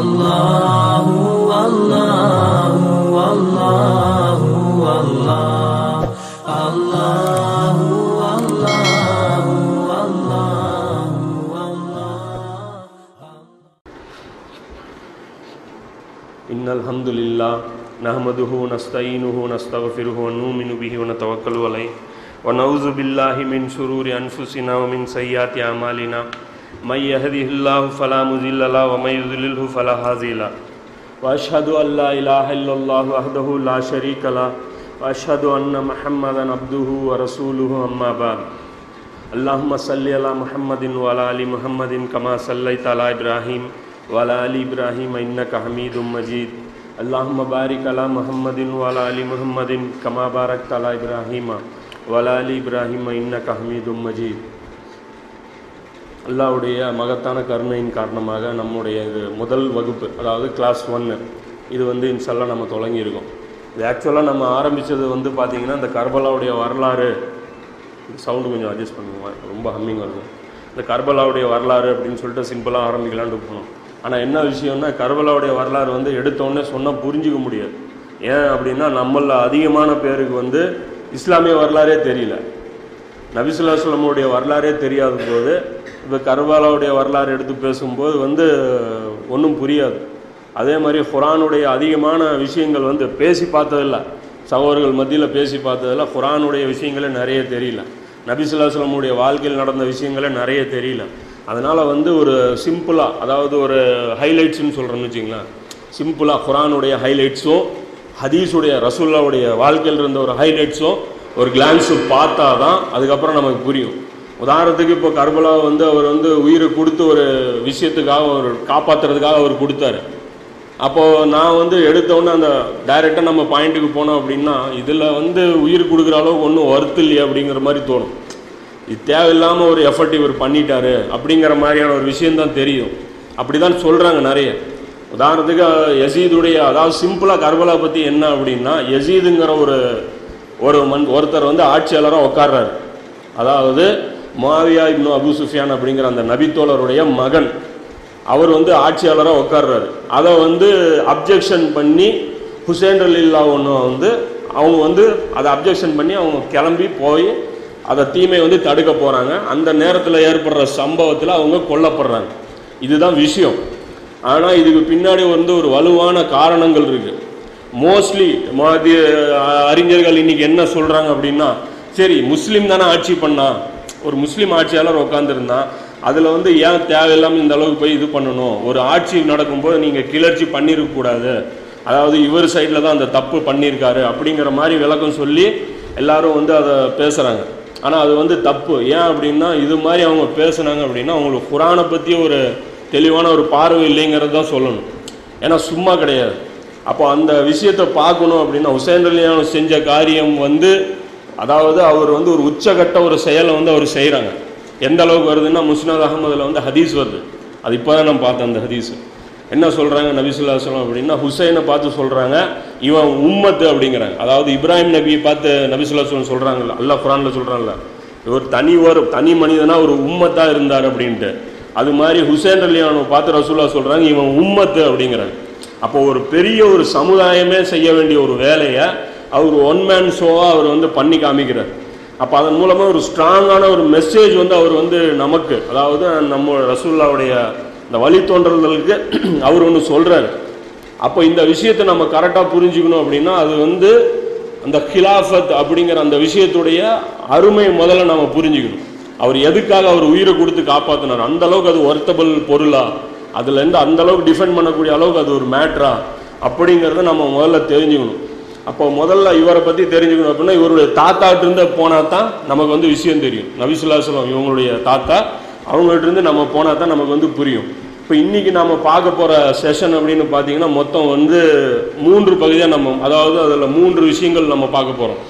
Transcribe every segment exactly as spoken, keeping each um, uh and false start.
والله والله والله والله الله والله والله والله. إن الحمد لله نحمده ونستعينه ونستغفره ونؤمن به ونتوكل عليه ونعوذ بالله من شرور أنفسنا ومن سيئات أعمالنا من يهده الله فلا مضل له ومن يضلله فلا هادي له وأشهد أن لا إله إلا الله وحده لا شريك له وأشهد أن محمدا عبده ورسوله أما بعد اللهم صل على محمد وعلى آل محمد كما صليت على إبراهيم وعلى آل إبراهيم إنك حميد مجيد اللهم بارك على محمد وعلى آل محمد كما باركت على إبراهيم وعلى آل إبراهيم إنك حميد مجيد. அல்லாவுடைய மகத்தான கருணையின் காரணமாக நம்முடைய இது முதல் வகுப்பு, அதாவது கிளாஸ் ஒன்று, இது வந்து இன்ஷால்லாம் நம்ம தொடங்கியிருக்கோம். இது ஆக்சுவலாக நம்ம ஆரம்பித்தது வந்து பார்த்திங்கன்னா இந்த கர்பலாவுடைய வரலாறு, சவுண்டு கொஞ்சம் அட்ஜஸ்ட் பண்ணுவோம், ரொம்ப ஹம்மிங்காக இருக்கும். இந்த கர்பலாவுடைய வரலாறு அப்படின்னு சொல்லிட்டு சிம்பிளாக ஆரம்பிக்கலான்னு போகணும். ஆனால் என்ன விஷயம்னா, கர்பலாவுடைய வரலாறு வந்து எடுத்தோடனே சொன்னால் புரிஞ்சிக்க முடியாது. ஏன் அப்படின்னா, நம்மள அதிகமான பேருக்கு வந்து இஸ்லாமிய வரலாறே தெரியல, நபி ஸல்லல்லாஹு அலைஹி வஸல்லம் உடைய வரலாறே தெரியாத போது இப்போ கர்பலாவுடைய வரலாறு எடுத்து பேசும்போது வந்து ஒன்றும் புரியாது. அதே மாதிரி குர்ஆனுடைய அதிகமான விஷயங்கள் வந்து பேசி பார்த்ததில்ல, சகோதரர்கள் மத்தியில் பேசி பார்த்ததில்ல. குர்ஆனுடைய விஷயங்களே நிறைய தெரியல, நபி ஸல்லல்லாஹு அலைஹி வஸல்லம் உடைய வாழ்க்கையில் நடந்த விஷயங்களே நிறைய தெரியல. அதனால் வந்து ஒரு சிம்பிளாக, அதாவது ஒரு ஹைலைட்ஸ்ன்னு சொல்கிறோன்னு வச்சிங்களேன், சிம்பிளாக குர்ஆனுடைய ஹைலைட்ஸும் ஹதீஸுடைய ரசூலுல்லாவுடைய வாழ்க்கையில் இருந்த ஒரு ஹைலைட்ஸும் ஒரு கிளான்ஸு பார்த்தா தான் அதுக்கப்புறம் நமக்கு புரியும். உதாரணத்துக்கு இப்போ கர்பலா வந்து அவர் வந்து உயிரை கொடுத்து ஒரு விஷயத்துக்காக, ஒரு காப்பாற்றுறதுக்காக அவர் கொடுத்தாரு. அப்போது நான் வந்து எடுத்தோன்னே அந்த டைரெக்டாக நம்ம பாயிண்ட்டுக்கு போனோம் அப்படின்னா, இதில் வந்து உயிர் கொடுக்குற அளவுக்கு ஒன்றும் ஒர்த் இல்லையே அப்படிங்கிற மாதிரி தோணும். இது தேவையில்லாமல் ஒரு எஃபர்ட் இவர் பண்ணிட்டாரு அப்படிங்கிற மாதிரியான ஒரு விஷயந்தான் தெரியும். அப்படி தான் சொல்கிறாங்க நிறைய. உதாரணத்துக்கு யசீதுடைய, அதாவது சிம்பிளாக கர்பலா பற்றி என்ன அப்படின்னா, யசீதுங்கிற ஒரு ஒரு மண் ஒருத்தர் வந்து ஆட்சியாளராக உட்கார்றாரு. அதாவது முஆவியா இப்னு அபூ சுஃபியான் அப்படிங்கிற அந்த நபித்தோழருடைய மகன், அவர் வந்து ஆட்சியாளராக உட்கார்றாரு. அதை வந்து அப்ஜெக்ஷன் பண்ணி ஹுசேன் ரலியல்லாஹு அன்ஹு வந்து அவங்க வந்து அதை அப்ஜெக்ஷன் பண்ணி அவங்க கிளம்பி போய் அதை தீமை வந்து தடுக்க போகிறாங்க. அந்த நேரத்தில் ஏற்படுற சம்பவத்தில் அவங்க கொல்லப்படுறாங்க. இதுதான் விஷயம். ஆனால் இதுக்கு பின்னாடி வந்து ஒரு வலுவான காரணங்கள் இருக்குது. மோஸ்ட்லி மாதிரி அறிஞர்கள் இன்றைக்கி என்ன சொல்கிறாங்க அப்படின்னா, சரி முஸ்லீம் தானே ஆட்சி பண்ணால், ஒரு முஸ்லீம் ஆட்சியாளர் உட்காந்துருந்தான், அதில் வந்து ஏன் தேவையில்லாமல் இந்த அளவுக்கு போய் இது பண்ணணும், ஒரு ஆட்சி நடக்கும்போது நீங்கள் கிளர்ச்சி பண்ணியிருக்கக்கூடாது, அதாவது இவர் சைடில் தான் அந்த தப்பு பண்ணியிருக்காரு அப்படிங்கிற மாதிரி விளக்கம் சொல்லி எல்லோரும் வந்து அதை பேசுகிறாங்க. ஆனால் அது வந்து தப்பு. ஏன் அப்படின்னா, இது மாதிரி அவங்க பேசுனாங்க அப்படின்னா அவங்களுக்கு குர்ஆனை பற்றி ஒரு தெளிவான ஒரு பார்வை இல்லைங்கிறது தான் சொல்லணும். ஏன்னா சும்மா கிடையாது. அப்போ அந்த விஷயத்தை பார்க்கணும் அப்படின்னா, ஹுசேன் ரலியல்லாஹு அன்ஹு செஞ்ச காரியம் வந்து, அதாவது அவர் வந்து ஒரு உச்சகட்ட ஒரு செயலை வந்து அவர் செய்கிறாங்க. எந்த அளவுக்கு வருதுன்னா, முஸ்னத் அகமதில் வந்து ஹதீஸ் வருது, அது இப்போ தான் நான் பார்த்தேன். அந்த ஹதீஸ் என்ன சொல்கிறாங்க, நபி ஸல்லல்லாஹு அலைஹி வஸல்லம் அப்படின்னா ஹுசைனை பார்த்து சொல்கிறாங்க, இவன் உம்மத்து அப்படிங்கிறாங்க. அதாவது இப்ராஹிம் நபியை பார்த்து நபி ஸல்லல்லாஹு அலைஹி வஸல்லம் சொல்கிறாங்கல்ல, அல்லாஹ் குர்ஆனில் சொல்கிறாங்கல்ல, இவர் தனி ஒரு தனி மனிதனாக ஒரு உம்மத்தாக இருந்தார் அப்படின்ட்டு. அது மாதிரி ஹுசேன் ரலியல்லாஹு அன்ஹு பார்த்து ரசூலுல்லாஹ் சொல்கிறாங்க, இவன் உம்மத்து அப்படிங்கிறாங்க. அப்போ ஒரு பெரிய ஒரு சமுதாயமே செய்ய வேண்டிய ஒரு வேலையை அவர் ஒன் மேன் ஷோவாக அவர் வந்து பண்ணி காமிக்கிறார். அப்போ அதன் மூலமாக ஒரு ஸ்ட்ராங்கான ஒரு மெசேஜ் வந்து அவர் வந்து நமக்கு, அதாவது நம்ம ரசூலுல்லாவுடைய இந்த வழித்தோன்றல்களுக்கு அவர் ஒன்று சொல்கிறார். அப்போ இந்த விஷயத்தை நம்ம கரெக்டாக புரிஞ்சுக்கணும் அப்படின்னா, அது வந்து அந்த கிலாஃபத் அப்படிங்கிற அந்த விஷயத்துடைய அருமை முதல்ல நம்ம புரிஞ்சுக்கணும். அவர் எதுக்காக அவர் உயிரை கொடுத்து காப்பாற்றினார், அந்தளவுக்கு அது ஒர்த்தபிள் பொருளா, அதுலேருந்து அந்தளவுக்கு டிஃபெண்ட் பண்ணக்கூடிய அளவுக்கு அது ஒரு மேட்ரா அப்படிங்கிறத நம்ம முதல்ல தெரிஞ்சுக்கணும். அப்போ முதல்ல இவரை பற்றி தெரிஞ்சுக்கணும் அப்படின்னா, இவருடைய தாத்தாட்டிருந்து போனால் தான் நமக்கு வந்து விஷயம் தெரியும். நபி ஸல்லல்லாஹு அலைஹி வஸல்லம் இவங்களுடைய தாத்தா, அவங்கள்ட்டிருந்து நம்ம போனால் தான் நமக்கு வந்து புரியும். இப்போ இன்றைக்கி நம்ம பார்க்க போகிற செஷன் அப்படின்னு பார்த்தீங்கன்னா, மொத்தம் வந்து மூன்று பகுதியாக நம்ம, அதாவது அதில் மூன்று விஷயங்கள் நம்ம பார்க்க போகிறோம்.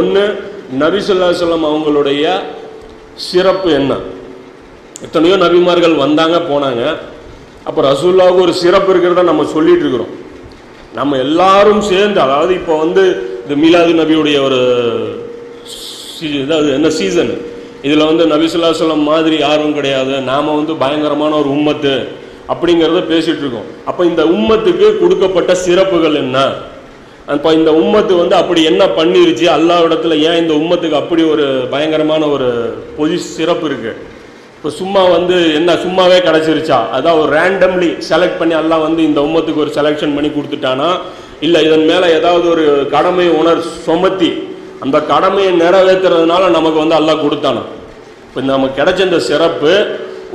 ஒன்று, நபி ஸல்லல்லாஹு அலைஹி வஸல்லம் அவங்களுடைய சிறப்பு என்ன. எத்தனையோ நபிமார்கள் வந்தாங்க போனாங்க, அப்போ ரசூலுல்லாஹ்வுக்கு ஒரு சிறப்பு இருக்கிறத நம்ம சொல்லிகிட்டு இருக்கிறோம். நம்ம எல்லாரும் சேர்ந்து, அதாவது இப்போ வந்து இந்த மீலாது நபியுடைய ஒரு இதாவது என்ன சீசன், இதில் வந்து நபி ஸல்லல்லாஹு அலைஹி வஸல்லம் மாதிரி யாரும் கிடையாது, நாம் வந்து பயங்கரமான ஒரு உம்மத்து, அப்படிங்கிறத பேசிகிட்டு இருக்கோம். அப்போ இந்த உம்மத்துக்கு கொடுக்கப்பட்ட சிறப்புகள் என்ன? அப்போ இந்த உம்மத்து வந்து அப்படி என்ன பண்ணிருச்சு? அல்லாஹ்விடத்தில் ஏன் இந்த உம்மத்துக்கு அப்படி ஒரு பயங்கரமான ஒரு பொசி சிறப்பு இருக்குது? இப்போ சும்மா வந்து என்ன சும்மாவே கிடச்சிருச்சா? அதான் ஒரு ரேண்டம்லி செலக்ட் பண்ணி அல்லாஹ் வந்து இந்த உம்மத்துக்கு ஒரு செலெக்ஷன் பண்ணி கொடுத்துட்டானா? இல்லை இதன் மேலே ஏதாவது ஒரு கடமை உணர் சுமத்தி அந்த கடமையை நிறைவேற்றுறதுனால நமக்கு வந்து அல்லாஹ் கொடுத்தானா? இப்போ நமக்கு கிடைச்ச இந்த சிறப்பு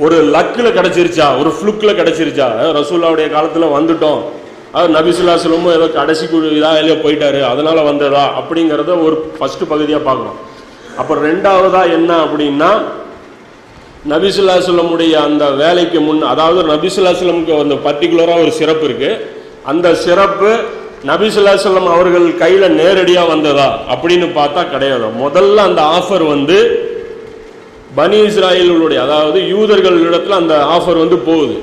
ஒரு லக்கில் கிடச்சிருச்சா? ஒரு ஃப்ளுக்கில் கிடச்சிருச்சா? ரசூல்லாவுடைய காலத்தில் வந்துட்டோம், அது நபிசுல்லா சொல்லமும் ஏதோ கடைசி இதாக இல்லையோ போயிட்டாரு அதனால் வந்ததா அப்படிங்கிறத ஒரு ஃபஸ்ட்டு பகுதியாக பார்க்கணும். அப்போ ரெண்டாவதாக என்ன அப்படின்னா, நபிசுல்லா சொல்லமுடைய அந்த வேலைக்கு முன், அதாவது நபிசுல்லா சொல்லமுக்கு அந்த பர்டிகுலராக ஒரு சிறப்பு இருக்குது, அந்த சிறப்பு நபிசுல்லா சொல்லம் அவர்கள் கையில் நேரடியாக வந்ததா அப்படின்னு பார்த்தா கிடையாது. முதல்ல அந்த ஆஃபர் வந்து பனி இஸ்ராயேலுடைய, அதாவது யூதர்களிடத்தில் அந்த ஆஃபர் வந்து போகுது.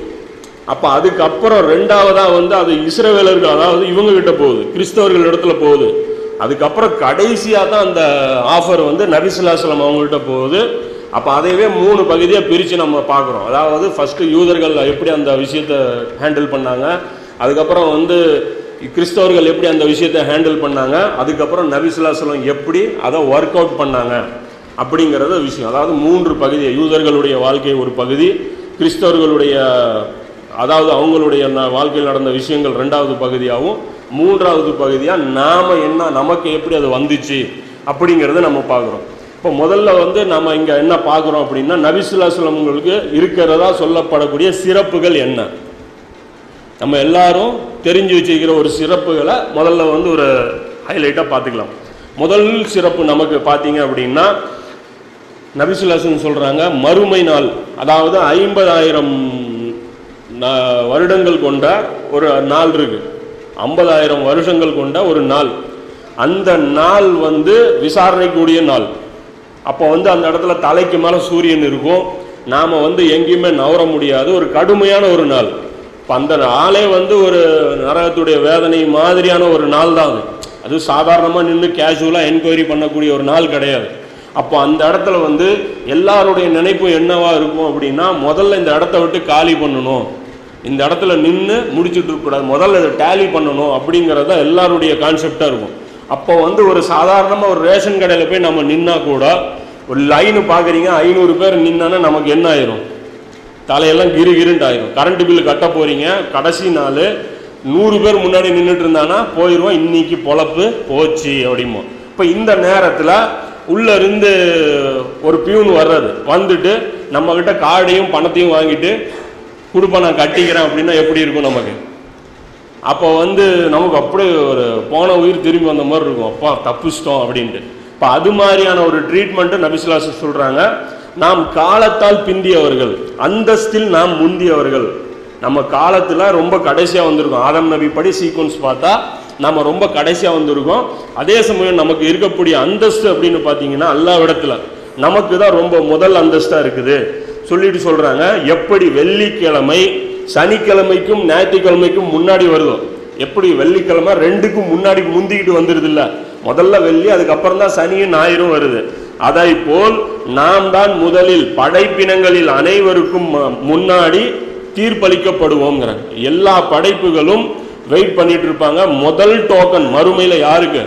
அப்போ அதுக்கப்புறம் ரெண்டாவதாக வந்து அது இஸ்ரவேலர்கள், அதாவது இவங்ககிட்ட போகுது, கிறிஸ்தவர்கள் இடத்துல போகுது. அதுக்கப்புறம் கடைசியாக தான் அந்த ஆஃபர் வந்து நபிசுல்லா சொல்லம் அவங்கள்ட்ட போகுது. அப்போ அதையவே மூணு பகுதியாக பிரித்து நம்ம பார்க்குறோம். அதாவது ஃபஸ்ட்டு யூதர்கள் எப்படி அந்த விஷயத்தை ஹேண்டில் பண்ணாங்க, அதுக்கப்புறம் வந்து கிறிஸ்தவர்கள் எப்படி அந்த விஷயத்தை ஹேண்டில் பண்ணாங்க, அதுக்கப்புறம் நபிசுல்லா சொல்லம் எப்படி அதை ஒர்க் அவுட் பண்ணாங்க அப்படிங்கிறத விஷயம். அதாவது மூன்று பகுதியை, யூதர்களுடைய வாழ்க்கை ஒரு பகுதி, கிறிஸ்தவர்களுடைய அதாவது அவங்களுடைய வாழ்க்கையில் நடந்த விஷயங்கள் ரெண்டாவது பகுதியாகவும், மூன்றாவது பகுதியாக நாம் என்ன நமக்கு எப்படி அது வந்துச்சு அப்படிங்கிறத நம்ம பார்க்குறோம். இப்போ முதல்ல வந்து நம்ம இங்கே என்ன பார்க்குறோம் அப்படின்னா, நபிசுல்லா சொல்லம்ங்களுக்கு இருக்கிறதா சொல்லப்படக்கூடிய சிறப்புகள் என்ன? நம்ம எல்லாரும் தெரிஞ்சு வச்சுக்கிற ஒரு சிறப்புகளை முதல்ல வந்து ஒரு ஹைலைட்டாக பார்த்துக்கலாம். முதல் சிறப்பு நமக்கு பார்த்தீங்க அப்படின்னா, நபிசுல்லா சொல்லம் சொல்கிறாங்க மறுமை நாள், அதாவது ஐம்பதாயிரம் வருடங்கள் கொண்ட ஒரு நாள் இருக்குது, ஐம்பதாயிரம் வருஷங்கள் கொண்ட ஒரு நாள். அந்த நாள் வந்து விசாரணைக்கூடிய நாள். அப்போ வந்து அந்த இடத்துல தலைக்கு மேலே சூரியன் இருக்கும், நாம் வந்து எங்கேயுமே நவர முடியாது, ஒரு கடுமையான ஒரு நாள். இப்போ அந்த நாளே வந்து ஒரு நரகத்துடைய வேதனை மாதிரியான ஒரு நாள் தான் அது. அது சாதாரணமாக நின்று கேஷுவலாக என்கொயரி பண்ணக்கூடிய ஒரு நாள் கிடையாது. அப்போ அந்த இடத்துல வந்து எல்லாருடைய நினைப்பும் என்னவாக இருக்கும் அப்படின்னா, முதல்ல இந்த இடத்த விட்டு காலி பண்ணணும், இந்த இடத்துல நின்று முடிச்சுட்டு இருக்கக்கூடாது, முதல்ல இதை டேலி பண்ணணும் அப்படிங்கிறத எல்லாருடைய கான்செப்டாக இருக்கும். அப்போ வந்து ஒரு சாதாரணமாக ஒரு ரேஷன் கடையில் போய் நம்ம நின்னா கூட ஒரு லைனு பார்க்குறீங்க, ஐநூறு பேர் நின்னான்னா நமக்கு என்ன ஆயிரும்? தலையெல்லாம் கிரு கிருண்டு ஆயிரும். கரண்ட் பில்லு கட்ட போகிறீங்க, கடைசி நாள் நூறு பேர் முன்னாடி நின்றுட்டு இருந்தானா போயிடுவோம், இன்னைக்கு பொழப்பு போச்சு அப்படிமோ. இப்போ இந்த நேரத்தில் உள்ளே இருந்து ஒரு பியூன் வர்றது, வந்துட்டு நம்மக்கிட்ட கார்டையும் பணத்தையும் வாங்கிட்டு கொடுப்பேன் நான் கட்டிக்கிறேன் அப்படின்னா எப்படி இருக்கும் நமக்கு? அப்போ வந்து நமக்கு அப்படியே ஒரு போன உயிர் திரும்பி வந்த மாதிரி இருக்கும், அப்பா தப்பிச்சிட்டோம் அப்படின்ட்டு. இப்போ அது மாதிரியான ஒரு ட்ரீட்மெண்ட்டு நபிசுல்லா சொல்கிறாங்க, நாம் காலத்தால் பிந்தியவர்கள், அந்தஸ்தில் நாம் முந்தியவர்கள். நம்ம காலத்தில் ரொம்ப கடைசியாக வந்திருக்கோம். ஆதம் நபி படி சீக்வன்ஸ் பார்த்தா நம்ம ரொம்ப கடைசியாக வந்திருக்கோம். அதே சமயம் நமக்கு இருக்கக்கூடிய அந்தஸ்து அப்படின்னு பார்த்தீங்கன்னா அல்லாஹ்விடத்தில் நமக்கு தான் ரொம்ப முதல் அந்தஸ்தாக இருக்குது சொல்லிட்டு சொல்கிறாங்க. எப்படி வெள்ளிக்கிழமை சனிக்கிழமைக்கும் ஞாயிற்றுக்கிழமைக்கும் முன்னாடி வருதோ, எப்படி வெள்ளிக்கிழமை ரெண்டுக்கும் முன்னாடி முந்திக்கிட்டு வந்துடுது இல்லை, முதல்ல வெள்ளி அதுக்கப்புறம் தான் சனியும் ஞாயிறும் வருது, அதை போல் நாம் தான் முதலில் படைப்பினங்களில் அனைவருக்கும் முன்னாடி தீர்ப்பளிக்கப்படுவோங்கிற. எல்லா படைப்புகளும் வெயிட் பண்ணிட்டு இருப்பாங்க, முதல் டோக்கன் மறுமையில் யாருக்கு?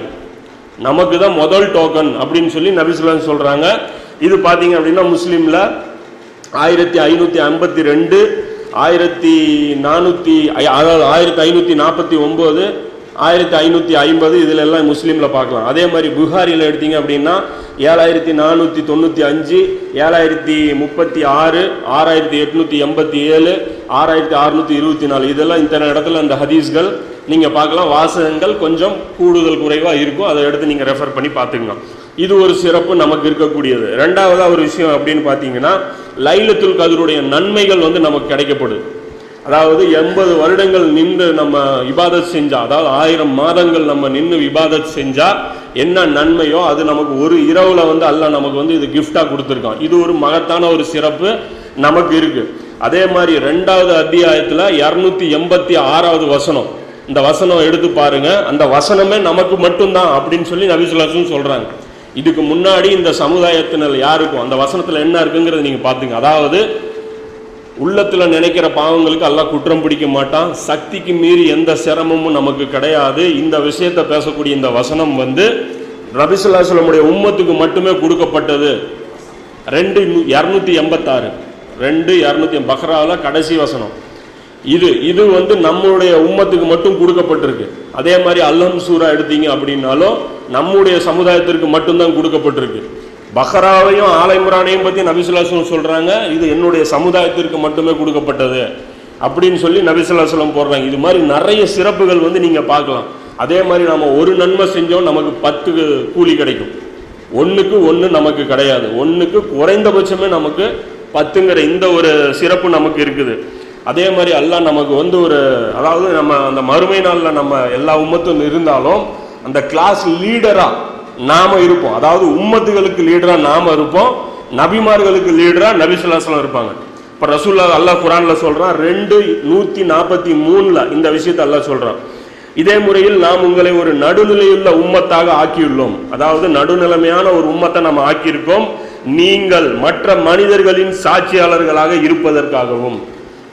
நமக்கு தான் முதல் டோக்கன் அப்படின்னு சொல்லி நபிசுல்லா சொல்கிறாங்க. இது பார்த்தீங்க அப்படின்னா முஸ்லீமில் ஆயிரத்தி ஐநூற்றி ஐம்பத்தி ரெண்டு ஆயிரத்தி நானூற்றி அதாவது ஆயிரத்தி ஐநூற்றி நாற்பத்தி ஒம்பது ஆயிரத்தி ஐநூற்றி ஐம்பது இதில் எல்லாம் முஸ்லீமில் பார்க்கலாம். அதே மாதிரி புகாரியில் எடுத்தீங்க அப்படின்னா ஏழாயிரத்தி நானூற்றி தொண்ணூற்றி அஞ்சு ஏழாயிரத்தி முப்பத்தி ஆறு ஆறாயிரத்தி எட்நூற்றி எண்பத்தி ஏழு ஆறாயிரத்தி அறுநூற்றி இருபத்தி நாலு இதெல்லாம் இந்த இடத்துல அந்த ஹதீஸ்கள் நீங்கள் பார்க்கலாம். வாசகங்கள் கொஞ்சம் கூடுதல் குறைவாக இருக்கும், அதை எடுத்து நீங்கள் ரெஃபர் பண்ணி பார்த்துக்கலாம். இது ஒரு சிறப்பு நமக்கு இருக்கக்கூடியது. ரெண்டாவதாக ஒரு விஷயம் அப்படின்னு பார்த்தீங்கன்னா, லைலத்துல் கத்ருடைய நன்மைகள் வந்து நமக்கு கிடைக்கப்படுது. அதாவது எண்பது வருடங்கள் நின்று நம்ம இபாதத் செஞ்சால், அதாவது ஆயிரம் மாதங்கள் நம்ம நின்று இபாதத் செஞ்சால் என்ன நன்மையோ அது நமக்கு ஒரு இரவில் வந்து அல்லாஹ் நமக்கு வந்து இது கிஃப்டாக கொடுத்துருக்கான். இது ஒரு மகத்தான ஒரு சிறப்பு நமக்கு இருக்குது. அதே மாதிரி ரெண்டாவது அத்தியாயத்தில் இரநூத்தி எண்பத்தி ஆறாவது வசனம், இந்த வசனம் எடுத்து பாருங்கள், அந்த வசனமே நமக்கு மட்டும்தான் அப்படின்னு சொல்லி நபிசுல்லா சொல்கிறாங்க. இதுக்கு முன்னாடி இந்த சமுதாயத்தினர் யாருக்கும் அந்த வசனத்தில் என்ன இருக்குங்கிறத நீங்கள் பார்த்துங்க. அதாவது உள்ளத்தில் நினைக்கிற பாவங்களுக்கு அல்லாஹ் குற்றம் பிடிக்க மாட்டான். சக்திக்கு மீறி எந்த சிரமமும் நமக்கு கிடையாது. இந்த விஷயத்தை பேசக்கூடிய இந்த வசனம் வந்து நபி ஸல்லல்லாஹு அலைஹி வஸல்லம் உம்மத்துக்கு மட்டுமே கொடுக்கப்பட்டது. ரெண்டு இரநூத்தி எண்பத்தாறு ரெண்டு இரநூத்தி பக்ராவில் கடைசி வசனம் இது இது வந்து நம்மளுடைய உம்மத்துக்கு மட்டும் கொடுக்கப்பட்டிருக்கு. அதே மாதிரி அல்ஹம் சூரா எடுத்தீங்க அப்படின்னாலும் நம்முடைய சமுதாயத்திற்கு மட்டும்தான் கொடுக்கப்பட்டிருக்கு. பஹ்ராவையும் ஆலைமுரானையும் பற்றி நபி ஸல்லல்லாஹு அலைஹி வஸல்லம் சொல்கிறாங்க, இது என்னுடைய சமுதாயத்திற்கு மட்டுமே கொடுக்கப்பட்டது அப்படின்னு சொல்லி நபி ஸல்லல்லாஹு அலைஹி வஸல்லம் போடுறாங்க. இது மாதிரி நிறைய சிறப்புகள் வந்து நீங்கள் பார்க்கலாம். அதே மாதிரி நம்ம ஒரு நன்மை செஞ்சோம் நமக்கு பத்து கூலி கிடைக்கும், ஒன்றுக்கு ஒன்று நமக்கு கிடையாது, ஒன்றுக்கு குறைந்தபட்சமே நமக்கு பத்துங்கிற இந்த ஒரு சிறப்பு நமக்கு இருக்குது. அதே மாதிரி அல்லாஹ் நமக்கு வந்து ஒரு அதாவது நம்ம அந்த மறுமை நாளில் நம்ம எல்லா உம்மத்தும் இருந்தாலும் அந்த கிளாஸ் லீடராக நாம் இருப்போம். அதாவது உம்மத்துகளுக்கு லீடராக நாம் இருப்போம், நபிமார்களுக்கு லீடராக நபி ஸல்லல்லாஹு அலைஹி வஸல்லம் இருப்பாங்க. இப்போ ரசூலுல்லாஹ் அல்லாஹ் குரானில் சொல்கிறான், ரெண்டு நூற்றி நாற்பத்தி மூணில் இந்த விஷயத்தை அல்லாஹ் சொல்கிறான், இதே முறையில் நாம் உங்களை ஒரு நடுநிலையுள்ள உம்மத்தாக ஆக்கியுள்ளோம். அதாவது நடுநிலைமையான ஒரு உம்மத்தை நாம் ஆக்கியிருக்கோம், நீங்கள் மற்ற மனிதர்களின் சாட்சியாளர்களாக இருப்பதற்காகவும்.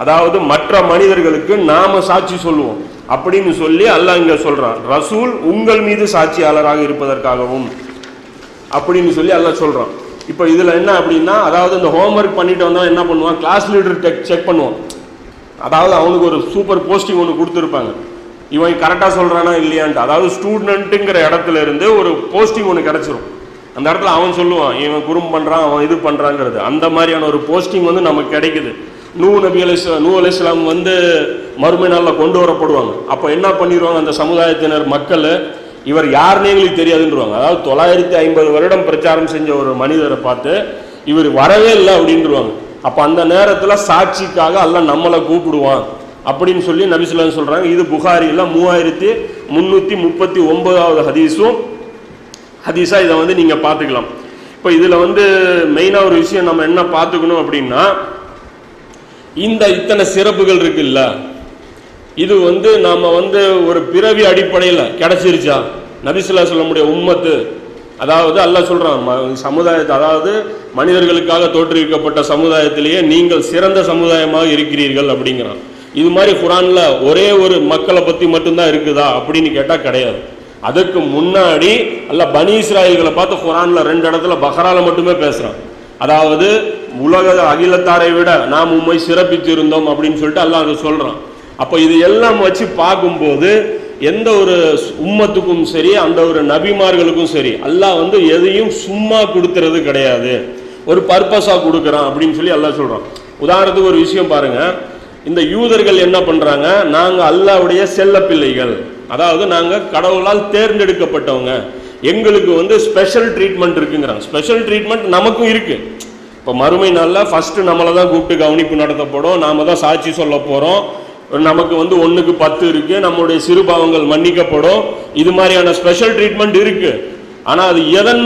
அதாவது மற்ற மனிதர்களுக்கு நாம் சாட்சி சொல்லுவோம் அப்படின்னு சொல்லி அல்லாஹ் இங்கே சொல்கிறான், ரசூல் உங்கள் மீது சாட்சியாளராக இருப்பதற்காகவும் அப்படின்னு சொல்லி அல்லாஹ் சொல்கிறான். இப்போ இதில் என்ன அப்படின்னா, அதாவது இந்த ஹோம்ஒர்க் பண்ணிட்டு வந்தால் என்ன பண்ணுவான், கிளாஸ் லீடர் டெக் செக் பண்ணுவான். அதாவது அவனுக்கு ஒரு சூப்பர் போஸ்டிங் ஒன்று கொடுத்துருப்பாங்க, இவன் கரெக்டாக சொல்கிறானா இல்லையான்ட்டு. அதாவது ஸ்டூடெண்ட்டுங்கிற இடத்துல இருந்து ஒரு போஸ்டிங் ஒன்று கிடச்சிரும். அந்த இடத்துல அவன் சொல்லுவான், இவன் குறும் பண்ணுறான், அவன் இது பண்ணுறாங்கிறது. அந்த மாதிரியான ஒரு போஸ்டிங் வந்து நமக்கு கிடைக்குது. நூ நபி அலைஹி நூ அலைஹி ஸலாம் வந்து மறுமை நாளில் கொண்டு வரப்படுவாங்க. அப்போ என்ன பண்ணிடுவாங்க அந்த சமுதாயத்தினர் மக்கள், இவர் யாருன்னு எங்களுக்கு தெரியாதுன்றவாங்க. அதாவது தொள்ளாயிரத்தி ஐம்பது வருடம் பிரச்சாரம் செஞ்ச ஒரு மனிதரை பார்த்து இவர் வரவே இல்லை அப்படின்ருவாங்க. அப்போ அந்த நேரத்தில் சாட்சிக்காக அல்லாஹ் நம்மளை கூப்பிடுவான் அப்படின்னு சொல்லி நபி ஸல்லல்லாஹு அலைஹி வஸல்லம் சொல்கிறாங்க. இது புகாரியில் மூவாயிரத்தி முந்நூற்றி முப்பத்தி ஒன்பதாவது ஹதீஸும் ஹதீஸாக இதை வந்து நீங்கள் பார்த்துக்கலாம். இப்போ இதில் வந்து மெயினாக ஒரு விஷயம் நம்ம என்ன பார்த்துக்கணும் அப்படின்னா, இந்த இத்தனை சிறப்புகள் இருக்குல்ல, இது வந்து நாம் வந்து ஒரு பிறவி அடிப்படையில் கிடைச்சிருச்சா நபி ஸல்லல்லாஹு அலைஹி வஸல்லம் உடைய உம்மத்து. அதாவது அல்லாஹ் சொல்கிறான் சமுதாயத்தை, அதாவது மனிதர்களுக்காக தோற்றுவிக்கப்பட்ட சமுதாயத்திலேயே நீங்கள் சிறந்த சமுதாயமாக இருக்கிறீர்கள் அப்படிங்கிறான். இது மாதிரி குரானில் ஒரே ஒரு மக்களை பற்றி மட்டும்தான் இருக்குதா அப்படின்னு கேட்டால் கிடையாது. அதுக்கு முன்னாடி அல்லாஹ் பனி இஸ்ராயீல்களை பார்த்து குரானில் ரெண்டு இடத்துல பஹ்ரால மட்டுமே பேசுகிறான். அதாவது உலக அகிலத்தாரை விட நாம் உம்மை சிறப்பித்திருந்தோம் அப்படின்னு சொல்லிட்டு அல்லாஹ் அதை சொல்கிறான். அப்போ இது எல்லாம் வச்சு பார்க்கும்போது எந்த ஒரு உம்மத்துக்கும் சரி அந்த ஒரு நபிமார்களுக்கும் சரி அல்லாஹ் வந்து எதையும் சும்மா கொடுக்கறது கிடையாது, ஒரு பர்பஸாக கொடுக்குறான் அப்படின்னு சொல்லி அல்லாஹ் சொல்கிறான். உதாரணத்துக்கு ஒரு விஷயம் பாருங்கள், இந்த யூதர்கள் என்ன பண்ணுறாங்க, நாங்கள் அல்லாஹ்வுடைய செல்ல பிள்ளைகள், அதாவது நாங்கள் கடவுளால் தேர்ந்தெடுக்கப்பட்டவங்க, எங்களுக்கு வந்து ஸ்பெஷல் ட்ரீட்மெண்ட் இருக்குங்கிறாங்க. ஸ்பெஷல் ட்ரீட்மெண்ட் நமக்கும் இருக்குது. இப்போ மறுமை நாளில் ஃபஸ்ட்டு நம்மளை தான் கூப்பிட்டு கவனிப்பு நடத்தப்படும், நாம் தான் சாட்சி சொல்ல போகிறோம், நமக்கு வந்து ஒன்றுக்கு பத்து இருக்குது, நம்மளுடைய சிறுபாவங்கள் மன்னிக்கப்படும், இது மாதிரியான ஸ்பெஷல் ட்ரீட்மெண்ட் இருக்குது. ஆனால் அது எதன்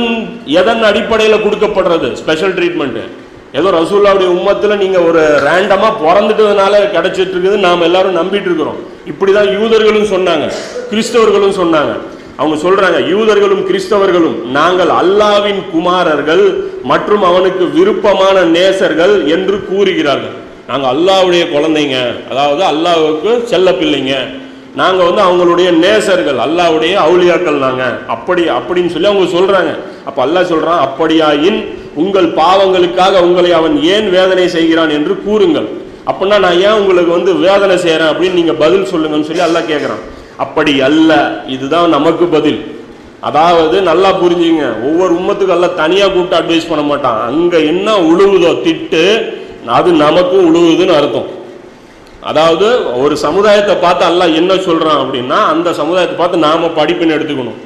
எதன் அடிப்படையில் கொடுக்கப்படுறது ஸ்பெஷல் ட்ரீட்மெண்ட்டு? ஏதோ ரசூலுல்லாஹ்வுடைய உம்மத்தில் நீங்கள் ஒரு ரேண்டமாக பிறந்துட்டதுனால கிடச்சிட்டு இருக்குது நாம் எல்லாரும் நம்பிட்டு இருக்கிறோம். இப்படி தான் யூதர்களும் சொன்னாங்க, கிறிஸ்தவர்களும் சொன்னாங்க. அவங்க சொல்கிறாங்க, யூதர்களும் கிறிஸ்தவர்களும் நாங்கள் அல்லாஹ்வின் குமாரர்கள் மற்றும் அவனுக்கு விருப்பமான நேசர்கள் என்று கூறுகிறார்கள். நாங்கள் அல்லாஹ்வுடைய குழந்தைங்க, அதாவது அல்லாஹ்வுக்கு செல்ல பிள்ளைங்க, நாங்கள் வந்து அவங்களுடைய நேசர்கள், அல்லாஹ்வுடைய அவுலியாக்கள் நாங்கள் அப்படி அப்படின்னு சொல்லி அவங்க சொல்கிறாங்க. அப்போ அல்லாஹ் சொல்கிறான், அப்படியாயின் உங்கள் பாவங்களுக்காக உங்களை அவன் ஏன் வேதனை செய்கிறான் என்று கூறுங்கள். அப்படின்னா நான் ஏன் உங்களுக்கு வந்து வேதனை செய்கிறேன் அப்படின்னு நீங்கள் பதில் சொல்லுங்கன்னு சொல்லி அல்லாஹ் கேட்குறான். அப்படி அல்ல, இதுதான் நமக்கு பதில். அதாவது நல்லா புரிஞ்சுங்க, ஒவ்வொரு உம்மத்துக்கும் அல்லாஹ் தனியாக கூப்பிட்டு அட்வைஸ் பண்ண மாட்டான். அங்கே என்ன உழுவுதோ திட்டு அது நமக்கும் உழுவுதுன்னு அர்த்தம். அதாவது ஒரு சமுதாயத்தை பார்த்து அல்லாஹ் என்ன சொல்கிறான் அப்படின்னா அந்த சமுதாயத்தை பார்த்து நாம் படிப்புன்னு எடுத்துக்கணும்.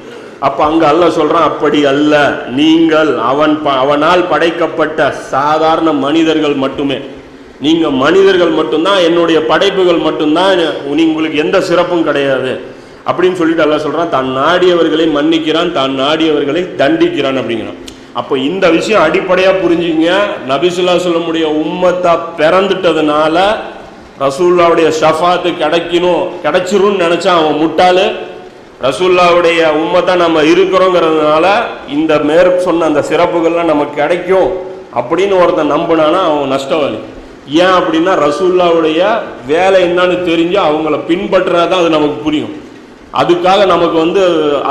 அப்போ அங்கே அல்லாஹ் சொல்கிறான், அப்படி அல்ல, நீங்கள் அவன் ப அவனால் படைக்கப்பட்ட சாதாரண மனிதர்கள் மட்டுமே, நீங்கள் மனிதர்கள் மட்டும்தான், என்னுடைய படைப்புகள் மட்டும்தான், உங்களுக்கு எந்த சிறப்பும் கிடையாது அப்படின்னு சொல்லிட்டு அல்லாஹ் சொல்கிறான். தான் நாடியவர்களை மன்னிக்கிறான், தான் நாடியவர்களை தண்டிக்கிறான் அப்படிங்கிறான். அப்போ இந்த விஷயம் அடிப்படையாக புரிஞ்சுங்க, நபி ஸல்லல்லாஹு அலைஹி வஸல்லமுடைய உம்மத்தா பிறந்துட்டதுனால ரசூலுல்லாஹ்வுடைய ஷஃபாத்து கிடைக்கணும் கிடைச்சிரும்னு நினச்சா அவன் முட்டாளு. ரசூலுல்லாஹ்வுடைய உம்மத்தா நம்ம இருக்கிறோங்கிறதுனால இந்த மேற் சொன்ன அந்த சிறப்புகள்லாம் நமக்கு கிடைக்கும் அப்படின்னு ஒருத்தன் நம்பினானா அவன் நஷ்டவாளி. ஏன் அப்படின்னா ரசூல்லாவுடைய வேலை என்னன்னு தெரிஞ்சு அவங்கள பின்பற்றுறதான் அது நமக்கு புரியும். அதுக்காக நமக்கு வந்து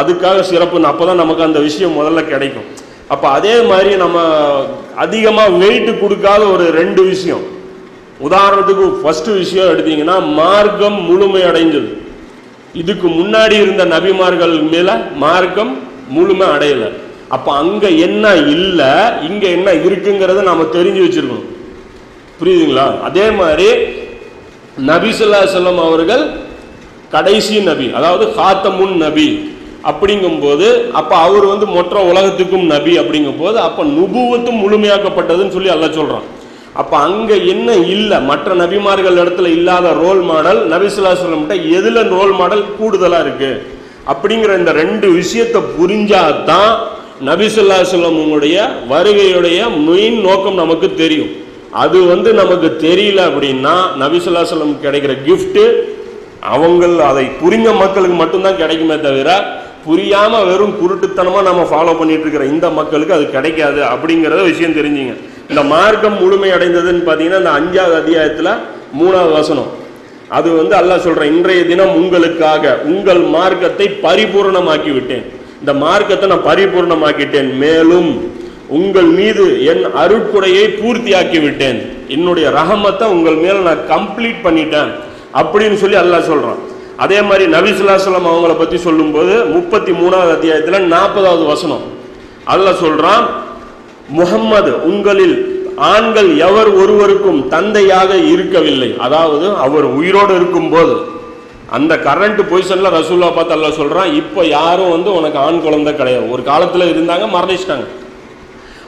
அதுக்காக சிறப்புன்னு அப்போ தான் நமக்கு அந்த விஷயம் முதல்ல கிடைக்கும். அப்போ அதே மாதிரி நம்ம அதிகமாக வெயிட்டு கொடுக்காத ஒரு ரெண்டு விஷயம், உதாரணத்துக்கு ஃபஸ்ட்டு விஷயம் எடுத்தீங்கன்னா மார்க்கம் முழுமையடைஞ்சது. இதுக்கு முன்னாடி இருந்த நபிமார்கள் மேலே மார்க்கம் முழுமை அடையலை. அப்போ அங்கே என்ன இல்லை இங்கே என்ன இருக்குங்கிறத நம்ம தெரிஞ்சு வச்சுருக்கணும், புரியுதுங்களா? அதே மாதிரி நபி ஸல்லல்லாஹு அலைஹி வஸல்லம் அவர்கள் கடைசி நபி, அதாவது காத்தமுன் நபி. அப்படிங்கும்போது அப்போ அவர் வந்து மொற்ற உலகத்துக்கும் நபி. அப்படிங்கும் போது அப்போ நுபுவத்தும் முழுமையாக்கப்பட்டதுன்னு சொல்லி அல்லாஹ் சொல்கிறான். அப்போ அங்கே என்ன இல்லை, மற்ற நபிமார்கள் இடத்துல இல்லாத ரோல் மாடல் நபி ஸல்லல்லாஹு அலைஹி வஸல்லம் கிட்ட எதில் ரோல் மாடல் கூடுதலாக இருக்குது அப்படிங்கிற இந்த ரெண்டு விஷயத்தை புரிஞ்சாதான் நபி ஸல்லல்லாஹு அலைஹி வஸல்லம் உங்களுடைய வருகையுடைய மெயின் நோக்கம் நமக்கு தெரியும். அது வந்து நமக்கு தெரியல அப்படின்னா நபி ஸல்லல்லாஹு அலைஹி வஸல்லம் கிடைக்கிற கிஃப்ட்டு அவங்கள் அதை புரிஞ்ச மக்களுக்கு மட்டும்தான் கிடைக்குமே தவிர புரியாமல் வெறும் குருட்டுத்தனமாக நம்ம ஃபாலோ பண்ணிட்டு இருக்கிற இந்த மக்களுக்கு அது கிடைக்காது அப்படிங்கிறத விஷயம் தெரிஞ்சுங்க. இந்த மார்க்கம் முழுமையடைந்ததுன்னு பார்த்தீங்கன்னா இந்த அஞ்சாவது அத்தியாயத்தில் மூணாவது வசனம் அது வந்து அல்லாஹ் சொல்கிறேன், இன்றைய தினம் உங்களுக்காக உங்கள் மார்க்கத்தை பரிபூர்ணமாக்கி விட்டேன், இந்த மார்க்கத்தை நான் பரிபூர்ணமாக்கிட்டேன், மேலும் உங்கள் மீது என் அருட்குடையை பூர்த்தியாக்கி விட்டேன், என்னுடைய ரஹமத்தை உங்கள் மேலே நான் கம்ப்ளீட் பண்ணிட்டேன் அப்படின்னு சொல்லி அல்லாஹ் சொல்கிறான். அதே மாதிரி நபி ஸல்லல்லாஹு அலைஹி வஸல்லம் அவங்கள பற்றி சொல்லும்போது முப்பத்தி மூணாவது அத்தியாயத்தில் நாற்பதாவது வசனம் அல்லாஹ் சொல்கிறான், முஹம்மது உங்களில் ஆண்கள் எவர் ஒருவருக்கும் தந்தையாக இருக்கவில்லை, அதாவது அவர் உயிரோடு இருக்கும்போது அந்த கரண்ட் பொசிஷனில் ரசூலுல்லாஹ் பார்த்து அல்லாஹ் சொல்கிறான், இப்போ யாரும் வந்து உனக்கு ஆண் குழந்தை கிடையாது, ஒரு காலத்தில் இருந்தாங்க மரணிச்சிட்டாங்க,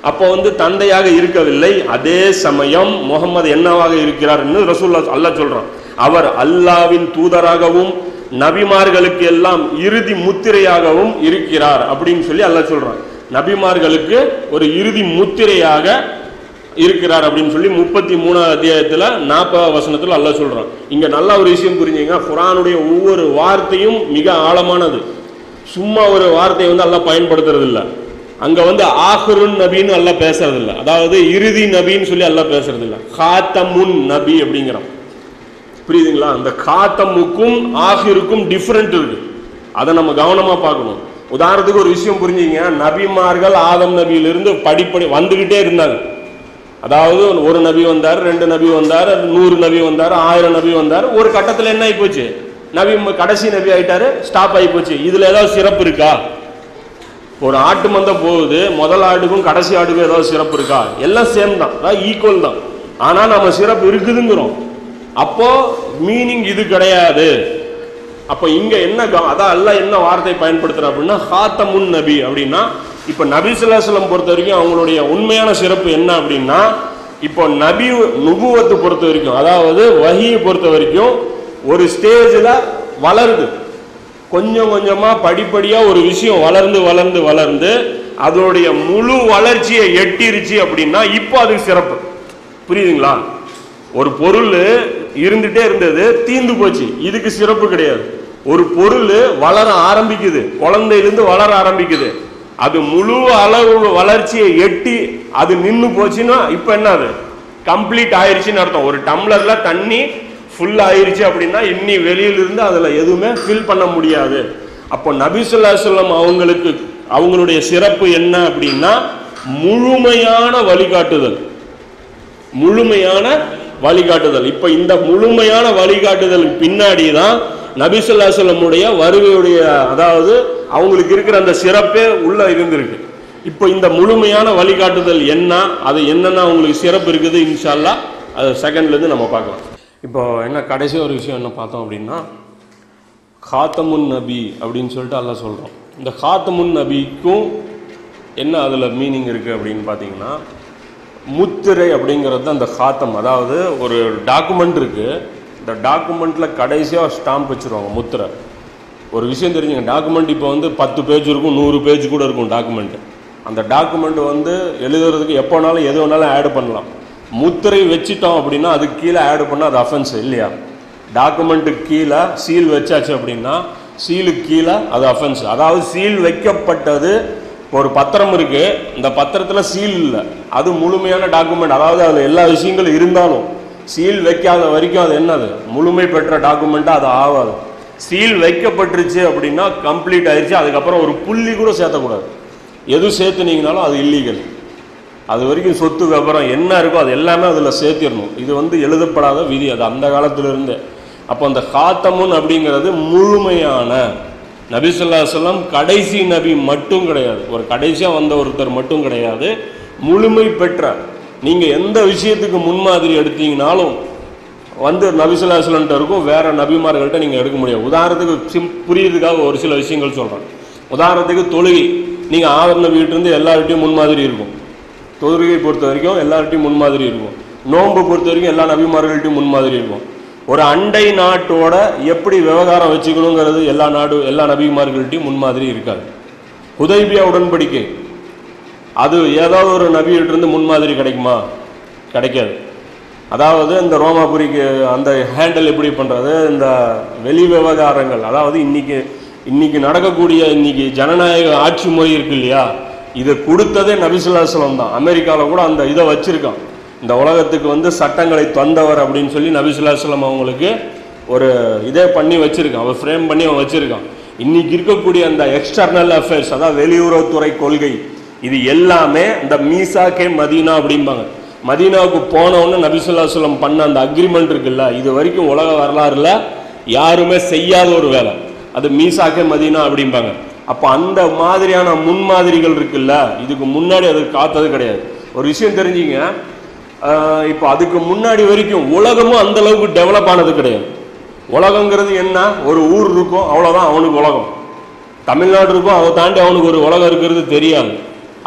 அப்போ வந்து தந்தையாக இருக்கவில்லை. அதே சமயம் முகமது என்னவாக இருக்கிறார்னு ரசூலுல்லாஹ் அல்லாஹ் சொல்கிறான், அவர் அல்லாஹ்வின் தூதராகவும் நபிமார்களுக்கு எல்லாம் இறுதி முத்திரையாகவும் இருக்கிறார் அப்படின்னு சொல்லி அல்லாஹ் சொல்கிறான். நபிமார்களுக்கு ஒரு இறுதி முத்திரையாக இருக்கிறார் அப்படின்னு சொல்லி முப்பத்தி மூணாவது அத்தியாயத்தில் நாற்பதாவது வசனத்தில் அல்லாஹ் சொல்கிறான். இங்கே நல்ல ஒரு விஷயம் புரிஞ்சுங்க, குர்ஆனுடைய ஒவ்வொரு வார்த்தையும் மிக ஆழமானது, சும்மா ஒரு வார்த்தையை வந்து அல்லாஹ் பயன்படுத்துறது இல்லை. அங்கே வந்து ஆஹிருன் நபின்னு அல்லாஹ் பேசுறதில்லை, அதாவது இறுதி நபின்னு சொல்லி அல்லாஹ் பேசுறதில்லை, காத்தமுன் நபி அப்படிங்கிறான், புரியுதுங்களா? அந்த காத்தமுக்கும் ஆஹிருக்கும் டிஃப்ரெண்ட் இருக்கு, அதை நம்ம கவனமாக பார்க்கணும். உதாரணத்துக்கு ஒரு விஷயம் புரிஞ்சுங்க, நபிமார்கள் ஆதம் நபியிலிருந்து படிப்படி வந்துக்கிட்டே இருந்தாங்க, அதாவது ஒரு நபி வந்தார், ரெண்டு நபி வந்தார், நூறு நபி வந்தார், ஆயிரம் நபி வந்தார், ஒரு கட்டத்தில் என்ன ஆகிப்போச்சு, நபி கடைசி நபி ஆகிட்டாரு, ஸ்டாப் ஆகிப்போச்சு. இதில் ஏதாவது சிறப்பு இருக்கா? ஒரு ஆட்டு மந்த போகுது, முதல் ஆடுக்கும் கடைசி ஆடுக்கும் ஏதாவது சிறப்பு இருக்கா? எல்லாம் சேம் தான், அதாவது ஈக்குவல் தான். ஆனால் நம்ம சிறப்பு இருக்குதுங்கிறோம், அப்போது மீனிங் இது கிடையாது. அப்போ இங்கே என்ன அதான் எல்லாம் என்ன வார்த்தை பயன்படுத்துகிறேன் அப்படின்னா ஹாத்தமுன் நபி அப்படின்னா, இப்போ நபி ஸல்லல்லாஹு அலைஹி வஸல்லம் பொறுத்த வரைக்கும் அவங்களுடைய உண்மையான சிறப்பு என்ன அப்படின்னா, இப்போ நபி நுபுவத்தை பொறுத்த வரைக்கும், அதாவது வஹியை பொறுத்த வரைக்கும் ஒரு ஸ்டேஜில் வளருது, கொஞ்சம் கொஞ்சமாக படிப்படியாக ஒரு விஷயம் வளர்ந்து வளர்ந்து வளர்ந்து அதோடைய முழு வளர்ச்சியை எட்டிருச்சு அப்படின்னா இப்போ அதுக்கு சிறப்பு, புரியுதுங்களா? ஒரு பொருள் இருந்துகிட்டே இருந்தது, தீந்து போச்சு, இதுக்கு சிறப்பு கிடையாது. ஒரு பொருள் வளர ஆரம்பிக்குது, குழந்தையிலேருந்து வளர ஆரம்பிக்குது, அது முழு அளவு வளர்ச்சியை எட்டி அது நின்று போச்சுன்னா இப்போ என்ன, அது கம்ப்ளீட் ஆயிடுச்சுன்னு அர்த்தம். ஒரு டம்ளரில் தண்ணி ஃபுல் ஆயிடுச்சு அப்படின்னா இன்னி வெளியிலிருந்து அதில் எதுவுமே ஃபில் பண்ண முடியாது. அப்போ நபி ஸல்லல்லாஹு அலைஹி வஸல்லம் அவங்களுக்கு அவங்களுடைய சிறப்பு என்ன அப்படின்னா முழுமையான வழிகாட்டுதல், முழுமையான வழிகாட்டுதல். இப்போ இந்த முழுமையான வழிகாட்டுதலுக்கு பின்னாடி தான் நபி ஸல்லல்லாஹு அலைஹி வஸல்லமுடைய வருகையுடைய, அதாவது அவங்களுக்கு இருக்கிற அந்த சிறப்பே உள்ளே இருந்திருக்கு. இப்போ இந்த முழுமையான வழிகாட்டுதல் என்ன, அது என்னென்ன அவங்களுக்கு சிறப்பு இருக்குது, இன்ஷா அல்லாஹ் அது செகண்ட்லேருந்து நம்ம பார்க்கலாம். இப்போ என்ன கடைசி ஒரு விஷயம் என்ன பார்த்தோம் அப்படின்னா காத்தமுன் நபி அப்படின்னு சொல்லிட்டு அல்லாஹ் சொல்கிறோம். இந்த காத்தமுன் நபிக்கும் என்ன அதில் மீனிங் இருக்குது அப்படின்னு பார்த்தீங்கன்னா, முத்திரை அப்படிங்கிறது தான் இந்த காத்தம், அதாவது ஒரு டாக்குமெண்ட் இருக்குது, இந்த டாக்குமெண்ட்டில் கடைசியாக ஸ்டாம்ப் வச்சுருவாங்க முத்திரை. ஒரு விஷயம் தெரிஞ்சுங்க, டாக்குமெண்ட் இப்போ வந்து பத்து பேஜ் இருக்கும், நூறு பேஜ் கூட இருக்கும் டாக்குமெண்ட்டு. அந்த டாக்குமெண்ட் வந்து எழுதுறதுக்கு எப்போனாலும் எது வேணாலும் ஆட் பண்ணலாம். முத்திரை வச்சுட்டோம் அப்படின்னா அதுக்கு கீழே ஆட் பண்ணால் அது அஃபென்ஸ் இல்லையா? டாக்குமெண்ட்டுக்கு கீழே சீல் வச்சாச்சு அப்படின்னா சீலுக்கு கீழே அது அஃபென்ஸ். அதாவது சீல் வைக்கப்பட்டது, ஒரு பத்திரம் இருக்குது, இந்த பத்திரத்தில் சீல் இல்லை, அது முழுமையான டாக்குமெண்ட், அதாவது அதில் எல்லா விஷயங்களும் இருந்தாலும் சீல் வைக்காத வரைக்கும் அது என்னது முழுமை பெற்ற டாக்குமெண்ட்டாக அது ஆகாது. சீல் வைக்கப்பட்டுருச்சு அப்படின்னா கம்ப்ளீட் ஆயிடுச்சு, அதுக்கப்புறம் ஒரு புள்ளி கூட சேர்த்தக்கூடாது. எதுவும் சேர்த்துனீங்கனாலும் அது இல்லீகல். அது வரைக்கும் சொத்து விவரம் என்ன இருக்கோ அது எல்லாமே அதில் சேர்த்திடணும். இது வந்து எழுதப்படாத விதி, அது அந்த காலத்திலிருந்தே. அப்போ அந்த காத்தமுன் அப்படிங்கிறது முழுமையான நபி ஸல்லல்லாஹு அலைஹி வஸல்லம் கடைசி நபி மட்டும் கிடையாது, ஒரு கடைசியாக வந்த ஒருத்தர் மட்டும் கிடையாது, முழுமை பெற்ற. நீங்கள் எந்த விஷயத்துக்கு முன்மாதிரி எடுத்தீங்கனாலும் வந்து நபி ஸல்லல்லாஹு அலைஹி வஸல்லம் இருக்கும், வேறு நபிமார்கள்ட்ட நீங்கள் எடுக்க முடியாது. உதாரணத்துக்கு சிம் புரியுறதுக்காக ஒரு சில விஷயங்கள் சொல்கிறேன். உதாரணத்துக்கு தொழுகை, நீங்கள் ஆதர் நபிகிட்டேருந்து எல்லார்ட்டையும் முன்மாதிரி இருக்கும். தொழுகையை பொறுத்த வரைக்கும் எல்லார்ட்டையும் முன்மாதிரி இருக்கும். நோன்பு பொறுத்த வரைக்கும் எல்லா நபிமார்கள்ட்டையும் முன்மாதிரி இருக்கும். ஒரு அண்டை நாட்டோட எப்படி விவகாரம் வச்சுக்கணுங்கிறது எல்லா நாடு எல்லா நபிமார்கள்ட்டையும் முன்மாதிரி இருக்காது. ஹுதைபியா உடன்படிக்கை, அது ஏதாவது ஒரு நபியிட்டிருந்து முன்மாதிரி கிடைக்குமா? கிடைக்காது. அதாவது இந்த ரோமாபுரிக்கு அந்த ஹேண்டில் எப்படி பண்ணுறது, இந்த வெளி விவகாரங்கள், அதாவது இன்றைக்கி இன்றைக்கி நடக்கக்கூடிய இன்றைக்கி ஜனநாயக ஆட்சி முறை இருக்கு இல்லையா, இதை கொடுத்ததே நபி ஸல்லல்லாஹு அலைஹி வஸல்லம் தான். அமெரிக்காவில் கூட அந்த இதை வச்சுருக்கான், இந்த உலகத்துக்கு வந்து சட்டங்களை தந்தவர் அப்படின்னு சொல்லி நபி ஸல்லல்லாஹு அலைஹி வஸல்லம் அவங்களுக்கு ஒரு இதே பண்ணி வச்சுருக்கான், அவன் ஃப்ரேம் பண்ணி அவன் வச்சுருக்கான். இன்றைக்கி இருக்கக்கூடிய அந்த எக்ஸ்டர்னல் அஃபேர்ஸ், அதாவது வெளியுறவுத்துறை கொள்கை, இது எல்லாமே இந்த மீசாக்கே மதீனா அப்படிம்பாங்க. மதீனாவுக்கு போனவொன்னு நபி ஸல்லல்லாஹு அலைஹி வஸல்லம் பண்ண அந்த அக்ரிமெண்ட் இருக்குல்ல, இது வரைக்கும் உலக வரலாறுல யாருமே செய்யாத ஒரு வேலை, அது மீசாக்கே மதீனா அப்படிம்பாங்க. அப்போ அந்த மாதிரியான முன்மாதிரிகள் இருக்குல்ல, இதுக்கு முன்னாடி அது காத்தது கிடையாது. ஒரு விஷயம் தெரிஞ்சுங்க, இப்போ அதுக்கு முன்னாடி வரைக்கும் உலகமும் அந்தளவுக்கு டெவலப் ஆனது கிடையாது. உலகங்கிறது என்ன, ஒரு ஊர் இருக்கும் அவ்வளோதான் அவனுக்கு உலகம். தமிழ்நாடு இருக்கும், அதை தாண்டி அவனுக்கு ஒரு உலகம் இருக்கிறது தெரியாது.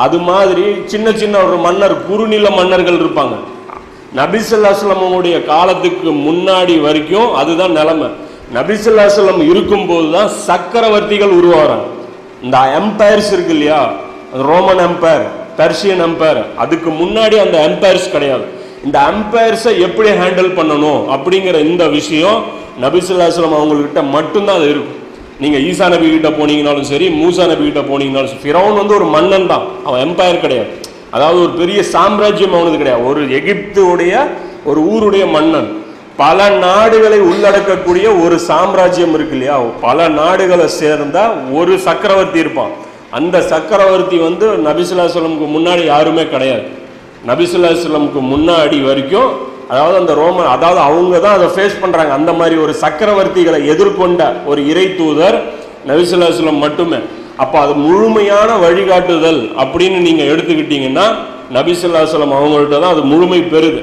அது மாதிரி சின்ன சின்ன ஒரு மன்னர், குறுநில மன்னர்கள் இருப்பாங்க. நபி ஸல்லல்லாஹு அலைஹி வஸல்லம்முடைய காலத்துக்கு முன்னாடி வரைக்கும் அதுதான் நிலைமை. நபி ஸல்லல்லாஹு அலைஹி வஸல்லம் இருக்கும்போது தான் சக்கரவர்த்திகள் உருவாகிறாங்க. இந்த எம்பையர்ஸ் இருக்கு இல்லையா, ரோமன் எம்பையர், பெர்ஷியன் எம்பையர், அதுக்கு முன்னாடி அந்த எம்பையர்ஸ் கிடையாது. இந்த எம்பையர்ஸை எப்படி ஹேண்டில் பண்ணணும் அப்படிங்கிற இந்த விஷயம் நபி ஸல்லல்லாஹு அலைஹி வஸல்லம் அவங்கக்கிட்ட மட்டும்தான் அது இருக்கும். நீங்கள் ஈசா நபி கிட்ட போனீங்கனாலும் சரி, மூசா நபி கிட்ட போனீங்கனாலும் சரி, ஃபிரௌன் வந்து ஒரு மன்னன் தான், அவன் எம்பையர் கிடையாது. அதாவது ஒரு பெரிய சாம்ராஜ்யம் அவனுக்கு கிடையாது. ஒரு எகிப்துடைய ஒரு ஊருடைய மன்னன், பல நாடுகளை உள்ளடக்கக்கூடிய ஒரு சாம்ராஜ்யம் இருக்கு இல்லையா, பல நாடுகளை சேர்ந்த ஒரு சக்கரவர்த்தி இருப்பான். அந்த சக்கரவர்த்தி வந்து நபி ஸல்லல்லாஹு அலைஹி வஸல்லமுக்கு முன்னாடி யாருமே கிடையாது. நபி ஸல்லல்லாஹு அலைஹி வஸல்லமுக்கு முன்னாடி வரைக்கும் அதாவது அந்த ரோமன், அதாவது அவங்க தான் அதை ஃபேஸ் பண்ணுறாங்க. அந்த மாதிரி ஒரு சக்கரவர்த்திகளை எதிர்கொண்ட ஒரு இறை தூதர் நபி ஸல்லல்லாஹு அலைஹி வஸல்லம் மட்டுமே. அப்போ அது முழுமையான வழிகாட்டுதல் அப்படின்னு நீங்கள் எடுத்துக்கிட்டிங்கன்னா நபி ஸல்லல்லாஹு அலைஹி வஸல்லம் அவங்கள்ட்ட தான் அது முழுமை பெறுது.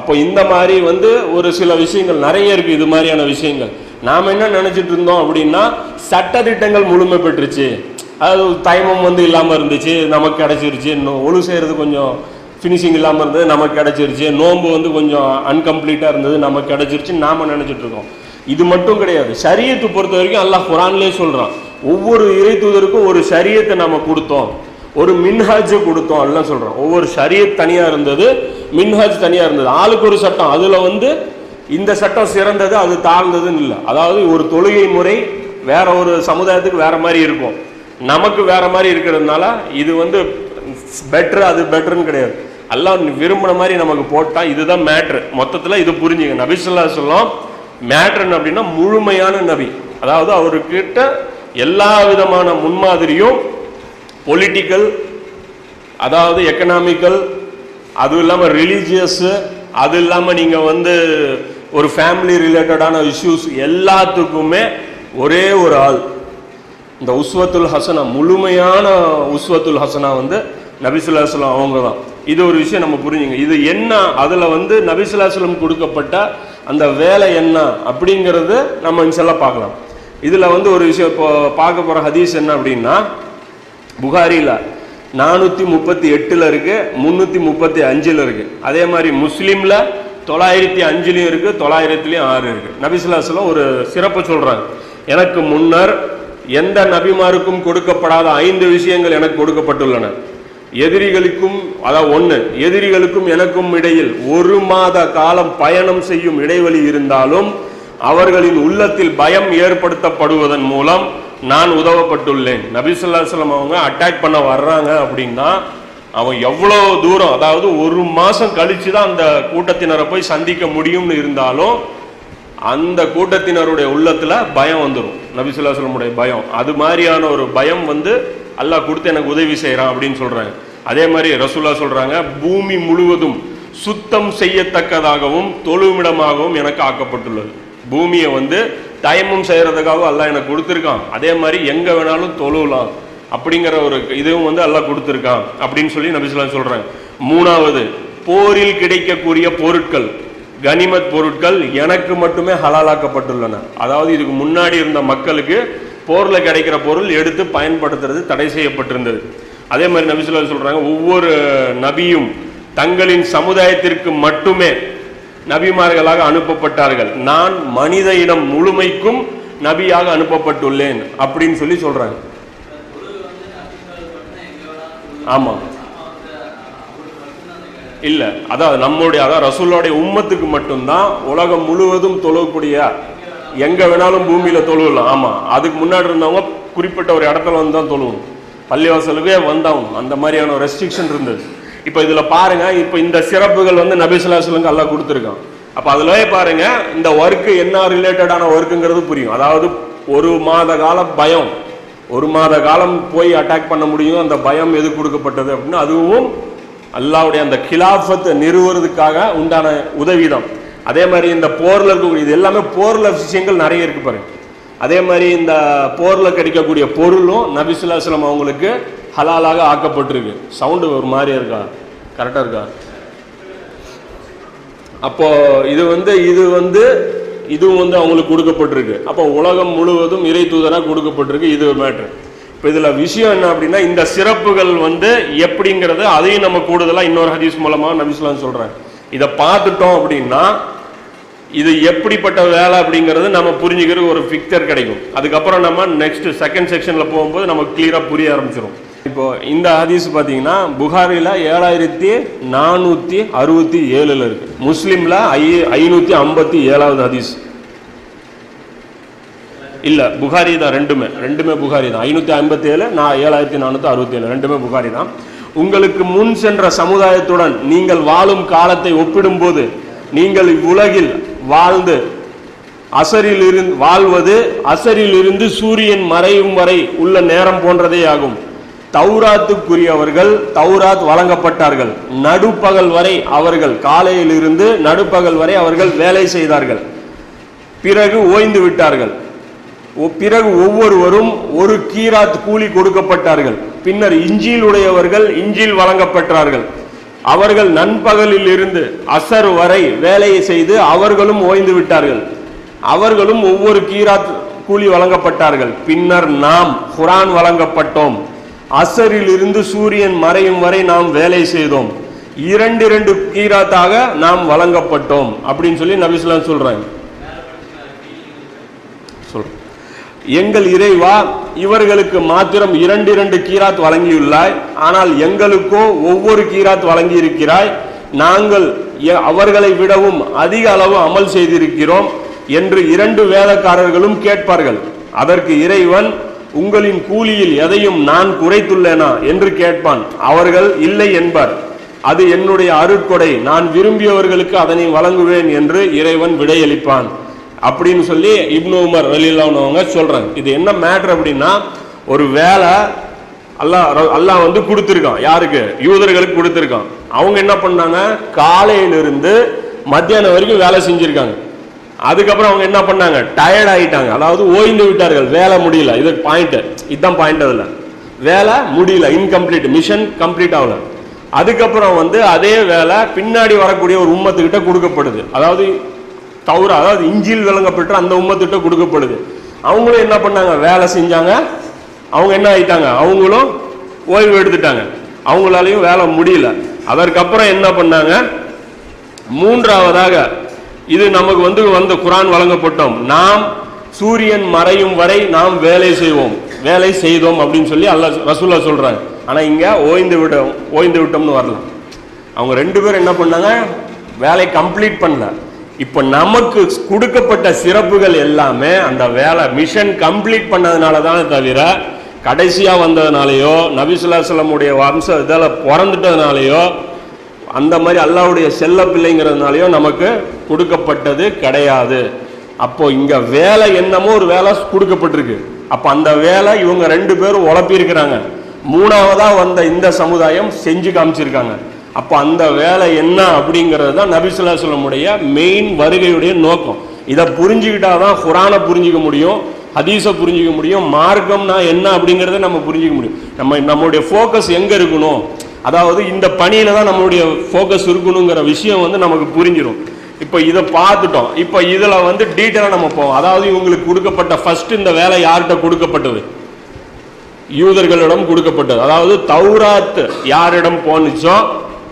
அப்போ இந்த மாதிரி வந்து ஒரு சில விஷயங்கள் நிறைய இருக்குது. இது மாதிரியான விஷயங்கள் நாம் என்ன நினச்சிட்டு இருந்தோம் அப்படின்னா, சட்டத்திட்டங்கள் முழுமை பெற்றுச்சு, அது தைமம் வந்து இல்லாமல் இருந்துச்சு நமக்கு கிடச்சிருச்சு, இன்னும் ஒழு செய்கிறது கொஞ்சம் ஃபினிஷிங் இல்லாமல் இருந்தது நமக்கு கிடச்சிருச்சு, நோன்பு வந்து கொஞ்சம் அன்கம்ப்ளீட்டாக இருந்தது நமக்கு கிடச்சிருச்சுன்னு நாம் நினச்சிட்ருக்கோம். இது மட்டும் கிடையாது. ஷரியத்தை பொறுத்த வரைக்கும் அல்லாஹ் குர்ஆன்லேயே சொல்கிறான், ஒவ்வொரு இறை தூதருக்கும் ஒரு ஷரியத்தை நம்ம கொடுத்தோம், ஒரு மின்ஹாஜ் கொடுத்தோம் எல்லாம் சொல்கிறோம். ஒவ்வொரு ஷரியத் தனியாக இருந்தது, மின்ஹாஜ் தனியாக இருந்தது, ஆளுக்கு ஒரு சட்டம். அதில் வந்து இந்த சட்டம் சிறந்தது அது தாழ்ந்ததுன்னு இல்லை. அதாவது ஒரு தொழுகை முறை வேற ஒரு சமுதாயத்துக்கு வேறு மாதிரி இருக்கும், நமக்கு வேறு மாதிரி இருக்கிறதுனால இது வந்து பெட்ரு அது பெட்ருன்னு கிடையாது. எல்லாம் விரும்பின மாதிரி நமக்கு போட்டால் இதுதான் மேட்ரு. மொத்தத்தில் இது புரிஞ்சுங்க, நபி ஸல்லல்லாஹு அலைஹி வஸல்லம் மேட்ருன்னு அப்படின்னா முழுமையான நபி. அதாவது அவர்கிட்ட எல்லா விதமான முன்மாதிரியும் பொலிட்டிக்கல், அதாவது எக்கனாமிக்கல், அதுவும் இல்லாமல் ரிலீஜியஸ்ஸு, அது இல்லாமல் நீங்கள் வந்து ஒரு ஃபேமிலி ரிலேட்டடான இஷ்யூஸ் எல்லாத்துக்குமே ஒரே ஒரு ஆள். இந்த உஸ்வத்துல் ஹசனா, முழுமையான உஸ்வத்துல் ஹசனா வந்து நபி ஸல்லல்லாஹு அலைஹி வஸல்லம் அவங்க தான். இது ஒரு விஷயம் நம்ம புரிஞ்சுங்க. இது என்ன, அதில் வந்து நபி ஸல்லல்லாஹு அலைஹி வஸல்லம் கொடுக்கப்பட்ட அந்த வேலை என்ன அப்படிங்கிறது நம்ம இன்ஷால்லா பார்க்கலாம். இதில் வந்து ஒரு விஷயம் இப்போ பார்க்க போகிற ஹதீஸ் என்ன அப்படின்னா, புகாரியில் நானூற்றி முப்பத்தி எட்டில் இருக்குது, முந்நூற்றி முப்பத்தி அஞ்சில் இருக்குது, அதே மாதிரி முஸ்லீமில் தொள்ளாயிரத்தி அஞ்சுலையும் இருக்குது, தொள்ளாயிரத்துலேயும் ஆறு இருக்குது. நபி ஸல்லல்லாஹு அலைஹி வஸல்லம் ஒரு சிறப்பு சொல்கிறாங்க, எனக்கு முன்னர் எந்த நபிமாருக்கும் கொடுக்கப்படாத ஐந்து விஷயங்கள் எனக்கு கொடுக்கப்பட்டுள்ளன. எதிரிகளுக்கும், அதாவது ஒன்று, எதிரிகளுக்கும் எனக்கும் இடையில் ஒரு மாத காலம் பயணம் செய்யும் இடைவெளி இருந்தாலும் அவர்களின் உள்ளத்தில் பயம் ஏற்படுத்தப்படுவதன் மூலம் நான் உதவப்பட்டுள்ளேன். நபி ஸல்லல்லாஹு அலைஹி வஸல்லம் அவங்க அட்டாக் பண்ண வர்றாங்க அப்படின்னா அவன் எவ்வளோ தூரம், அதாவது ஒரு மாதம் கழித்து தான் அந்த கூட்டத்தினரை போய் சந்திக்க முடியும்னு இருந்தாலும் அந்த கூட்டத்தினருடைய உள்ளத்தில் பயம் வந்துடும். நபி ஸல்லல்லாஹு அலைஹி வஸல்லம் உடைய பயம், அது மாதிரியான ஒரு பயம் வந்து அல்லாஹ் கொடுத்து எனக்கு உதவி செய்கிறான் அப்படின்னு சொல்கிறாங்க. அதே மாதிரி ரசூல்லா சொல்கிறாங்க, பூமி முழுவதும் சுத்தம் செய்யத்தக்கதாகவும் தொழுமிடமாகவும் எனக்கு ஆக்கப்பட்டுள்ளது. பூமியை வந்து தயமும் செய்கிறதுக்காகவும் அல்லாஹ் எனக்கு கொடுத்துருக்கான். அதே மாதிரி எங்கே வேணாலும் தொழுலாம் அப்படிங்கிற ஒரு இதுவும் வந்து அல்லாஹ் கொடுத்துருக்கான் அப்படின்னு சொல்லி நபி ஸல்லல்லாஹு அலைஹி வஸல்லம் சொல்கிறாங்க. மூணாவது, போரில் கிடைக்கக்கூடிய பொருட்கள், கனிமத் பொருட்கள் எனக்கு மட்டுமே ஹலாலாக்கப்பட்டுள்ளன. அதாவது இதுக்கு முன்னாடி இருந்த மக்களுக்கு போரில் கிடைக்கிற பொருள் எடுத்து பயன்படுத்துறது தடை செய்யப்பட்டிருந்தது. அதே மாதிரி நபி ஸல்லல்லாஹு அலைஹி வஸல்லம் சொல்கிறாங்க, ஒவ்வொரு நபியும் தங்களின் சமுதாயத்திற்கு மட்டுமே நபிமார்களாக அனுப்பப்பட்டார்கள். நான் மனித இனம் முழுமைக்கும் நபியாக அனுப்பப்பட்டுள்ளேன் அப்படின்னு சொல்லி சொல்கிறாங்க. ஆமாம், இல்லை, அதாவது நம்மளுடைய, அதாவது ரசூலுடைய உம்மத்துக்கு மட்டும்தான் உலகம் முழுவதும் தொழக்கூடிய, எங்கே வேணாலும் பூமியில் தொழுவலாம். ஆமாம், அதுக்கு முன்னாடி இருந்தவங்க குறிப்பிட்ட ஒரு இடத்துல வந்து தான் தொழுவோம், பள்ளிவாசலுக்கே வந்தாங்க, அந்த மாதிரியான ரெஸ்ட்ரிக்ஷன் இருந்தது. இப்போ இதில் பாருங்கள், இப்போ இந்த சிறப்புகள் வந்து நபி ஸல்லல்லாஹு அலைஹி வஸல்லம் அல்லாஹ் கொடுத்துருக்கான். அப்போ அதிலே பாருங்கள், இந்த ஒர்க்கு என்ன ரிலேட்டடான ஒர்க்குங்கிறது புரியும். அதாவது ஒரு மாத கால பயம், ஒரு மாத காலம் போய் அட்டாக் பண்ண முடியும், அந்த பயம் எது கொடுக்கப்பட்டது அப்படின்னா அதுவும் அல்லாஹ்வுடைய அந்த கிலாஃபத்தை நிறுவுறதுக்காக உண்டான உதவிதான். அதே மாதிரி இந்த போரில் இருக்கக்கூடிய இது எல்லாமே போரில் விஷயங்கள் நிறைய இருக்குது பாருங்க. அதே மாதிரி இந்த போரில் கிடைக்கக்கூடிய பொருளும் நபி ஸல்லல்லாஹு அலைஹி வஸல்லம் அவங்களுக்கு ஹலாலாக ஆக்கப்பட்டிருக்கு. சவுண்டு ஒரு மாதிரி இருக்கா? கரெக்டாக இருக்கா? அப்போது இது வந்து இது வந்து இதுவும் வந்து அவங்களுக்கு கொடுக்கப்பட்டிருக்கு. அப்போ உலகம் முழுவதும் இறை தூதராக கொடுக்கப்பட்டிருக்கு. இது மேட்ரு. இப்போ இதில் விஷயம் என்ன அப்படின்னா, இந்த சிறப்புகள் வந்து எப்படிங்கிறது அதையும் நம்ம கூடுதலாக இன்னொரு ஹதீஸ் மூலமாக நபி ஸல்லல்லாஹு அலைஹி வஸல்லம் சொல்கிறாங்க. இதை பார்த்துட்டோம் அப்படின்னா இது எப்படிப்பட்ட வேலை அப்படிங்கிறது நம்ம புரிஞ்சுக்கிற ஒரு பிக்சர் கிடைக்கும். அதுக்கப்புறம் நம்ம நெக்ஸ்ட் செகண்ட் செக்ஷனில் போகும்போது நமக்கு கிளியராக புரிய ஆரம்பிச்சிடும். இப்போது இந்த ஹதீஸ் பார்த்தீங்கன்னா புகாரியில் ஏழாயிரத்தி நானூற்றி அறுபத்தி ஏழில் இருக்குது, முஸ்லீமில் ஐ ஐநூற்றி ஐம்பத்தி ஏழாவது ஹதீஸ். இல்லை, புகாரி தான், ரெண்டுமே ரெண்டுமே புகாரி தான். ஐநூற்றி ஐம்பத்தி ஏழு நான் ஏழாயிரத்தி நானூற்றி அறுபத்தி ஏழு ரெண்டுமே புகாரி தான். உங்களுக்கு முன் சென்ற சமுதாயத்துடன் நீங்கள் வாழும் காலத்தை ஒப்பிடும்போது நீங்கள் இவ்வுலகில் வாழ்ந்து அசரில் இருந்து வாழ்வது அசரில் இருந்து சூரியன் மறையும் வரை உள்ள நேரம் போன்றதே ஆகும். தௌராத்துக்குரியவர்கள் தௌராத் வழங்கப்பட்டார்கள். நடுப்பகல் வரை அவர்கள் காலையில் இருந்து நடுப்பகல் வரை அவர்கள் வேலை செய்தார்கள். பிறகு ஓய்ந்து விட்டார்கள். பிறகு ஒவ்வொருவரும் ஒரு கீராத் கூலி கொடுக்கப்பட்டார்கள். பின்னர் இஞ்சில் உடையவர்கள் இஞ்சில் வழங்கப்பட்டார்கள். அவர்கள் நண்பகலில் இருந்து அசர் வரை வேலையை செய்து அவர்களும் ஓய்ந்து விட்டார்கள். அவர்களும் ஒவ்வொரு கீராத் கூலி வழங்கப்பட்டார்கள். பின்னர் நாம் குரான் வழங்கப்பட்டோம். அசரில் இருந்து சூரியன் மறையும் வரை நாம் வேலை செய்தோம். இரண்டு இரண்டு கீராத்தாக நாம் வழங்கப்பட்டோம் அப்படின்னு சொல்லி நபி ஸல்லல்லாஹு அலைஹி வஸல்லம் சொல்றாங்க. சொல்றேன், எங்கள் இறைவா, இவர்களுக்கு மாத்திரம் இரண்டு இரண்டு கீராத் வழங்கியுள்ளாய், ஆனால் எங்களுக்கோ ஒவ்வொரு கீராத் வழங்கி இருக்கிறாய். நாங்கள் அவர்களை விடவும் அதிக அளவு அமல் செய்திருக்கிறோம் என்று இரண்டு வேதக்காரர்களும் கேட்பார்கள். அதற்கு இறைவன், உங்களின் கூலியில் எதையும் நான் குறைத்துள்ளேனா என்று கேட்பான். அவர்கள் இல்லை என்பார். அது என்னுடைய அருட்கொடை, நான் விரும்பியவர்களுக்கு அதனை வழங்குவேன் என்று இறைவன் விடையளிப்பான் அப்படின்னு சொல்லி இப்னு உமர் ரலியல்லாஹு சொல்றாங்க. இது என்ன மேட்டர் அப்படின்னா, ஒரு வேலை அல்லாஹ் அல்லாஹ் வந்து கொடுத்துருக்கான். யாருக்கு? யூதர்களுக்கு கொடுத்துருக்கான். அவங்க என்ன பண்ணாங்க, காலையிலிருந்து மத்தியானம் வரைக்கும் வேலை செஞ்சிருக்காங்க. அதுக்கப்புறம் அவங்க என்ன பண்ணாங்க, டயர்ட் ஆகிட்டாங்க, அதாவது ஓய்ந்து விட்டார்கள், வேலை முடியல. இது பாயிண்ட், இதுதான் பாயிண்ட். அதில் வேலை முடியல, இன்கம்ப்ளீட், மிஷன் கம்ப்ளீட் ஆகல. அதுக்கப்புறம் வந்து அதே வேலை பின்னாடி வரக்கூடிய ஒரு உம்மத்துக்கிட்ட கொடுக்கப்படுது. அதாவது தௌரா, அதாவது இஞ்சில் விளங்கப்பட்ட அந்த உம்மத்திட்ட கொடுக்கப்படுது. அவங்களும் என்ன பண்ணாங்க, வேலை செஞ்சாங்க. அவங்க என்ன ஆகிட்டாங்க, அவங்களும் ஓய்வு எடுத்துட்டாங்க, அவங்களாலையும் வேலை முடியல. அதற்கப்புறம் என்ன பண்ணாங்க, மூன்றாவதாக இது நமக்கு வந்து வந்து குர்ஆன் வழங்கப்பட்டோம், நாம் சூரியன் மறையும் வரை நாம் வேலை செய்வோம், வேலை செய்தோம் அப்படின்னு சொல்லி அல்லாஹ் ரசூலுல்லாஹ் சொல்றாங்க. ஆனால் இங்கே ஓய்ந்து விட்டோம், ஓய்ந்து விட்டோம்னு வரலாம். அவங்க ரெண்டு பேரும் என்ன பண்ணாங்க, வேலை கம்ப்ளீட் பண்ணல. இப்போ நமக்கு கொடுக்கப்பட்ட சிறப்புகள் எல்லாமே அந்த வேலை மிஷன் கம்ப்ளீட் பண்ணதுனால தான், தவிர கடைசியாக வந்ததுனாலையோ நபி ஸல்லல்லாஹு அலைஹி வஸல்லம் உடைய வம்சம் இதில் பிறந்துட்டதுனாலையோ அந்த மாதிரி அல்லாஹ்வுடைய செல்ல பிள்ளைங்கிறதுனாலையோ நமக்கு கொடுக்கப்பட்டது கிடையாது. அப்போது இங்கே வேலை என்னமோ ஒரு வேலை கொடுக்கப்பட்டிருக்கு. அப்போ அந்த வேலை இவங்க ரெண்டு பேரும் உழப்பியிருக்கிறாங்க. மூணாவதாக வந்த இந்த சமுதாயம் செஞ்சு காமிச்சிருக்காங்க. அப்போ அந்த வேலை என்ன அப்படிங்கிறது தான் நபி ஸல்லல்லாஹு அலைஹி வஸல்லம் உடைய மெயின் வருகையுடைய நோக்கம். இதை புரிஞ்சுக்கிட்டால் தான் குர்ஆனை புரிஞ்சிக்க முடியும், ஹதீஸை புரிஞ்சிக்க முடியும், மார்க்கம்னா என்ன அப்படிங்கிறத நம்ம புரிஞ்சிக்க முடியும். நம்ம நம்மளுடைய ஃபோக்கஸ் எங்கே இருக்கணும், அதாவது இந்த பணியில் தான் நம்மளுடைய ஃபோக்கஸ் இருக்கணுங்கிற விஷயம் வந்து நமக்கு புரிஞ்சிடும். இப்போ இதை பார்த்துட்டோம். இப்போ இதில் வந்து டீட்டெயிலாக நம்ம போவோம். அதாவது இவங்களுக்கு கொடுக்கப்பட்ட ஃபஸ்ட்டு இந்த வேலை யார்கிட்ட கொடுக்கப்பட்டது? யூதர்களிடம் கொடுக்கப்பட்டது. அதாவது தௌராத் யாரிடம் போனுச்சோ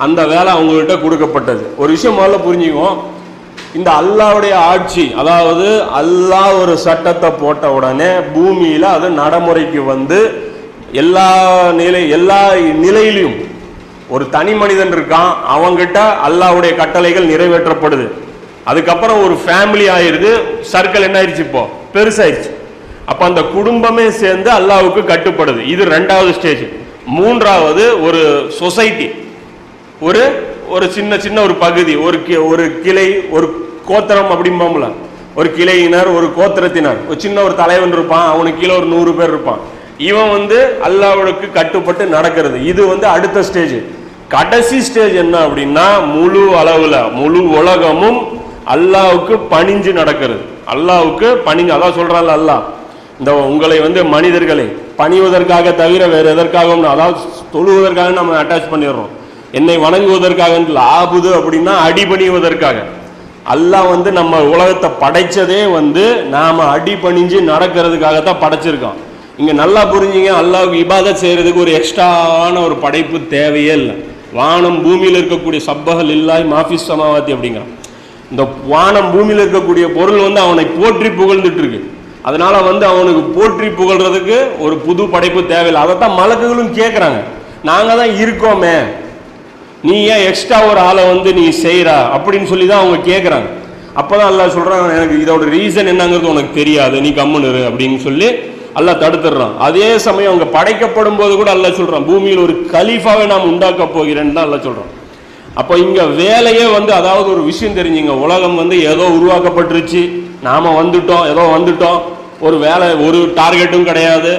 அந்த வேலை அவங்கள்ட்ட கொடுக்கப்பட்டது. ஒரு விஷயம் முதல்ல புரிஞ்சுக்குவோம். இந்த அல்லாஹ்வுடைய ஆட்சி, அதாவது அல்லாஹ் ஒரு சட்டத்தை போட்ட உடனே பூமியில் அது நடைமுறைக்கு வந்து எல்லா நிலை எல்லா நிலையிலையும் ஒரு தனி மனிதன் இருக்கான், அவங்கிட்ட அல்லாஹ்வுடைய கட்டளைகள் நிறைவேற்றப்படுது. அதுக்கப்புறம் ஒரு ஃபேமிலி ஆயிடுது, சர்க்கிள் என்ன ஆயிடுச்சு, இப்போ பெருசாயிடுச்சு. அப்போ அந்த குடும்பமே சேர்ந்து அல்லாஹ்வுக்கு கட்டுப்படுது. இது ரெண்டாவது ஸ்டேஜ். மூன்றாவது ஒரு சொசைட்டி, ஒரு ஒரு சின்ன சின்ன ஒரு பகுதி, ஒரு ஒரு கிளை, ஒரு கோத்திரம் அப்படிம்போம்ல, ஒரு கிளையினர் ஒரு கோத்திரத்தினர், ஒரு சின்ன ஒரு தலைவன் இருப்பான், அவனுக்கு கீழே ஒரு நூறு பேர் இருப்பான், இவன் வந்து அல்லாஹ்வுக்கு கட்டுப்பட்டு நடக்கிறது. இது வந்து அடுத்த ஸ்டேஜ். கடைசி ஸ்டேஜ் என்ன அப்படின்னா முழு அளவில் முழு உலகமும் அல்லாஹ்வுக்கு பணிஞ்சு நடக்கிறது. அல்லாஹ்வுக்கு பணிஞ்சு, அதான் சொல்கிறாள் அல்லாஹ், இந்த உங்களை வந்து மனிதர்களை பணிவதற்காக தவிர வேறு எதற்காகவும், அதாவது தொழுவதற்காக நம்ம அட்டாச் பண்ணிடுறோம், என்னை வணங்குவதற்காக ஆபுது அப்படின்னா அடிபணிவதற்காக. அல்லாஹ் வந்து நம்ம உலகத்தை படைச்சதே வந்து நாம் அடிபணிஞ்சு நடக்கிறதுக்காக தான் படைச்சிருக்கோம். இங்கே நல்லா புரிஞ்சுங்க, அல்லாஹ்வுக்கு இபாதத் செய்கிறதுக்கு ஒரு எக்ஸ்ட்ராவான ஒரு படைப்பு தேவையே இல்லை. வானம் பூமியில் இருக்கக்கூடிய சப்பஹல் இல்லாய் மாஃபிஸ் சமாவாத்தி அப்படிங்கிறான். இந்த வானம் பூமியில் இருக்கக்கூடிய பொருள் வந்து அவனை போற்றி புகழ்ந்துட்டு இருக்கு. அதனால வந்து அவனுக்கு போற்றி புகழ்றதுக்கு ஒரு புது படைப்பு தேவையில்லை. அதைத்தான் மலக்குகளும் கேட்குறாங்க, நாங்கள் தான் இருக்கோமே, நீ ஏன் எக்ஸ்ட்ரா ஒரு ஆளை வந்து நீ செய்கிற அப்படின்னு சொல்லி தான் அவங்க கேட்குறாங்க. அப்போ தான் அல்லாஹ் சொல்கிறாங்க, எனக்கு இதோட ரீசன் என்னங்கிறது உனக்கு தெரியாது, நீ கம்முன்னு அப்படின்னு சொல்லி அல்லாஹ் தடுத்துடுறான். அதே சமயம் அவங்க படைக்கப்படும் போது கூட அல்லாஹ் சொல்கிறான், பூமியில் ஒரு கலீஃபாவை நாம் உண்டாக்க போகிறேன்னு தான் அல்லாஹ் சொல்கிறான். அப்போ இங்கே வேலையே வந்து, அதாவது ஒரு விஷயம் தெரிஞ்சுங்க, உலகம் வந்து ஏதோ உருவாக்கப்பட்டுருச்சு, நாம் வந்துட்டோம், ஏதோ வந்துட்டோம், ஒரு வேலை ஒரு டார்கெட்டும் கிடையாது.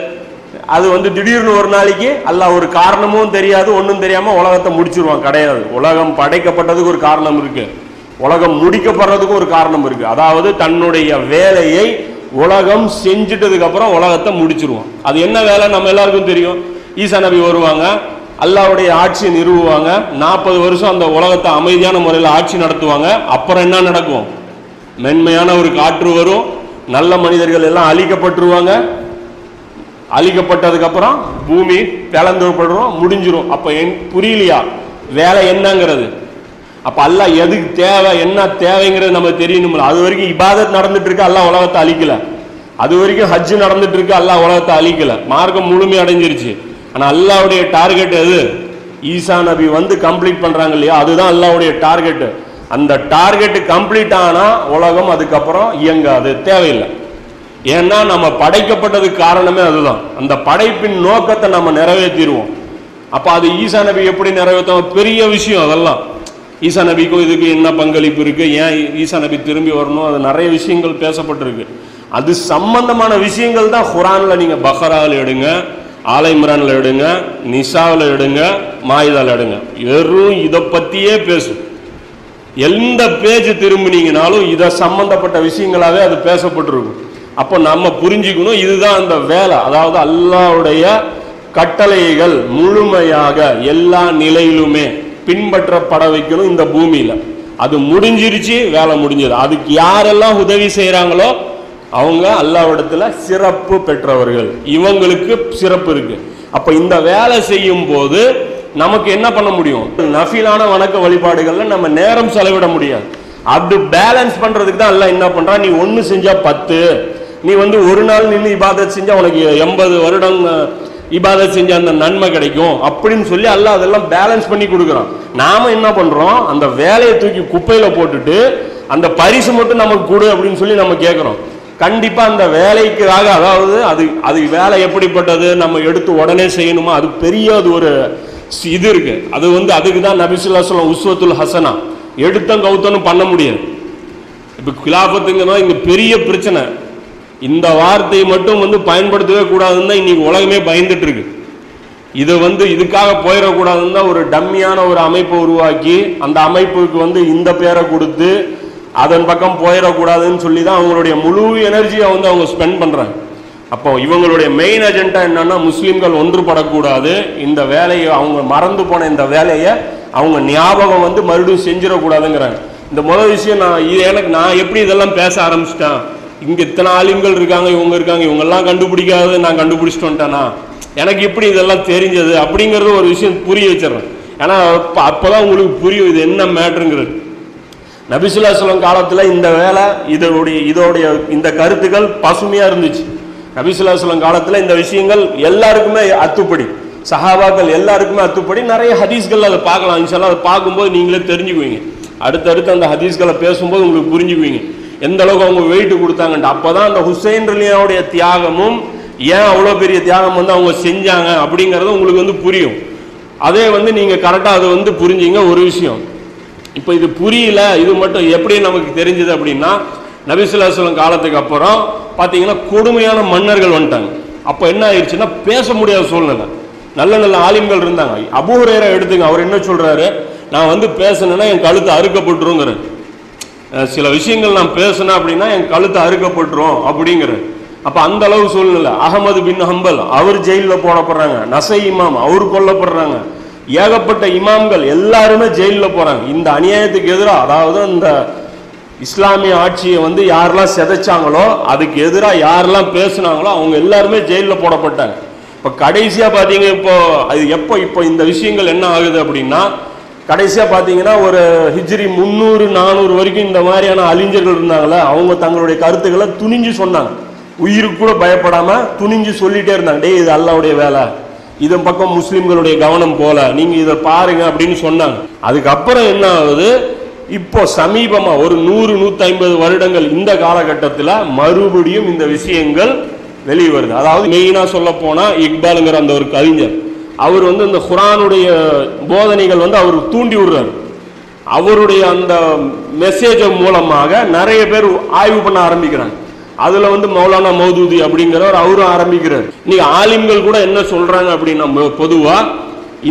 அது வந்து திடீர்னு ஒரு நாளைக்கு அல்லாஹ் ஒரு காரணமும் தெரியாது ஒன்றும் தெரியாமல் உலகத்தை முடிச்சிருவான். கிடையாது. உலகம் படைக்கப்பட்டதுக்கு ஒரு காரணம் இருக்குது, உலகம் முடிக்கப்படுறதுக்கும் ஒரு காரணம் இருக்குது. அதாவது தன்னுடைய வேலையை உலகம் செஞ்சிட்டதுக்கப்புறம் உலகத்தை முடிச்சிருவான். அது என்ன வேலை நம்ம எல்லாருக்கும் தெரியும். ஈசா நபி வருவாங்க, அல்லாஹ்வுடைய ஆட்சியை நிறுவுவாங்க, நாற்பது வருஷம் அந்த உலகத்தை அமைதியான முறையில் ஆட்சி நடத்துவாங்க. அப்புறம் என்ன நடக்கும்? மென்மையான ஒரு காற்று வரும், நல்ல மனிதர்கள் எல்லாம் அழிக்கப்பட்டுருவாங்க, அழிக்கப்பட்டதுக்கப்புறம் பூமி பிளந்துப்படுறோம், முடிஞ்சிடும். அப்போ என் புரியலையா வேலை என்னங்கிறது? அப்போ அல்லாஹ் எதுக்கு தேவை, என்ன தேவைங்கிறது நம்ம தெரியணும்ல. அது வரைக்கும் இபாதத் நடந்துட்டு இருக்கு, அல்லாஹ் உலகத்தை அழிக்கலை. அது வரைக்கும் ஹஜ்ஜு நடந்துட்டு இருக்கு, அல்லாஹ் உலகத்தை அழிக்கலை. மார்க்கம் முழுமை அடைஞ்சிருச்சு. ஆனால் அல்லாஹ்வுடைய டார்கெட் எது? ஈசா நபி வந்து கம்ப்ளீட் பண்ணுறாங்க இல்லையா, அதுதான் அல்லாஹ்வுடைய டார்கெட்டு. அந்த டார்கெட்டு கம்ப்ளீட் ஆனால் உலகம் அதுக்கப்புறம் இயங்காது, தேவையில்லை. ஏன்னா நம்ம படைக்கப்பட்டதுக்கு காரணமே அதுதான். அந்த படைப்பின் நோக்கத்தை நம்ம நிறைவேற்றிடுவோம். அப்போ அது ஈசா நபி எப்படி நிறைவேற்றோம்? பெரிய விஷயம் அதெல்லாம். ஈசா நபிக்கும் இதுக்கு என்ன பங்களிப்பு இருக்குது, ஏன் ஈசா நபி திரும்பி வரணும், அது நிறைய விஷயங்கள் பேசப்பட்டிருக்கு. அது சம்பந்தமான விஷயங்கள் தான் குர்ஆனில் நீங்கள் பஹராவில் எடுங்க, ஆல இம்ரானில் எடுங்க, நிசாவில் எடுங்க, மாயிதாவில் எடுங்க, வெறும் இதை பற்றியே பேசும். எந்த பேஜ் திரும்பினீங்கனாலும் இதை சம்பந்தப்பட்ட விஷயங்களாகவே அது பேசப்பட்டிருக்கும். அப்போ நம்ம புரிஞ்சுக்கணும், இதுதான் அந்த வேலை. அதாவது அல்லாஹ்வுடைய கட்டளைகள் முழுமையாக எல்லா நிலையிலுமே பின்பற்றப்பட வைக்கணும் இந்த பூமியில். அது முடிஞ்சிருச்சு, வேலை முடிஞ்சது. அதுக்கு யாரெல்லாம் உதவி செய்கிறாங்களோ அவங்க அல்லாஹ்விடத்தில் சிறப்பு பெற்றவர்கள், இவங்களுக்கு சிறப்பு இருக்குது. அப்போ இந்த வேலை செய்யும் போது நமக்கு என்ன பண்ண முடியும்? நஃபிலான வணக்க வழிபாடுகளில் நம்ம நேரம் செலவிட முடியாது. அப்படி பேலன்ஸ் பண்ணுறதுக்கு தான் அல்லாஹ் என்ன பண்ணுறான், நீ ஒன்று செஞ்சால் பத்து, நீ வந்து ஒரு நாள் நின்று இபாதத் செஞ்சால் உனக்கு எண்பது வருடம் இபாதத் செஞ்ச அந்த நன்மை கிடைக்கும் அப்படின்னு சொல்லி அல்லாஹ் அதெல்லாம் பேலன்ஸ் பண்ணி கொடுக்குறான். நாம் என்ன பண்ணுறோம், அந்த வேலையை தூக்கி குப்பையில் போட்டுட்டு அந்த பரிசு மட்டும் நமக்கு கொடு அப்படின்னு சொல்லி நம்ம கேட்குறோம். கண்டிப்பா அந்த வேலைக்காக, அதாவது அது அது வேலை எப்படிப்பட்டது, நம்ம எடுத்து உடனே செய்யணுமா, அது பெரிய அது ஒரு இது இருக்கு. அது வந்து அதுக்கு தான் நபி ஸல்லல்லாஹு அலைஹி வஸல்லம் உஸ்வத்துல் ஹசனா, எடுத்தம் கௌத்தனும் பண்ண முடியாது. இப்போ கிலாஃபத்துங்கன்னா இங்கே பெரிய பிரச்சனை, இந்த வார்த்தையை மட்டும் வந்து பயன்படுத்தவே கூடாதுன்னு தான் இன்னைக்கு உலகமே பயந்துட்டு இருக்கு. இதை வந்து இதுக்காக போயிடக்கூடாதுன்னு தான் ஒரு டம்மியான ஒரு அமைப்பை உருவாக்கி அந்த அமைப்புக்கு வந்து இந்த பேரை கொடுத்து அதன் பக்கம் போயிடக்கூடாதுன்னு சொல்லி தான் அவங்களுடைய முழு எனர்ஜியை வந்து அவங்க ஸ்பெண்ட் பண்ணுறாங்க. அப்போ இவங்களுடைய மெயின் அஜெண்டா என்னன்னா, முஸ்லீம்கள் ஒன்றுபடக்கூடாது, இந்த வேலையை அவங்க மறந்து போன இந்த வேலையை அவங்க ஞாபகம் வந்து மறுபடியும் செஞ்சிடக்கூடாதுங்கிறாங்க. இந்த முதல் விஷயம் நான் இது எனக்கு நான் எப்படி இதெல்லாம் பேச ஆரம்பிச்சிட்டேன், இங்கே இத்தனை ஆலிம்கள் இருக்காங்க, இவங்க இருக்காங்க, இவங்கெல்லாம் கண்டுபிடிக்காது, நான் கண்டுபிடிச்சிட்டு வந்துட்டேனா, எனக்கு எப்படி இதெல்லாம் தெரிஞ்சது அப்படிங்கிறது ஒரு விஷயம் புரிய வச்சிடறேன். ஏன்னா அப்போ அப்போ தான் உங்களுக்கு புரியும் இது என்ன மேட்ருங்கிறது. நபி ஸல்லல்லாஹு அலைஹி வஸல்லம் காலத்தில் இந்த வேலை இதனுடைய இதோடைய இந்த கருத்துக்கள் பசுமையாக இருந்துச்சு. நபி ஸல்லல்லாஹு அலைஹி வஸல்லம் காலத்தில் இந்த விஷயங்கள் எல்லாருக்குமே அத்துப்படி, சஹாபாக்கள் எல்லாருக்குமே அத்துப்படி. நிறைய ஹதீஸ்கள் அதை பார்க்கலாம், இன்ஷால்லா அதை பார்க்கும்போது நீங்களே தெரிஞ்சுக்குவீங்க. அடுத்தடுத்து அந்த ஹதீஸ்களை பேசும்போது உங்களுக்கு புரிஞ்சுக்குவீங்க எந்த அளவுக்கு அவங்க வெயிட்டு கொடுத்தாங்கட்டு. அப்போ தான் அந்த ஹுசைன் ரலியாவுடைய தியாகமும் ஏன் அவ்வளோ பெரிய தியாகம் வந்து அவங்க செஞ்சாங்க அப்படிங்கிறது உங்களுக்கு வந்து புரியும். அதே வந்து நீங்கள் கரெக்டாக அதை வந்து புரிஞ்சிங்க ஒரு விஷயம். இப்போ இது புரியல, இது மட்டும் எப்படி நமக்கு தெரிஞ்சது அப்படின்னா, நபி ஸல்லல்லாஹு அலைஹி வஸல்லம் காலத்துக்கு அப்புறம் பார்த்தீங்கன்னா கொடுமையான மன்னர்கள் வந்துட்டாங்க. அப்போ என்ன ஆயிடுச்சுன்னா பேச முடியாத சூழ்நிலை. நல்ல நல்ல ஆலிம்கள் இருந்தாங்க. அபூ ஹுரைரா எடுத்துங்க, அவர் என்ன சொல்கிறாரு, நான் வந்து பேசணுன்னா என் கழுத்தை அறுக்கப்பட்டுருங்கிறேன், சில விஷயங்கள் நான் பேசினேன் அப்படின்னா என் கழுத்தை அறுக்கப்பட்டுரும் அப்படிங்கிறேன். அப்போ அந்த அளவு சூழ்நிலை. அகமது பின் ஹம்பல் அவர் ஜெயிலில் போடப்படுறாங்க, நசை இமாம் அவர் கொல்லப்படுறாங்க, ஏகப்பட்ட இமாம்கள் எல்லாருமே ஜெயிலில் போகிறாங்க இந்த அநியாயத்துக்கு எதிராக. அதாவது அந்த இஸ்லாமிய ஆட்சியை வந்து யாரெல்லாம் செதைச்சாங்களோ அதுக்கு எதிராக யாரெல்லாம் பேசுனாங்களோ அவங்க எல்லாருமே ஜெயிலில் போடப்பட்டாங்க. இப்போ கடைசியாக பார்த்தீங்க, இப்போ அது எப்போ இப்போ இந்த விஷயங்கள் என்ன ஆகுது அப்படின்னா, கடைசியாக பார்த்தீங்கன்னா ஒரு ஹிஜ்ரி முந்நூறு நானூறு வரைக்கும் இந்த மாதிரியான அறிஞர்கள் இருந்தாங்களே, அவங்க தங்களுடைய கருத்துக்களை துணிஞ்சு சொன்னாங்க, உயிருக்கு கூட பயப்படாமல் துணிஞ்சு சொல்லிகிட்டே இருந்தாங்க. டே இது அல்லாவுடைய வேலை, இதன் பக்கம் முஸ்லீம்களுடைய கவனம் போல, நீங்கள் இதை பாருங்க அப்படின்னு சொன்னாங்க. அதுக்கப்புறம் என்ன ஆகுது, இப்போ சமீபமாக ஒரு நூறு நூற்றி ஐம்பது வருடங்கள் இந்த காலகட்டத்தில் மறுபடியும் இந்த விஷயங்கள் வெளியே வருது. அதாவது மெயினாக சொல்ல போனால் இக்பாலுங்கிற அந்த ஒரு கவிஞர், அவர் வந்து இந்த குர்ஆனுடைய போதனைகள் வந்து அவர் தூண்டி விடுறாரு. அவருடைய அந்த மெசேஜ் மூலமாக நிறைய பேர் ஆய்வு பண்ண ஆரம்பிக்கிறாங்க. அதில் வந்து மௌலானா மௌதூதி அப்படிங்கிறவர் அவரும் ஆரம்பிக்கிறார். இன்னைக்கு ஆலிம்கள் கூட என்ன சொல்கிறாங்க அப்படின்னா, பொதுவாக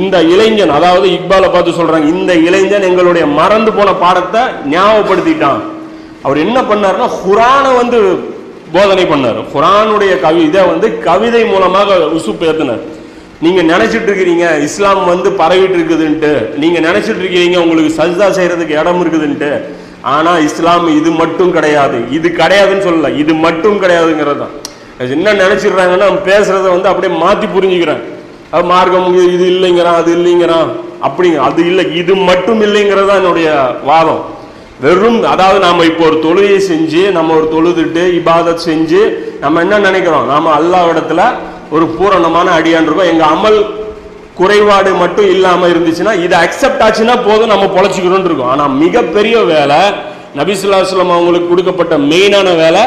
இந்த இளைஞன், அதாவது இக்பாலை பார்த்து சொல்கிறாங்க, இந்த இளைஞன் எங்களுடைய மறந்து போன பாடத்தை ஞாபகப்படுத்திட்டான். அவர் என்ன பண்ணாருன்னா குர்ஆனை வந்து போதனை பண்ணார். குர்ஆனுடைய கவிதை வந்து கவிதை மூலமாக உசுப்பேத்தினார். நீங்க நினைச்சிட்டு இருக்கிறீங்க இஸ்லாம் வந்து பரவிட்டு இருக்குதுன்ட்டு, நீங்க நினைச்சிட்டு இருக்கீங்க உங்களுக்கு சஜ்தா செய்யறதுக்கு இடம் இருக்குதுன்ட்டு, ஆனா இஸ்லாம் இது மட்டும் கிடையாது, இது கிடையாதுன்னு சொல்லல, இது மட்டும் கிடையாதுங்கிறது தான். என்ன நினைச்சிடுறாங்கன்னா பேசுறத வந்து அப்படியே மாத்தி புரிஞ்சுக்கிறேன், மார்க்கம் இது இல்லைங்கிறான், அது இல்லைங்கிறான் அப்படிங்க, அது இல்லை, இது மட்டும் இல்லைங்கிறது தான் என்னுடைய வாதம். வெறும் அதாவது நாம இப்போ ஒரு தொழுகை செஞ்சு நம்ம ஒரு தொழுதுட்டு இபாதத் செஞ்சு நம்ம என்ன நினைக்கிறோம், நாம அல்லாஹ் இடத்துல ஒரு பூரணமான அடியான் இருக்கும், எங்கள் அமல் குறைபாடு மட்டும் இல்லாமல் இருந்துச்சுன்னா இதை அக்செப்ட் ஆச்சுன்னா போதும் நம்ம பொழைச்சிக்கிறோன்னு இருக்கும். ஆனால் மிகப்பெரிய வேலை நபி ஸல்லல்லாஹு அலைஹி வஸல்லம் அவங்களுக்கு கொடுக்கப்பட்ட மெயினான வேலை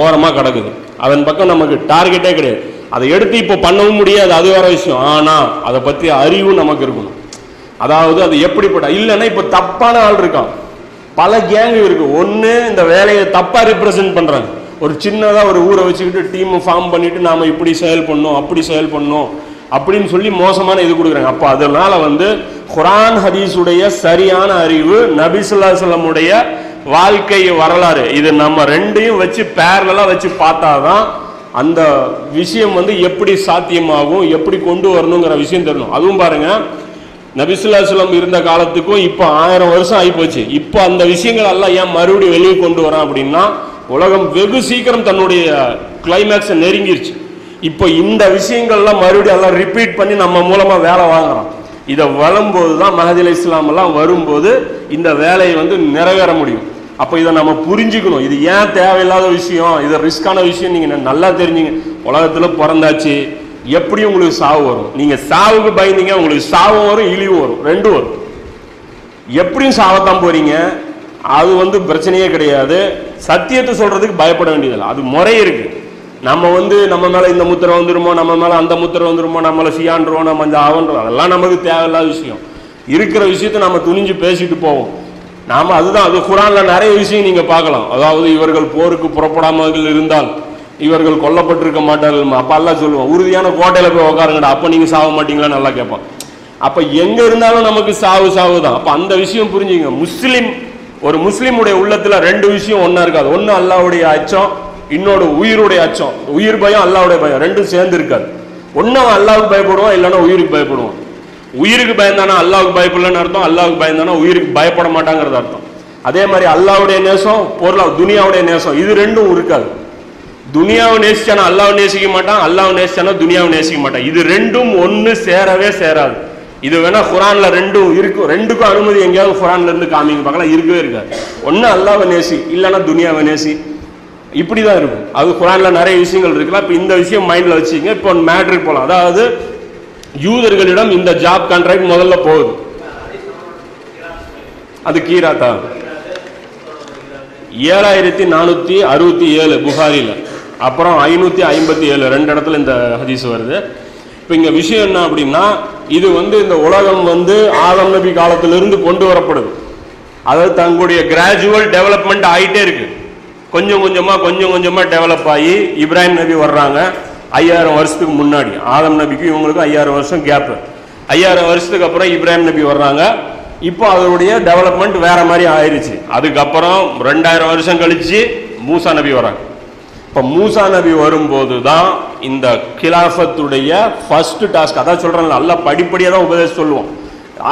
ஓரமாக கிடக்குது. அதன் பக்கம் நமக்கு டார்கெட்டே கிடையாது, அதை எடுத்து இப்போ பண்ணவும் முடியாது, அது வேற விஷயம். ஆனால் அதை பற்றி அறிவு நமக்கு இருக்கணும். அதாவது அது எப்படிப்பட்ட இல்லைன்னா இப்போ தப்பான ஆள் இருக்கான், பல கேங்கு இருக்குது. ஒன்று இந்த வேலையை தப்பாக ரிப்ரசன்ட் பண்ணுறாங்க, ஒரு சின்னதாக ஒரு ஊரை வச்சுக்கிட்டு டீம் ஃபார்ம் பண்ணிட்டு நாம் இப்படி செயல் பண்ணோம் அப்படி செயல் பண்ணோம் அப்படின்னு சொல்லி மோசமான இது கொடுக்குறாங்க. அப்போ அதனால வந்து குர்ஆன் ஹதீஸுடைய சரியான அறிவு, நபி ஸல்லல்லாஹு அலைஹி வஸல்லமுடைய வாழ்க்கை வரலாறு, இது நம்ம ரெண்டையும் வச்சு பேரலாக வச்சு பார்த்தா தான் அந்த விஷயம் வந்து எப்படி சாத்தியமாகும், எப்படி கொண்டு வரணுங்கிற விஷயம் தெரியணும். அதுவும் பாருங்கள், நபி ஸல்லல்லாஹு அலைஹி வஸல்லம் இருந்த காலத்துக்கும் இப்போ ஆயிரம் வருஷம் ஆகிப்போச்சு. இப்போ அந்த விஷயங்கள் எல்லாம் ஏன் மறுபடியும் வெளியே கொண்டு வரோம் அப்படின்னா, உலகம் வெகு சீக்கிரம் தன்னுடைய கிளைமேக்ஸை நெருங்கிருச்சு. இப்போ இந்த விஷயங்கள்லாம் மறுபடியும் எல்லாம் ரிப்பீட் பண்ணி நம்ம மூலமாக வேலை வாங்குறோம். இதை வளரும்போது தான் மஹதி இஸ்லாமெல்லாம் வரும்போது இந்த வேலையை வந்து நிறைவேற முடியும். அப்போ இதை நம்ம புரிஞ்சுக்கணும், இது ஏன் தேவையில்லாத விஷயம், இது ரிஸ்கான விஷயம். நீங்கள் நல்லா தெரிஞ்சுங்க, உலகத்தில் பிறந்தாச்சு, எப்படியும் உங்களுக்கு சாவு வரும். நீங்கள் சாவுக்கு பயந்தீங்க, உங்களுக்கு சாவும் வரும், இழிவு வரும், ரெண்டும் வரும். எப்படியும் சாவத்தான் போகிறீங்க. அது வந்து பிரச்சனையே கிடையாது. சத்தியத்தை சொல்கிறதுக்கு பயப்பட வேண்டியதில்லை, அது முறை இருக்குது. நம்ம வந்து நம்ம மேலே இந்த முத்திரை வந்துடுமோ, நம்ம மேலே அந்த முத்திரை வந்துடுமோ, நம்மளை சியான்றோம், நம்ம இந்த ஆவன்றோம், அதெல்லாம் நமக்கு தேவையில்லாத விஷயம். இருக்கிற விஷயத்தை நம்ம துணிஞ்சு பேசிட்டு போவோம். நாம் அதுதான் அது குர்ஆனில் நிறைய விஷயம் நீங்கள் பார்க்கலாம். அதாவது இவர்கள் போருக்கு புறப்படாமல் இருந்தால் இவர்கள் கொல்லப்பட்டிருக்க மாட்டார்கள். அப்போ எல்லாம் சொல்லுவோம், உறுதியான கோட்டையில் போய் உட்காருங்கடா, அப்போ நீங்கள் சாக மாட்டீங்களா நல்லா கேட்பான். அப்போ எங்கே இருந்தாலும் நமக்கு சாவு சாவு தான். அப்போ அந்த விஷயம் புரிஞ்சுங்க. முஸ்லீம் ஒரு முஸ்லீமுடைய உள்ளத்தில் ரெண்டு விஷயம் ஒன்றா இருக்காது. ஒன்று அல்லாவுடைய அச்சம், இன்னொரு உயிருடைய அச்சம். உயிர் பயம், அல்லாவுடைய பயம், ரெண்டும் சேர்ந்து இருக்காது. ஒன்று அவன் அல்லாவுக்கு பயப்படுவான், இல்லைன்னா உயிருக்கு பயப்படுவான். உயிருக்கு பயந்தானா அல்லாவுக்கு பயப்படலன்னு அர்த்தம், அல்லாவுக்கு பயந்தானா உயிருக்கு பயப்பட மாட்டாங்கிறது அர்த்தம். அதே மாதிரி அல்லாவுடைய நேசம், பொருளாக துனியாவுடைய நேசம், இது ரெண்டும் இருக்காது. துனியாவை நேசிச்சானா அல்லாவை நேசிக்க மாட்டான், அல்லாவை நேசிச்சானா துனியாவை நேசிக்க மாட்டான். இது ரெண்டும் ஒன்று சேரவே சேராது. இது வேணா குர்ஆன்ல ரெண்டும் இருக்கும். ரெண்டுக்கும் அனுமதி எங்கேயாவது குர்ஆன்ல இருந்து காமிங்க பார்க்கலாம், இருக்கவே இருக்காது. ஒன்று அல்லாவை நேசி, இல்லைன்னா துனியாவை நேசி, இப்படி தான் இருக்கும். அது குர்ஆன்ல நிறைய விஷயங்கள் இருக்கலாம். இப்போ இந்த விஷயம் மைண்டில் வச்சுக்கோங்க. இப்போ ஒன் மேட்ருக்கு போகலாம். அதாவது யூதர்களிடம் இந்த ஜாப் கான்ட்ராக்ட் முதல்ல போகுது. அது கீராத்தா ஏழாயிரத்தி நானூற்றி அறுபத்தி ஏழு புகாரியில், அப்புறம் ஐநூற்றி ஐம்பத்தி ஏழு ரெண்டு இடத்துல இந்த ஹதீஸ் வருது. இப்போ இங்கே விஷயம் என்ன அப்படின்னா, இது வந்து இந்த உலகம் வந்து ஆதம் நபி காலத்திலிருந்து கொண்டு வரப்படுது. அதாவது தங்களுடைய கிராஜுவல் டெவலப்மெண்ட் ஆகிட்டே இருக்கு. கொஞ்சம் கொஞ்சமாக கொஞ்சம் கொஞ்சமாக டெவலப் ஆகி இப்ராஹிம் நபி வர்றாங்க ஐயாயிரம் வருஷத்துக்கு முன்னாடி. ஆதம் நபிக்கும் இவங்களுக்கும் ஐயாயிரம் வருஷம் கேப்பு. ஐயாயிரம் வருஷத்துக்கு அப்புறம் இப்ராஹிம் நபி வர்றாங்க. இப்போ அதனுடைய டெவலப்மெண்ட் வேற மாதிரி ஆயிடுச்சு. அதுக்கப்புறம் ரெண்டாயிரம் வருஷம் கழிச்சு மூசா நபி வராங்க. இப்போ மூசா நபி வரும்போது தான் இந்த கிலாஃபத்துடைய ஃபர்ஸ்ட் டாஸ்க். அதான் சொல்கிறேன், நல்லா படிப்படியாக தான் உபதேசம் சொல்லுவோம்.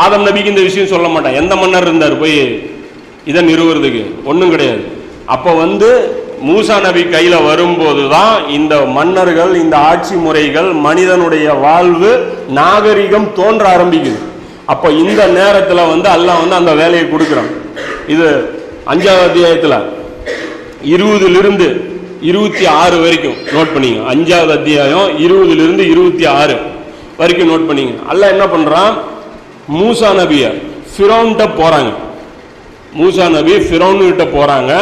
ஆதம் நபிக்கு இந்த விஷயம் சொல்ல மாட்டான். எந்த மன்னர் இருந்தார் போய் இதை நிறுவுறதுக்கு? ஒன்றும் கிடையாது. அப்போ வந்து மூசா நபி கையில் வரும்போது தான் இந்த மன்னர்கள், இந்த ஆட்சி முறைகள், மனிதனுடைய வாழ்வு, நாகரிகம் தோன்ற ஆரம்பிக்குது. அப்போ இந்த நேரத்தில் வந்து அல்லாஹ் வந்து அந்த வேலையை கொடுக்குறான். இது அஞ்சாவது அத்தியாயத்தில் இருபதுலிருந்து இருபத்தி ஆறு வரைக்கும் நோட் பண்ணிங்க. அஞ்சாவது அத்தியாயம் இருபதுலிருந்து இருபத்தி ஆறு வரைக்கும் நோட் பண்ணிங்க. அல்லாஹ் என்ன பண்ணுறான், மூசா நபியை ஃபிரௌன்கிட்ட போகிறாங்க. மூசா நபி ஃபிரௌன்கிட்ட போகிறாங்க.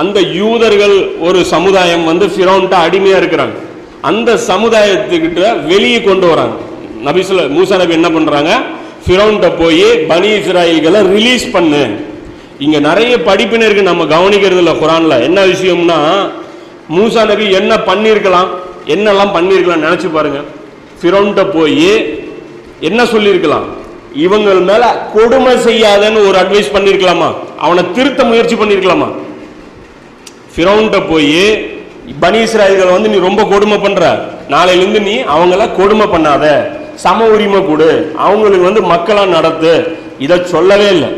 அந்த யூதர்கள் ஒரு சமுதாயம் வந்து ஃபிரௌன்கிட்ட அடிமையாக இருக்கிறாங்க. அந்த சமுதாயத்துக்கிட்ட வெளியே கொண்டு வராங்க. நபி சொல்ல மூசா நபி என்ன பண்ணுறாங்க, ஃபிரௌன்கிட்ட போய் பனி இஸ்ராயீல்களை ரிலீஸ் பண்ணு. இங்கே நிறைய படிப்பினருக்கு நம்ம கவனிக்கிறது இல்லை குர்ஆனில். என்ன விஷயம்னா, மூசா நபி என்ன பண்ணியிருக்கலாம், என்னெல்லாம் பண்ணியிருக்கலாம் நினச்சி பாருங்கள். ஃபிரௌன்கிட்ட போய் என்ன சொல்லியிருக்கலாம், இவங்கள் மேலே கொடுமை செய்யாதன்னு ஒரு அட்வைஸ் பண்ணியிருக்கலாமா, அவனை திருத்த முயற்சி பண்ணியிருக்கலாமா? ஃபிரௌன்கிட்ட போய் பனி இஸ்ராயீல்களை வந்து நீ ரொம்ப கொடுமை பண்ணுற, நாளையிலேருந்து நீ அவங்கள கொடுமை பண்ணாத, சம உரிமை கொடு, அவங்களுக்கு வந்து மக்களா நடத்து, இதை சொல்லவே இல்லை.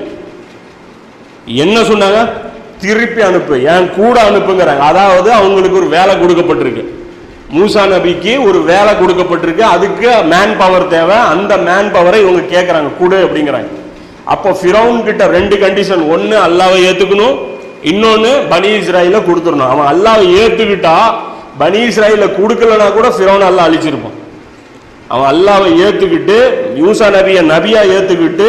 என்ன சொன்னாங்க, திருப்பி அனுப்பு, என் கூட அனுப்புங்கிறாங்க. அதாவது அவங்களுக்கு ஒரு வேலை கொடுக்கப்பட்டிருக்கு, மூசா நபிக்கு ஒரு வேலை கொடுக்கப்பட்டிருக்கு, அதுக்கு மேன் பவர் தேவை, அந்த மேன் பவரை இவங்க கேட்குறாங்க, கொடு அப்படிங்கிறாங்க. அப்போ ஃபிரௌன் கிட்ட ரெண்டு கண்டிஷன், ஒன்று அல்லாவை ஏற்றுக்கணும், இன்னொன்று பனி இஸ்ராயீலை கொடுத்துடணும். அவன் அல்லாவை ஏற்றுக்கிட்டா, பனி இஸ்ராயீலை கொடுக்கலன்னா கூட ஃபிரௌன் அல்லா அழிச்சிருப்பான். அவன் அல்லாவை ஏற்றுக்கிட்டு, மூசா நபியை நபியாக ஏற்றுக்கிட்டு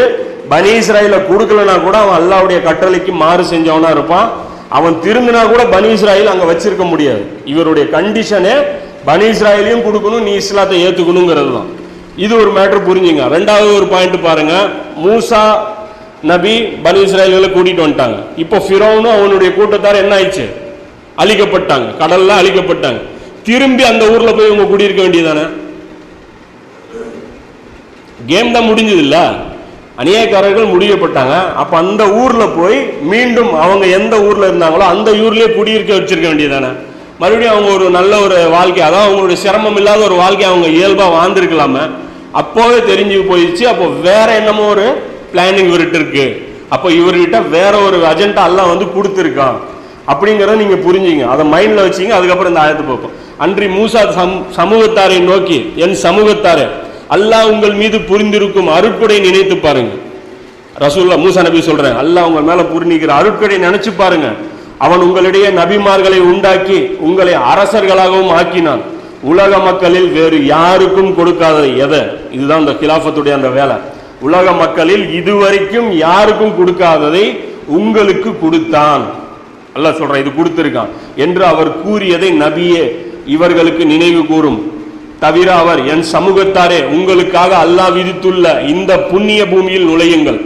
பனி இஸ்ராயீலை கொடுக்கலனா கூட அவன் அல்லாவுடைய கட்டளைக்கு மாறு செஞ்சவனா இருப்பான். அவன் திருந்தினா கூட பனி இஸ்ராயீல் அங்கே வச்சிருக்க முடியாது. இவருடைய கண்டிஷனே பனி இஸ்ராயீலையும் கொடுக்கணும், நீ இஸ்லாத்தை ஏற்றுக்கணுங்கிறது தான். இது ஒரு மேட்ரு புரிஞ்சுங்க. ரெண்டாவது ஒரு பாயிண்ட் பாருங்க, மூசா நபி பனி இஸ்ராயீல்களை கூட்டிகிட்டு வந்துட்டாங்க. இப்போ ஃபிரௌனும் அவனுடைய கூட்டத்தார் என்ன ஆயிடுச்சு, அழிக்கப்பட்டாங்க, கடலில் அழிக்கப்பட்டாங்க. திரும்பி அந்த ஊரில் போய் இவங்க குடியிருக்க வேண்டியதானே, கேம் தான் முடிஞ்சது இல்லை, அநியாயக்காரர்கள் முடியப்பட்டாங்க. அப்போ அந்த ஊரில் போய் மீண்டும் அவங்க எந்த ஊரில் இருந்தாங்களோ அந்த ஊர்லேயே குடியிருக்க வச்சிருக்க வேண்டியதானே. மறுபடியும் அவங்க ஒரு நல்ல ஒரு வாழ்க்கை, அதாவது அவங்களுடைய சிரமம் இல்லாத ஒரு வாழ்க்கை அவங்க இயல்பாக வாழ்ந்துருக்கலாமே. அப்போவே தெரிஞ்சு போயிடுச்சு. அப்போ வேற என்னமோ ஒரு பிளானிங் இவர்கிட்ட இருக்கு, அப்போ இவர்கிட்ட வேற ஒரு அஜெண்டா எல்லாம் வந்து கொடுத்துருக்கான் அப்படிங்கிறத நீங்கள் புரிஞ்சுங்க. அதை மைண்டில் வச்சிங்க. அதுக்கப்புறம் இந்த ஆயத்தை பார்ப்போம். அன்றி மூசா சம் சமூகத்தாரை நோக்கி, என் சமூகத்தாரை அல்லாஹ் உங்கள் மீது புரிந்திருக்கும் அருட்கொடை நினைத்து பாருங்க. ரசூலுல்லாஹ் மூசா நபி சொல்றேன், அல்லாஹ் உங்கள் மேல புரிஞ்சிருக்கிற அருட்கொடை நினைச்சு பாருங்க. அவன் உங்களிடையே நபிமார்களை உண்டாக்கி உங்களை அரசர்களாகவும் ஆக்கினான். உலக மக்களில் வேறு யாருக்கும் கொடுக்காத எதை, இதுதான் இந்த கிலாஃபத்துடைய அந்த வேலை, உலக மக்களில் இதுவரைக்கும் யாருக்கும் கொடுக்காததை உங்களுக்கு கொடுத்தான், அல்லாஹ் சொல்றான், இது கொடுத்திருக்கான் என்று அவர் கூறியதை நபியே இவர்களுக்கு நினைவு கூறும். தவிர அவர், என் சமூகத்தாரே, உங்களுக்காக அல்லாஹ் விதித்துள்ள இந்த புண்ணிய பூமியில் நுழையுங்கள்,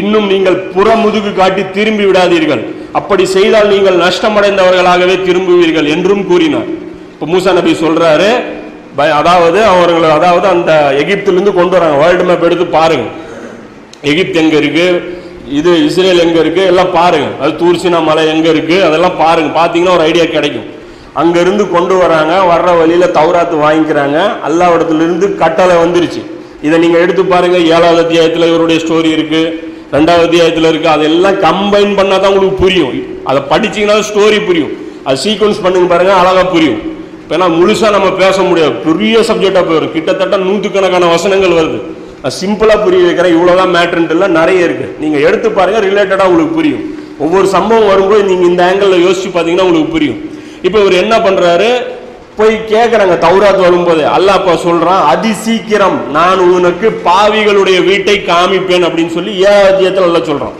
இன்னும் நீங்கள் புறமுதுகு காட்டி திரும்பி விடாதீர்கள், அப்படி செய்தால் நீங்கள் நஷ்டமடைந்தவர்களாகவே திரும்புவீர்கள் என்றும் கூறினார். இப்போ மூசா நபி சொல்றாரு, அதாவது அவர்கள் அதாவது அந்த எகிப்திலிருந்து கொண்டு வராங்க, வேர்ல்டு மேப் எடுத்து பாருங்க, எகிப்து எங்க இருக்கு, இது இஸ்ரேல் எங்க இருக்கு, எல்லாம் பாருங்க, அது தூர்சினா மலை எங்க இருக்கு, அதெல்லாம் பாருங்க, பார்த்தீங்கன்னா ஒரு ஐடியா கிடைக்கும். அங்கிருந்து கொண்டு வராங்க, வர்ற வழியில தௌராத்து வாங்கிக்கிறாங்க, அல்லாஹ்விடத்திலிருந்து கட்டளை வந்துருச்சு, இதை நீங்கள் எடுத்து பாருங்கள், ஏழாவது அத்தியாயத்தில் இவருடைய ஸ்டோரி இருக்குது, ரெண்டாவது அத்தியாயத்தில் இருக்குது, அதெல்லாம் கம்பைன் பண்ணால் தான் உங்களுக்கு புரியும், அதை படிச்சிங்கன்னா ஸ்டோரி புரியும், அது சீக்வன்ஸ் பண்ணுங்க பாருங்கள், அழகாக புரியும். இப்போ ஏன்னா முழுசாக நம்ம பேச முடியாது, பெரிய சப்ஜெக்டாக போயிடும், கிட்டத்தட்ட நூற்றுக்கணக்கான வசனங்கள் வருது, அது சிம்பிளாக புரிய வைக்கிறேன், இவ்வளோதான் மேட்ருன்ட்டுலாம் நிறைய இருக்குது, நீங்கள் எடுத்து பாருங்கள், ரிலேட்டடாக உங்களுக்கு புரியும், ஒவ்வொரு சம்பவம் வரும்போது நீங்கள் இந்த ஆங்கிளில் யோசித்து பார்த்தீங்கன்னா உங்களுக்கு புரியும். இப்போ இவர் என்ன பண்ணுறாரு, போய் கேட்குறாங்க தௌராத் வரும்போது, அல்லாஹ் அப்பா சொல்கிறான், அதி சீக்கிரம் நான் உனக்கு பாவிகளுடைய வீட்டை காமிப்பேன் அப்படின்னு சொல்லி ஏழாவது அத்தியாயத்தில் அல்லாஹ் சொல்கிறான்.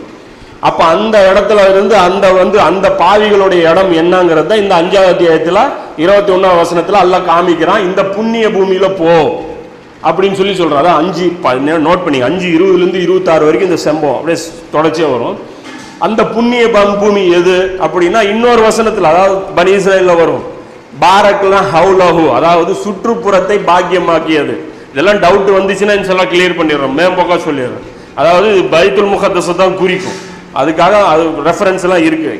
அப்போ அந்த இடத்துல இருந்து அந்த வந்து அந்த பாவிகளுடைய இடம் என்னங்கிறத இந்த அஞ்சாவது அத்தியாயத்தில் இருபத்தி ஒன்றாவது வசனத்தில் அல்லாஹ் காமிக்கிறான், இந்த புண்ணிய பூமியில் போ அப்படின்னு சொல்லி சொல்கிறான். அதான் அஞ்சு நோட் பண்ணி அஞ்சு இருபதுலேருந்து இருபத்தாறு வரைக்கும் இந்த சம்பவம் அப்படியே தொடர்ச்சியாக வரும். அந்த புண்ணிய பூமி எது அப்படின்னா இன்னொரு வசனத்தில், அதாவது பனி இஸ்ரேலில் வரும், பாரக்லா ஹவுலஹு, அதாவது சுற்றுப்புறத்தை பாக்கியமாக்கியது. இதெல்லாம் டவுட் வந்துச்சுன்னா இன்ஷால்லா கிளியர் பண்ணிடுறோம், மேம்போக்காக சொல்லிடுறோம். அதாவது பைத்துல் முகத்தஸை தான் குறிக்கும், அதுக்காக அது ரெஃபரன்ஸ் எல்லாம் இருக்கு.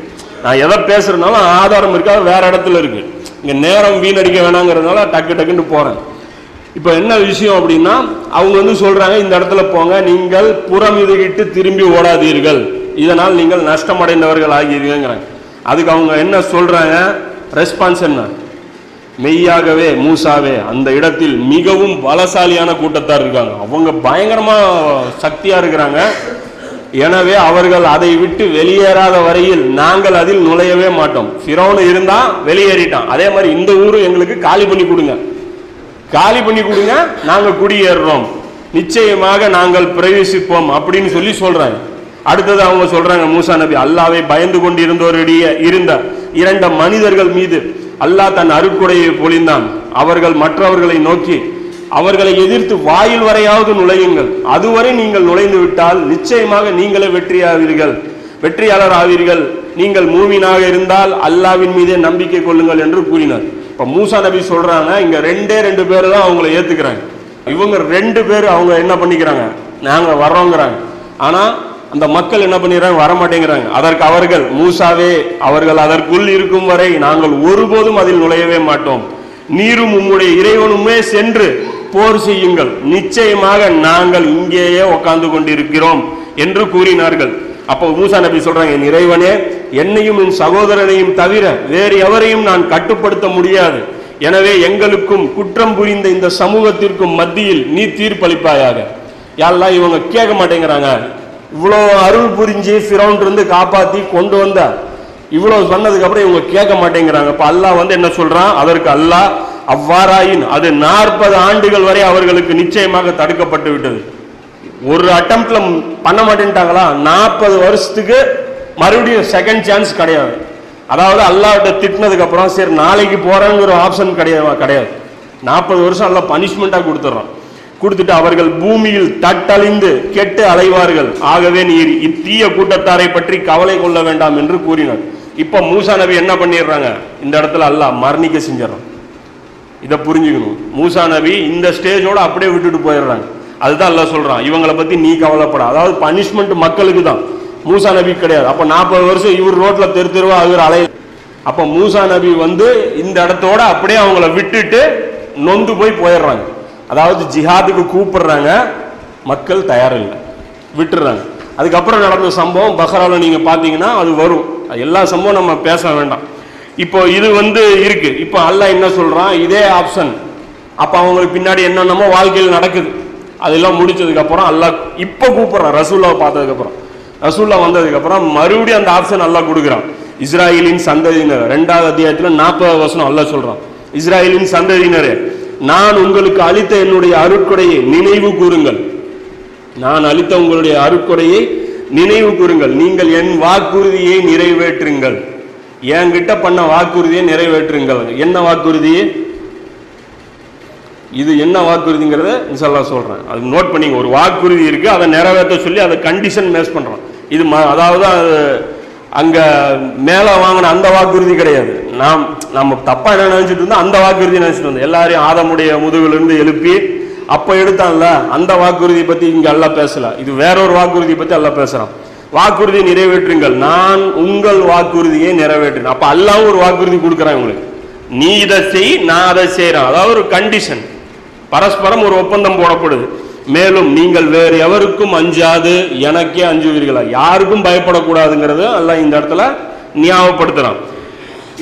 நான் எதை பேசுறதுனாலும் ஆதாரம் இருக்கு, அது வேற இடத்துல இருக்கு, இங்கே நேரம் வீணடிக்க வேணாங்கிறதுனால டக்கு டக்குன்னு போறேன். இப்போ என்ன விஷயம் அப்படின்னா, அவங்க வந்து சொல்றாங்க, இந்த இடத்துல போங்க, நீங்கள் புறம் இதுகிட்டு திரும்பி ஓடாதீர்கள், இதனால் நீங்கள் நஷ்டமடைந்தவர்கள் ஆகியிருக்கிறாங்க. அதுக்கு அவங்க என்ன சொல்றாங்க, ரெஸ்பான்ஸ் என்ன, மெய்யாகவே மூசாவே அந்த இடத்தில் மிகவும் பலசாலியான கூட்டத்தார் இருக்காங்க, அவங்க பயங்கரமா சக்தியா இருக்கிறாங்க, எனவே அவர்கள் அதை விட்டு வெளியேறாத வரையில் நாங்கள் அதில் நுழையவே மாட்டோம். ஃபிரௌன் இருந்தா வெளியேறிட்டான், அதே மாதிரி இந்த ஊரும் எங்களுக்கு காலி பண்ணி கொடுங்க, காலி பண்ணி கொடுங்க, நாங்க குடியேறோம், நிச்சயமாக நாங்கள் பிரவேசிப்போம் அப்படின்னு சொல்லி சொல்றாங்க. அடுத்தது அவங்க சொல்றாங்க, மூசா நபி அல்லாஹ்வை பயந்து கொண்டு இருந்தோரிடையே இருந்த இரண்டு மனிதர்கள் மீது அல்லாஹ் தன் அருட்கொடையை பொழிந்தான், அவர்கள் மற்றவர்களை நோக்கி, அவர்களை எதிர்த்து வாயில் வரையாவது நுழையுங்கள், அதுவரை நீங்கள் நுழைந்து விட்டால் நிச்சயமாக நீங்களே வெற்றியாவீர்கள் வெற்றியாளர் ஆவீர்கள், நீங்கள் மூமினாக இருந்தால் அல்லாஹ்வின் மீதே நம்பிக்கை கொள்ளுங்கள் என்று கூறினார். இப்போ மூசா நபி சொல்றாங்க, இங்க ரெண்டே ரெண்டு பேரு தான் அவங்களை ஏத்துக்கிறாங்க, இவங்க ரெண்டு பேர் அவங்க என்ன பண்ணிக்கிறாங்க, நாங்க வர்றோங்கிறாங்க, ஆனா அந்த மக்கள் என்ன பண்ணிடுறாங்க, வரமாட்டேங்கிறாங்க. அதற்கு அவர்கள், மூசாவே அவர்கள் அதற்குள் இருக்கும் வரை நாங்கள் ஒருபோதும் அதில் நுழையவே மாட்டோம், நீரும் உம்முடைய இறைவனுமே சென்று போர் செய்யுங்கள், நிச்சயமாக நாங்கள் இங்கேயே உட்கார்ந்து கொண்டிருக்கிறோம் என்று கூறினார்கள். அப்போ மூசா நபி சொல்றாங்க, என் இறைவனே, என்னையும் என் சகோதரனையும் தவிர வேறு எவரையும் நான் கட்டுப்படுத்த முடியாது, எனவே எங்களுக்கும் குற்றம் புரிந்த இந்த சமூகத்திற்கும் மத்தியில் நீ தீர்ப்பளிப்பாயாக. யாரெல்லாம் இவங்க கேட்க மாட்டேங்கிறாங்க, இவ்வளோ அருள் புரிஞ்சு ஃபிரௌன் இருந்து காப்பாற்றி கொண்டு வந்தார், இவ்வளோ சொன்னதுக்கப்புறம் இவங்க கேட்க மாட்டேங்கிறாங்க. இப்போ அல்லாஹ் வந்து என்ன சொல்கிறான், அதற்கு அல்லாஹ், அவ்வாறாயின் அது நாற்பது ஆண்டுகள் வரை அவர்களுக்கு நிச்சயமாக தடுக்கப்பட்டு விட்டது. ஒரு அட்டம்ப்டில் பண்ண மாட்டேன்ட்டாங்களா, நாற்பது வருஷத்துக்கு மறுபடியும் செகண்ட் சான்ஸ் கிடையாது. அதாவது அல்லாஹ்கிட்ட திட்டினதுக்கப்புறம் சரி நாளைக்கு போகிறாங்கிற ஆப்ஷன் கிடையாது கிடையாது நாற்பது வருஷம் எல்லாம் பனிஷ்மெண்ட்டாக கொடுத்துட்றான். கொடுத்துட்டு அவர்கள் பூமியில் தட்டழிந்து கெட்டு அலைவார்கள், ஆகவே நீர் இத்தீய கூட்டத்தாரை பற்றி கவலை கொள்ள வேண்டாம் என்று கூறினார். இப்ப மூசா நபி என்ன பண்ணிடுறாங்க, இந்த இடத்துல அல்லாஹ் மரணிக்க செஞ்சிடறான். இதை புரிஞ்சுக்கணும், மூசா நபி இந்த ஸ்டேஜோட அப்படியே விட்டுட்டு போயிடுறாங்க. அதுதான் அல்லாஹ் சொல்றான், இவங்களை பத்தி நீ கவலைப்பட, அதாவது பனிஷ்மெண்ட் மக்களுக்கு தான், மூசா நபி கிடையாது. அப்ப நாற்பது வருஷம் இவர் ரோட்ல தெரு தெருவா இவர் அலை. அப்ப மூசா நபி வந்து இந்த இடத்தோட அப்படியே அவங்கள விட்டுட்டு நொந்து போய் போயிடுறாங்க. அதாவது ஜிஹாதுக்கு கூப்பிடுறாங்க, மக்கள் தயாரில்லை, விட்டுடுறாங்க. அதுக்கப்புறம் நடந்த சம்பவம் பஹ்ராவில் நீங்கள் பார்த்தீங்கன்னா அது வரும், அது எல்லா சம்பவம் நம்ம பேச வேண்டாம். இப்போ இது வந்து இருக்கு. இப்போ அல்லாஹ் என்ன சொல்கிறான், இதே ஆப்ஷன். அப்போ அவங்களுக்கு பின்னாடி என்னென்னமோ வாழ்க்கையில் நடக்குது, அதெல்லாம் முடிச்சதுக்கப்புறம் அல்லாஹ் இப்போ கூப்பிட்றான், ரசூல்லாவை பார்த்ததுக்கப்புறம், ரசூல்லா வந்ததுக்கப்புறம் மறுபடியும் அந்த ஆப்ஷன் அல்லாஹ் கொடுக்குறான். இஸ்ராயலின் சந்ததியினர், ரெண்டாவது அத்தியாயத்தில் நாற்பதாவது வசனம் அல்லாஹ் சொல்கிறான், இஸ்ராயலின் சந்ததியினரே, நான் உங்களுக்கு அளித்த என்னுடைய அருட்கொடையை நினைவு கூறுங்கள், நான் அளித்த உங்களுடைய அருட்கொடையை நினைவு கூறுங்கள், நீங்கள் என் வாக்குறுதியை நிறைவேற்றுங்கள், என்கிட்ட பண்ண வாக்குறுதியை நிறைவேற்றுங்கள். என்ன வாக்குறுதி இது? என்ன வாக்குறுதிங்கிறத இன்ஷால்லா சொல்கிறேன். அது நோட் பண்ணிங்க. ஒரு வாக்குறுதி இருக்குது, அதை நிறைவேற்ற சொல்லி அதை கண்டிஷன் மேஸ் பண்ணுறோம். இது ம அதாவது அது அங்கே மேலே வாங்கின அந்த வாக்குறுதி கிடையாது. நாம் நம்ம தப்பாக என்ன நினச்சிட்டு இருந்தோம் அந்த வாக்குறுதி நினச்சிட்டு வந்தோம். எல்லாரையும் ஆதமுடைய முதுகிலிருந்து எழுப்பி அப்போ எடுத்தான்ல அந்த வாக்குறுதியை பற்றி இங்கே எல்லாம் பேசலாம். இது வேறொரு வாக்குறுதியை பற்றி எல்லாம் பேசுகிறான். வாக்குறுதியை நிறைவேற்றுங்கள், நான் உங்கள் வாக்குறுதியை நிறைவேற்றினேன். அப்போ எல்லாம் ஒரு வாக்குறுதி கொடுக்குறான் இவங்களுக்கு. நீ இதை செய், நான் அதை செய்கிறேன். அதாவது ஒரு கண்டிஷன், பரஸ்பரம் ஒரு ஒப்பந்தம் போடப்படுது. மேலும் நீங்கள் வேறு எவருக்கும் அஞ்சாது எனக்கே அஞ்சுவீர்களா, யாருக்கும் பயப்படக்கூடாதுங்கிறது எல்லாம் இந்த இடத்துல ஞாபகப்படுத்துகிறான்.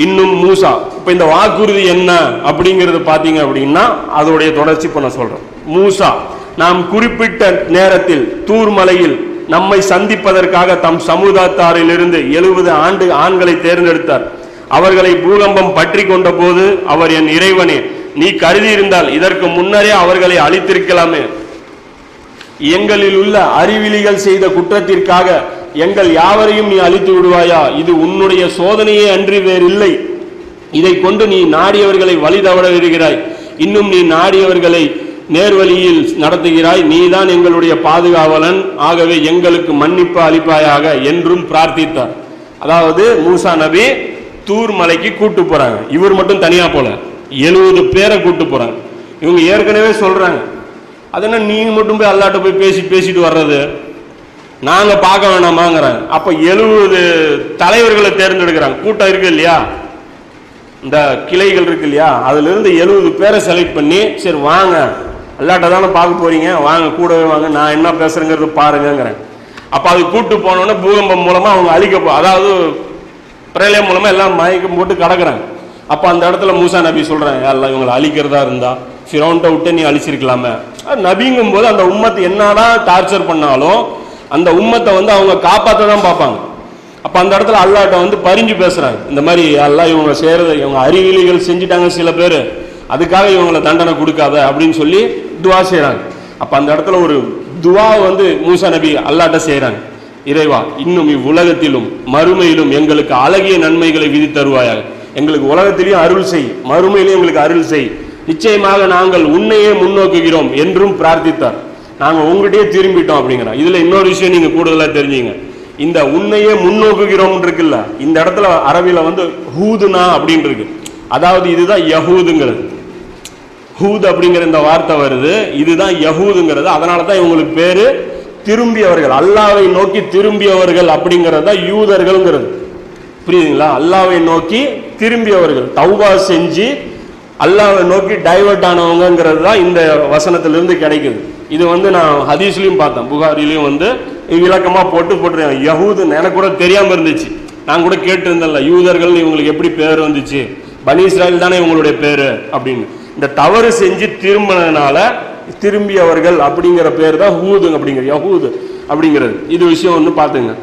இன்னும் மூசா, இப்போ இந்த வாக்குறுதி என்ன அப்படிங்கிறது பார்த்தீங்க அப்படின்னா அதோடைய தொடர்ச்சி பண்ண சொல்கிறோம். மூசா, நாம் குறிப்பிட்ட நேரத்தில் தூர்மலையில் நம்மை சந்திப்பதற்காக தம் சமுதாயத்தாரிலிருந்து எழுபது ஆண்டு ஆண்களை தேர்ந்தெடுத்தார். அவர்களை பூகம்பம் பற்றி கொண்ட போது அவர், என் இறைவனே, நீ கருதி இருந்தால் இதற்கு முன்னரே அவர்களை அழித்திருக்கலாமே. எங்களில் உள்ள அறிவிலிகள் செய்த குற்றத்திற்காக எங்கள் யாவரையும் நீ அழித்து விடுவாயா? இது உன்னுடைய சோதனையே அன்றி வேறில்லை. இதை கொண்டு நீ நாடியவர்களை வழி தவற விடுகிறாய். இன்னும் நீ நாடியவர்களை நேர்வழியில் நடத்துகிறாய். நீதான் எங்களுடைய பாதுகாவலன், ஆகவே எங்களுக்கு மன்னிப்பு அளிப்பாயாக என்றும் பிரார்த்தித்தார். அதாவது மூசா நபி தூர் மலைக்கு கூட்டு போறாங்க. இவர் மட்டும் தனியா போல, எழுபது பேரை கூட்டு போறாங்க. இவங்க ஏற்கனவே சொல்றாங்க, அதனால நீ மட்டும் போய் அல்லாட்ட போய் பேசி பேசிட்டு வர்றது, நாங்க பார்க்க வேணாமாங்கிறாங்க. அப்ப எழுபது தலைவர்களை தேர்ந்தெடுக்கிறாங்க. கூட்டம் இருக்கு இல்லையா, இந்த கிளைகள் இருக்கு இல்லையா, அதுல இருந்து எழுபது பேரை செலக்ட் பண்ணி, சரி வாங்க அல்லாட்ட தானே பார்க்க போறீங்க, வாங்க கூடவே வாங்க, நான் என்ன பேசுறேங்கிறது பாருங்கிறேன். அப்ப அது கூட்டு போனோன்னா பூகம்பம் மூலமா அவங்க அழிக்க போ, அதாவது பிரளயம் மூலமா எல்லாம் மயக்கம் போட்டு கிடக்குறாங்க. அப்ப அந்த இடத்துல மூசா நபி சொல்றாங்க, எல்லாம் இவங்களை அழிக்கிறதா இருந்தா ஃபிரௌன்ட்ட விட்டு நீ அழிச்சிருக்கலாமே. நபிங்கும் போது அந்த உம்மத்தை என்னதான் டார்ச்சர் பண்ணாலும் அந்த உம்மத்தை வந்து அவங்க காப்பாற்ற தான் பார்ப்பாங்க. அப்போ அந்த இடத்துல அல்லாட்ட வந்து பறிஞ்சு பேசுகிறாங்க, இந்த மாதிரி எல்லாம் இவங்க செய்கிறது, இவங்க அறிவிலிகள் செஞ்சுட்டாங்க சில பேர், அதுக்காக இவங்களை தண்டனை கொடுக்காத அப்படின்னு சொல்லி துவா செய்கிறாங்க. அப்போ அந்த இடத்துல ஒரு துவா வந்து மூசா நபி அல்லாட்ட செய்கிறாங்க. இறைவா, இன்னும் இவ்வுலகத்திலும் மறுமையிலும் எங்களுக்கு அழகிய நன்மைகளை விதி தருவாயாக. எங்களுக்கு உலகத்திலையும் அருள் செய், மறுமையிலையும் எங்களுக்கு அருள் செய். நிச்சயமாக நாங்கள் உன்னையே முன்னோக்குகிறோம் என்றும் பிரார்த்தித்தார். நாங்கள் உங்கள்கிட்டயே திரும்பிட்டோம் அப்படிங்கிறோம். இதில் இன்னொரு விஷயம் நீங்கள் கூடுதலாக தெரிஞ்சுங்க. இந்த உன்னையே முன்னோக்குகிறோம் இருக்குல்ல, இந்த இடத்துல அரபியில் வந்து ஹூதுனா அப்படின்னு இருக்கு. அதாவது இதுதான் யஹூதுங்கிறது, ஹூது அப்படிங்கிற இந்த வார்த்தை வருது, இதுதான் யஹூதுங்கிறது. அதனால தான் இவங்களுக்கு பேர் திரும்பியவர்கள், அல்லாவை நோக்கி திரும்பியவர்கள் அப்படிங்கிறது தான் யூதர்கள்ங்கிறது. புரியுதுங்களா? அல்லாவை நோக்கி திரும்பியவர்கள், தௌபா செஞ்சு அல்லாஹ்வை நோக்கி டைவர்ட் ஆனவங்கிறது தான் இந்த வசனத்திலிருந்து கிடைக்குது. இது வந்து நான் ஹதீஸ்லையும் பார்த்தேன், புகாரிலையும் வந்து விளக்கமாக போட்டு போட்டுருக்கேன். யஹூது எனக்கு கூட தெரியாமல் இருந்துச்சு, நான் கூட கேட்டுருந்தேன்ல, யூதர்கள் இவங்களுக்கு எப்படி பேர் வந்துச்சு, பனி இஸ்ராயல் தானே இவங்களுடைய பேர் அப்படின்னு. இந்த தவறு செஞ்சு திரும்பினதுனால திரும்பியவர்கள் அப்படிங்கிற பேர் தான் ஹூது அப்படிங்கிற யஹூது அப்படிங்கிறது. இது விஷயம் ஒன்று பார்த்துங்க.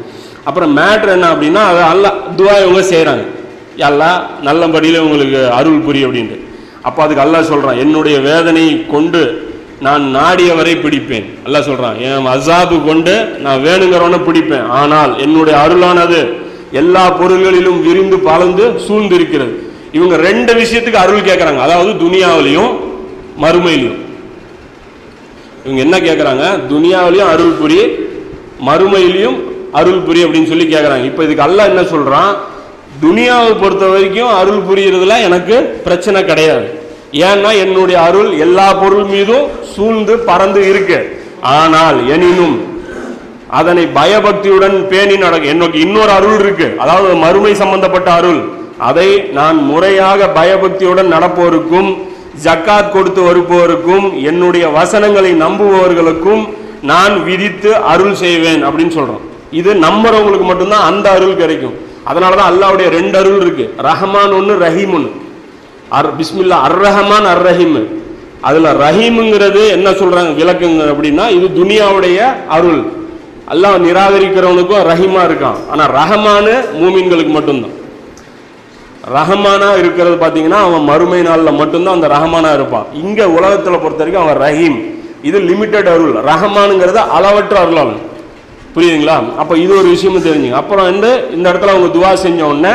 அப்புறம் மேட்ரு என்ன அப்படின்னா, அதை அல்லா துவா இவங்க செய்கிறாங்க, எல்லாம் நல்லபடியில் இவங்களுக்கு அருள் புரியும் அப்படின்ட்டு. அப்போ அதுக்கு அல்லாஹ் சொல்கிறான், என்னுடைய வேதனை கொண்டு நான் நாடியவரை பிடிப்பேன். அல்லாஹ் சொல்கிறான், என் அசாபு கொண்டு நான் வேணுங்கிறவனை பிடிப்பேன். ஆனால் என்னுடைய அருளானது எல்லா பொருள்களிலும் விரிந்து பலந்து சூழ்ந்து இருக்கிறது. இவங்க ரெண்டு விஷயத்துக்கு அருள் கேட்குறாங்க, அதாவது துனியாவிலையும் மறுமையிலையும். இவங்க என்ன கேட்குறாங்க, துனியாவிலையும் அருள் புரி, மறுமையிலையும் அருள் புரி அப்படின்னு சொல்லி கேட்குறாங்க. இப்போ இதுக்கு அல்லாஹ் என்ன சொல்கிறான், துனியாவை பொறுத்த வரைக்கும் அருள் புரிகிறதுல எனக்கு பிரச்சனை கிடையாது, ஏன்னா என்னுடைய அருள் எல்லா பொருள் மீதும் சூழ்ந்து பறந்து இருக்கு. ஆனால் எனினும் அதனை பயபக்தியுடன் பேணி நடக்கும். எனக்கு இன்னொரு அருள் இருக்கு, அதாவது மறுமை சம்பந்தப்பட்ட அருள். அதை நான் முறையாக பயபக்தியுடன் நடப்போருக்கும், ஜக்காத் கொடுத்து வருபவருக்கும், என்னுடைய வசனங்களை நம்புபவர்களுக்கும் நான் விதித்து அருள் செய்வேன் அப்படின்னு சொல்றோம். இது நம்புறவங்களுக்கு மட்டும்தான் அந்த அருள் கிடைக்கும். அதனால தான் அல்லாவுடைய ரெண்டு அருள் இருக்கு, ரஹ்மான் ஒன்று, ரஹீம் ஒன்று. அர் பிஸ்மில்லா அர் ரஹ்மான் அர் ரஹீம். அதில் ரஹீமுங்கிறது என்ன சொல்கிறாங்க விளக்குங்க அப்படின்னா, இது துனியாவுடைய அருள், அல்லாஹ் நிராகரிக்கிறவனுக்கும் ரஹீமா இருக்கான். ஆனால் ரஹ்மானு மூமின்களுக்கு மட்டும்தான். ரஹ்மானா இருக்கிறது பார்த்தீங்கன்னா அவன் மறுமை நாளில் மட்டும்தான் அந்த ரஹ்மானா இருப்பான். இங்கே உலகத்தில் பொறுத்த வரைக்கும் அவன் ரஹீம். இது லிமிட்டட் அருள். ரஹ்மானுங்கிறது அளவற்ற அருளாகும். புரியுதுங்களா? அப்போ இது ஒரு விஷயமும் தெரிஞ்சுங்க. அப்புறம் வந்து இந்த இடத்துல அவங்க துவா செஞ்ச உடனே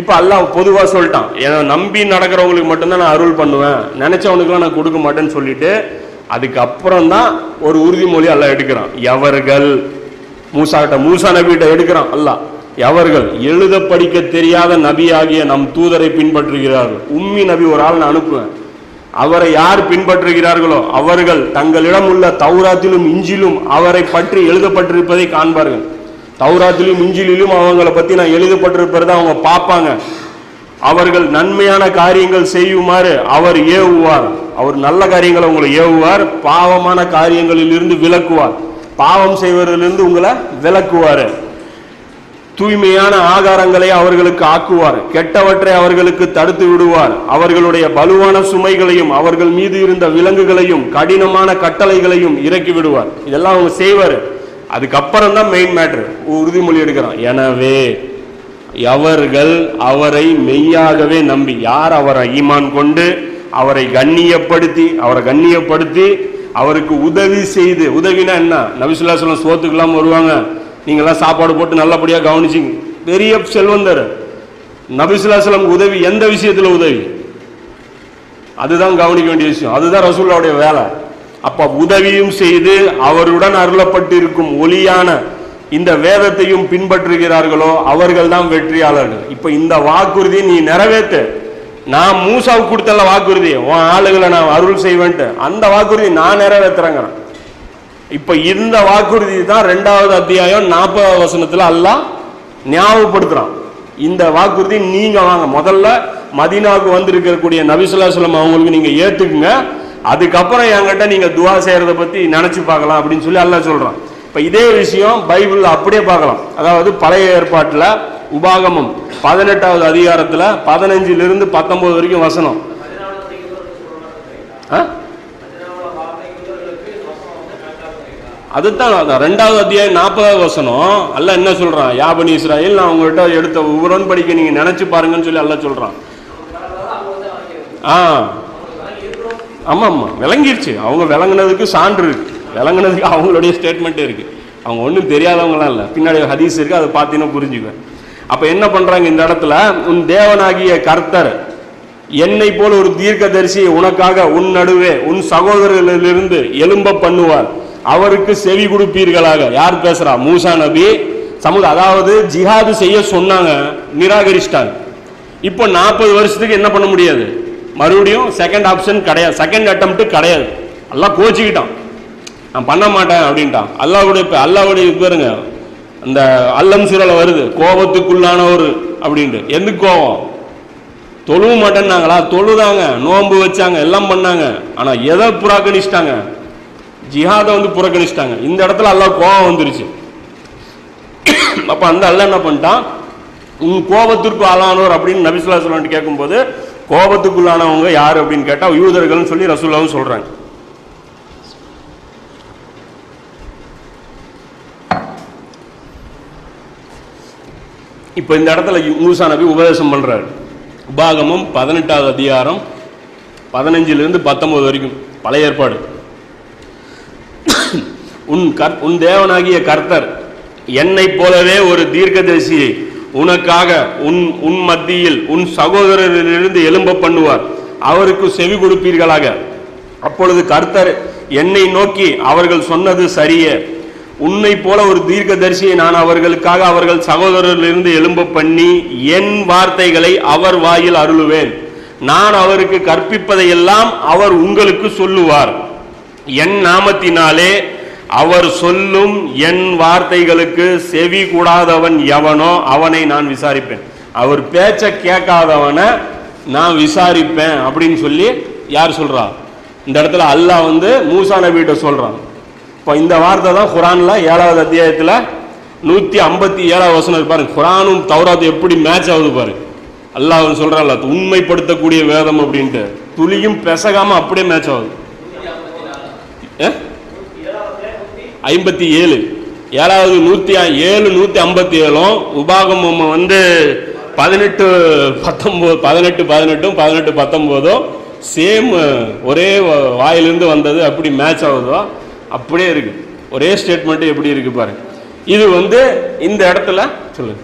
இப்போ அல்லாஹ் பொதுவாக சொல்லிட்டான், ஏன்னா நம்பி நடக்கிறவங்களுக்கு மட்டும்தான் நான் அருள் பண்ணுவேன், நினச்சவனுக்குலாம் நான் கொடுக்க மாட்டேன்னு சொல்லிட்டு அதுக்கப்புறம் தான் ஒரு உறுதிமொழி அல்லாஹ் எடுக்கிறான். எவர்கள் மூசாகிட்ட மூசா நபிகிட்ட எடுக்கிறான் அல்லாஹ், எவர்கள் எழுத படிக்க தெரியாத நபியாகிய நம் தூதரை பின்பற்றுகிறார்கள், உம்மி நபி ஒரு ஆள் நான் அனுப்புவேன், அவரை யார் பின்பற்றுகிறார்களோ அவர்கள் தங்களிடம் உள்ள தௌராத்திலும் இஞ்சிலும் அவரை பற்றி எழுதப்பட்டிருப்பதை காண்பார்கள். தௌராத்திலும் இஞ்சிலும் அவங்களை பற்றி நான் எழுதப்பட்டிருப்பதை அவங்க பார்ப்பாங்க. அவர்கள் நன்மையான காரியங்கள் செய்யுமாறு அவர் ஏவுவார், அவர் நல்ல காரியங்களை உங்களை ஏவுவார், பாவமான காரியங்களில் இருந்து விலக்குவார், பாவம் செய்வதிலிருந்து உங்களை விலக்குவார், தூய்மையான ஆகாரங்களை அவர்களுக்கு ஆக்குவார், கெட்டவற்றை அவர்களுக்கு தடுத்து விடுவார், அவர்களுடைய பலுவான சுமைகளையும் அவர்கள் மீது இருந்த விலங்குகளையும் கடினமான கட்டளைகளையும் இறக்கி விடுவார். இதெல்லாம் அவங்க செய்வார். அதுக்கப்புறம் தான் மெயின் மேட்ரு உறுதிமொழி எடுக்கிறான். எனவே அவர்கள் அவரை மெய்யாகவே நம்பி, யார் அவரை ஈமான் கொண்டு அவரை கண்ணியப்படுத்தி அவரை கண்ணியப்படுத்தி அவருக்கு உதவி செய்து, உதவினா என்ன, நபி ஸல்லல்லாஹு அலைஹி வஸல்லம் சோத்துக்கெல்லாம் வருவாங்க, நீங்கள்லாம் சாப்பாடு போட்டு நல்லபடியாக கவனிச்சிங்க, பெரிய செல்வந்தர் நபி ஸல்லல்லாஹு அலைஹி வஸல்லம். உதவி எந்த விஷயத்தில் உதவி, அதுதான் கவனிக்க வேண்டிய விஷயம், அதுதான் ரசூலுடைய வேலை. அப்போ உதவியும் செய்து அவருடன் அருளப்பட்டிருக்கும் ஒளியான இந்த வேதத்தையும் பின்பற்றுகிறார்களோ அவர்கள் தான் வெற்றியாளர்கள். இப்போ இந்த வாக்குறுதியை நீ நிறைவேற்று, நான் மூசாவுக்கு கொடுத்தல வாக்குறுதி, உன் ஆளுகளை நான் அருள் செய்வேன்ட்டு, அந்த வாக்குறுதி நான் நிறைவேற்றுறேங்க. இப்போ இந்த வாக்குறுதி தான் ரெண்டாவது அத்தியாயம் நாற்பதாவது வசனத்தில் அல்லாஹ் ஞாபகப்படுத்துகிறான். இந்த வாக்குறுதி நீங்கள் வாங்க, முதல்ல மதீனாவுக்கு வந்திருக்கக்கூடிய நபி ஸல்லல்லாஹு அலைஹி வஸல்லம் அவங்களுக்கு நீங்கள் ஏற்றுக்குங்க, அதுக்கப்புறம் என்கிட்ட நீங்கள் துவா செய்கிறத பற்றி நினச்சி பார்க்கலாம் அப்படின்னு சொல்லி அல்லாஹ் சொல்கிறான். இப்போ இதே விஷயம் பைபிளில் அப்படியே பார்க்கலாம். அதாவது பழைய ஏற்பாட்டில் உபாகமம் பதினெட்டாவது அதிகாரத்தில் பதினஞ்சிலிருந்து பத்தொம்போது வரைக்கும் வசனம், ஆ அதுதான் ரெண்டாவது அத்தியாயம் நாற்பதாவது வசனம். அல்ல என்ன சொல்றான், யா பனி இஸ்ராயீல் நான் உங்கள்கிட்ட எடுத்த உடன்படிக்கை நீங்க நினைச்சு பாருங்கன்னு சொல்லி அல்ல சொல்றான். ஆ ஆமா ஆமா விளங்கிருச்சு, அவங்க விளங்குனதுக்கு சான்று இருக்கு, விளங்குனதுக்கு அவங்களுடைய ஸ்டேட்மெண்ட் இருக்கு, அவங்க ஒன்றும் தெரியாதவங்களாம் இல்லை, பின்னாடி ஹதீஸ் இருக்கு, அதை பார்த்தீங்கன்னா புரிஞ்சுக்குவேன். அப்ப என்ன பண்றாங்க இந்த இடத்துல, உன் தேவனாகிய கர்த்தர் என்னை போல ஒரு தீர்க்கதரிசியை உனக்காக உன் நடுவே உன் சகோதரர்களிலிருந்து எலும்ப பண்ணுவார், அவருக்கு செவி கொடுப்பீர்களாக. யார் பேசுறா, மூசா நபி சமூக. அதாவது ஜிஹாது செய்ய சொன்னாங்க, நிராகரிச்சிட்டாங்க. இப்போ நாற்பது வருஷத்துக்கு என்ன பண்ண முடியாது, மறுபடியும் செகண்ட் ஆப்ஷன் கிடையாது, செகண்ட் அட்டெம்ப்ட் கிடையாது. எல்லாம் கோச்சிக்கிட்டான், நான் பண்ண மாட்டேன் அப்படின்ட்டான். அல்லாவுடைய அல்லாவுடைய பேருங்க அந்த அல்லம் சூறல வருது, கோபத்துக்குள்ளானவர் அப்படின்ட்டு. எந்த கோபம், தொழுவ மாட்டேன்னாங்களா, தொழுதாங்க, நோன்பு வச்சாங்க, எல்லாம் பண்ணாங்க, ஆனால் எதை புறாக்கணிச்சிட்டாங்க, ஜிஹாதை வந்து புறக்கணிச்சிட்டாங்க. இந்த இடத்துல அல்லாஹ் கோபம் வந்துருச்சு. அப்போ அந்த அல்லாஹ் என்ன பண்ணிட்டான், உன் கோபத்திற்கு ஆளானவர் அப்படின்னு நபி ஸல்லல்லாஹு அலைஹி வஸல்லம் கேட்கும்போது கோபத்துக்குள்ளானவங்க யார் அப்படின்னு கேட்டால் யூதர்கள்னு சொல்லி ரசூலுல்லாஹ் சொல்கிறாங்க. இப்போ இந்த இடத்துல மூசா நபி உபதேசம் பண்ணுறாரு. உபாகமம் பதினெட்டாவது அதிகாரம் பதினஞ்சிலிருந்து பத்தொம்போது வரைக்கும் பழைய ஏற்பாடு. உன் கர் உன் தேவனாகிய கர்த்தர் என்னை போலவே ஒரு தீர்க்கதரிசியை உனக்காக உன் உன் மத்தியில் உன் சகோதரரிலிருந்து எழும்ப பண்ணுவார், அவருக்கு செவி கொடுப்பீர்களாக. அப்பொழுது கர்த்தர் என்னை நோக்கி, அவர்கள் சொன்னது சரியே, உன்னை போல ஒரு தீர்க்கதரிசியை நான் அவர்களுக்காக அவர்கள் சகோதரரிலிருந்து எழும்ப பண்ணி என் வார்த்தைகளை அவர் வாயில் அருளுவேன், நான் அவருக்கு கற்பிப்பதையெல்லாம் அவர் உங்களுக்கு சொல்லுவார், என் நாமத்தினாலே அவர் சொல்லும் என் வார்த்தைகளுக்கு செவி கூடாதவன் எவனோ அவனை நான் விசாரிப்பேன், அவர் பேச்சை கேட்காதவனை நான் விசாரிப்பேன் அப்படின்னு சொல்லி யார் சொல்றா, இந்த இடத்துல அல்லாஹ் வந்து மூசா நபிகிட்ட சொல்றான். இப்போ இந்த வார்த்தை தான் குரான்ல ஏழாவது அத்தியாயத்தில் நூற்றி ஐம்பத்தி ஏழாவது வசனம் பாருங்க, குரானும் தௌராத்தும் எப்படி மேட்ச் ஆகுது பாருங்க. அல்லாஹ் அவன் சொல்றான்ல உண்மைப்படுத்தக்கூடிய வேதம் அப்படின்ட்டு, துளியும் பெசகாம அப்படியே மேட்ச் ஆகுது. ஐம்பத்தி ஏழு ஏழாவது நூற்றி ஏழு நூற்றி ஐம்பத்தி ஏழும் உபாகமம் வந்து பதினெட்டு பத்தொம்போது பதினெட்டு பதினெட்டும் பதினெட்டு பத்தொம்போதும் சேம் ஒரே வாயிலிருந்து வந்தது, அப்படி மேட்ச் ஆகுதோ அப்படியே இருக்குது, ஒரே ஸ்டேட்மெண்ட்டு எப்படி இருக்குது பாருங்கள். இது வந்து இந்த இடத்துல சொல்லுங்க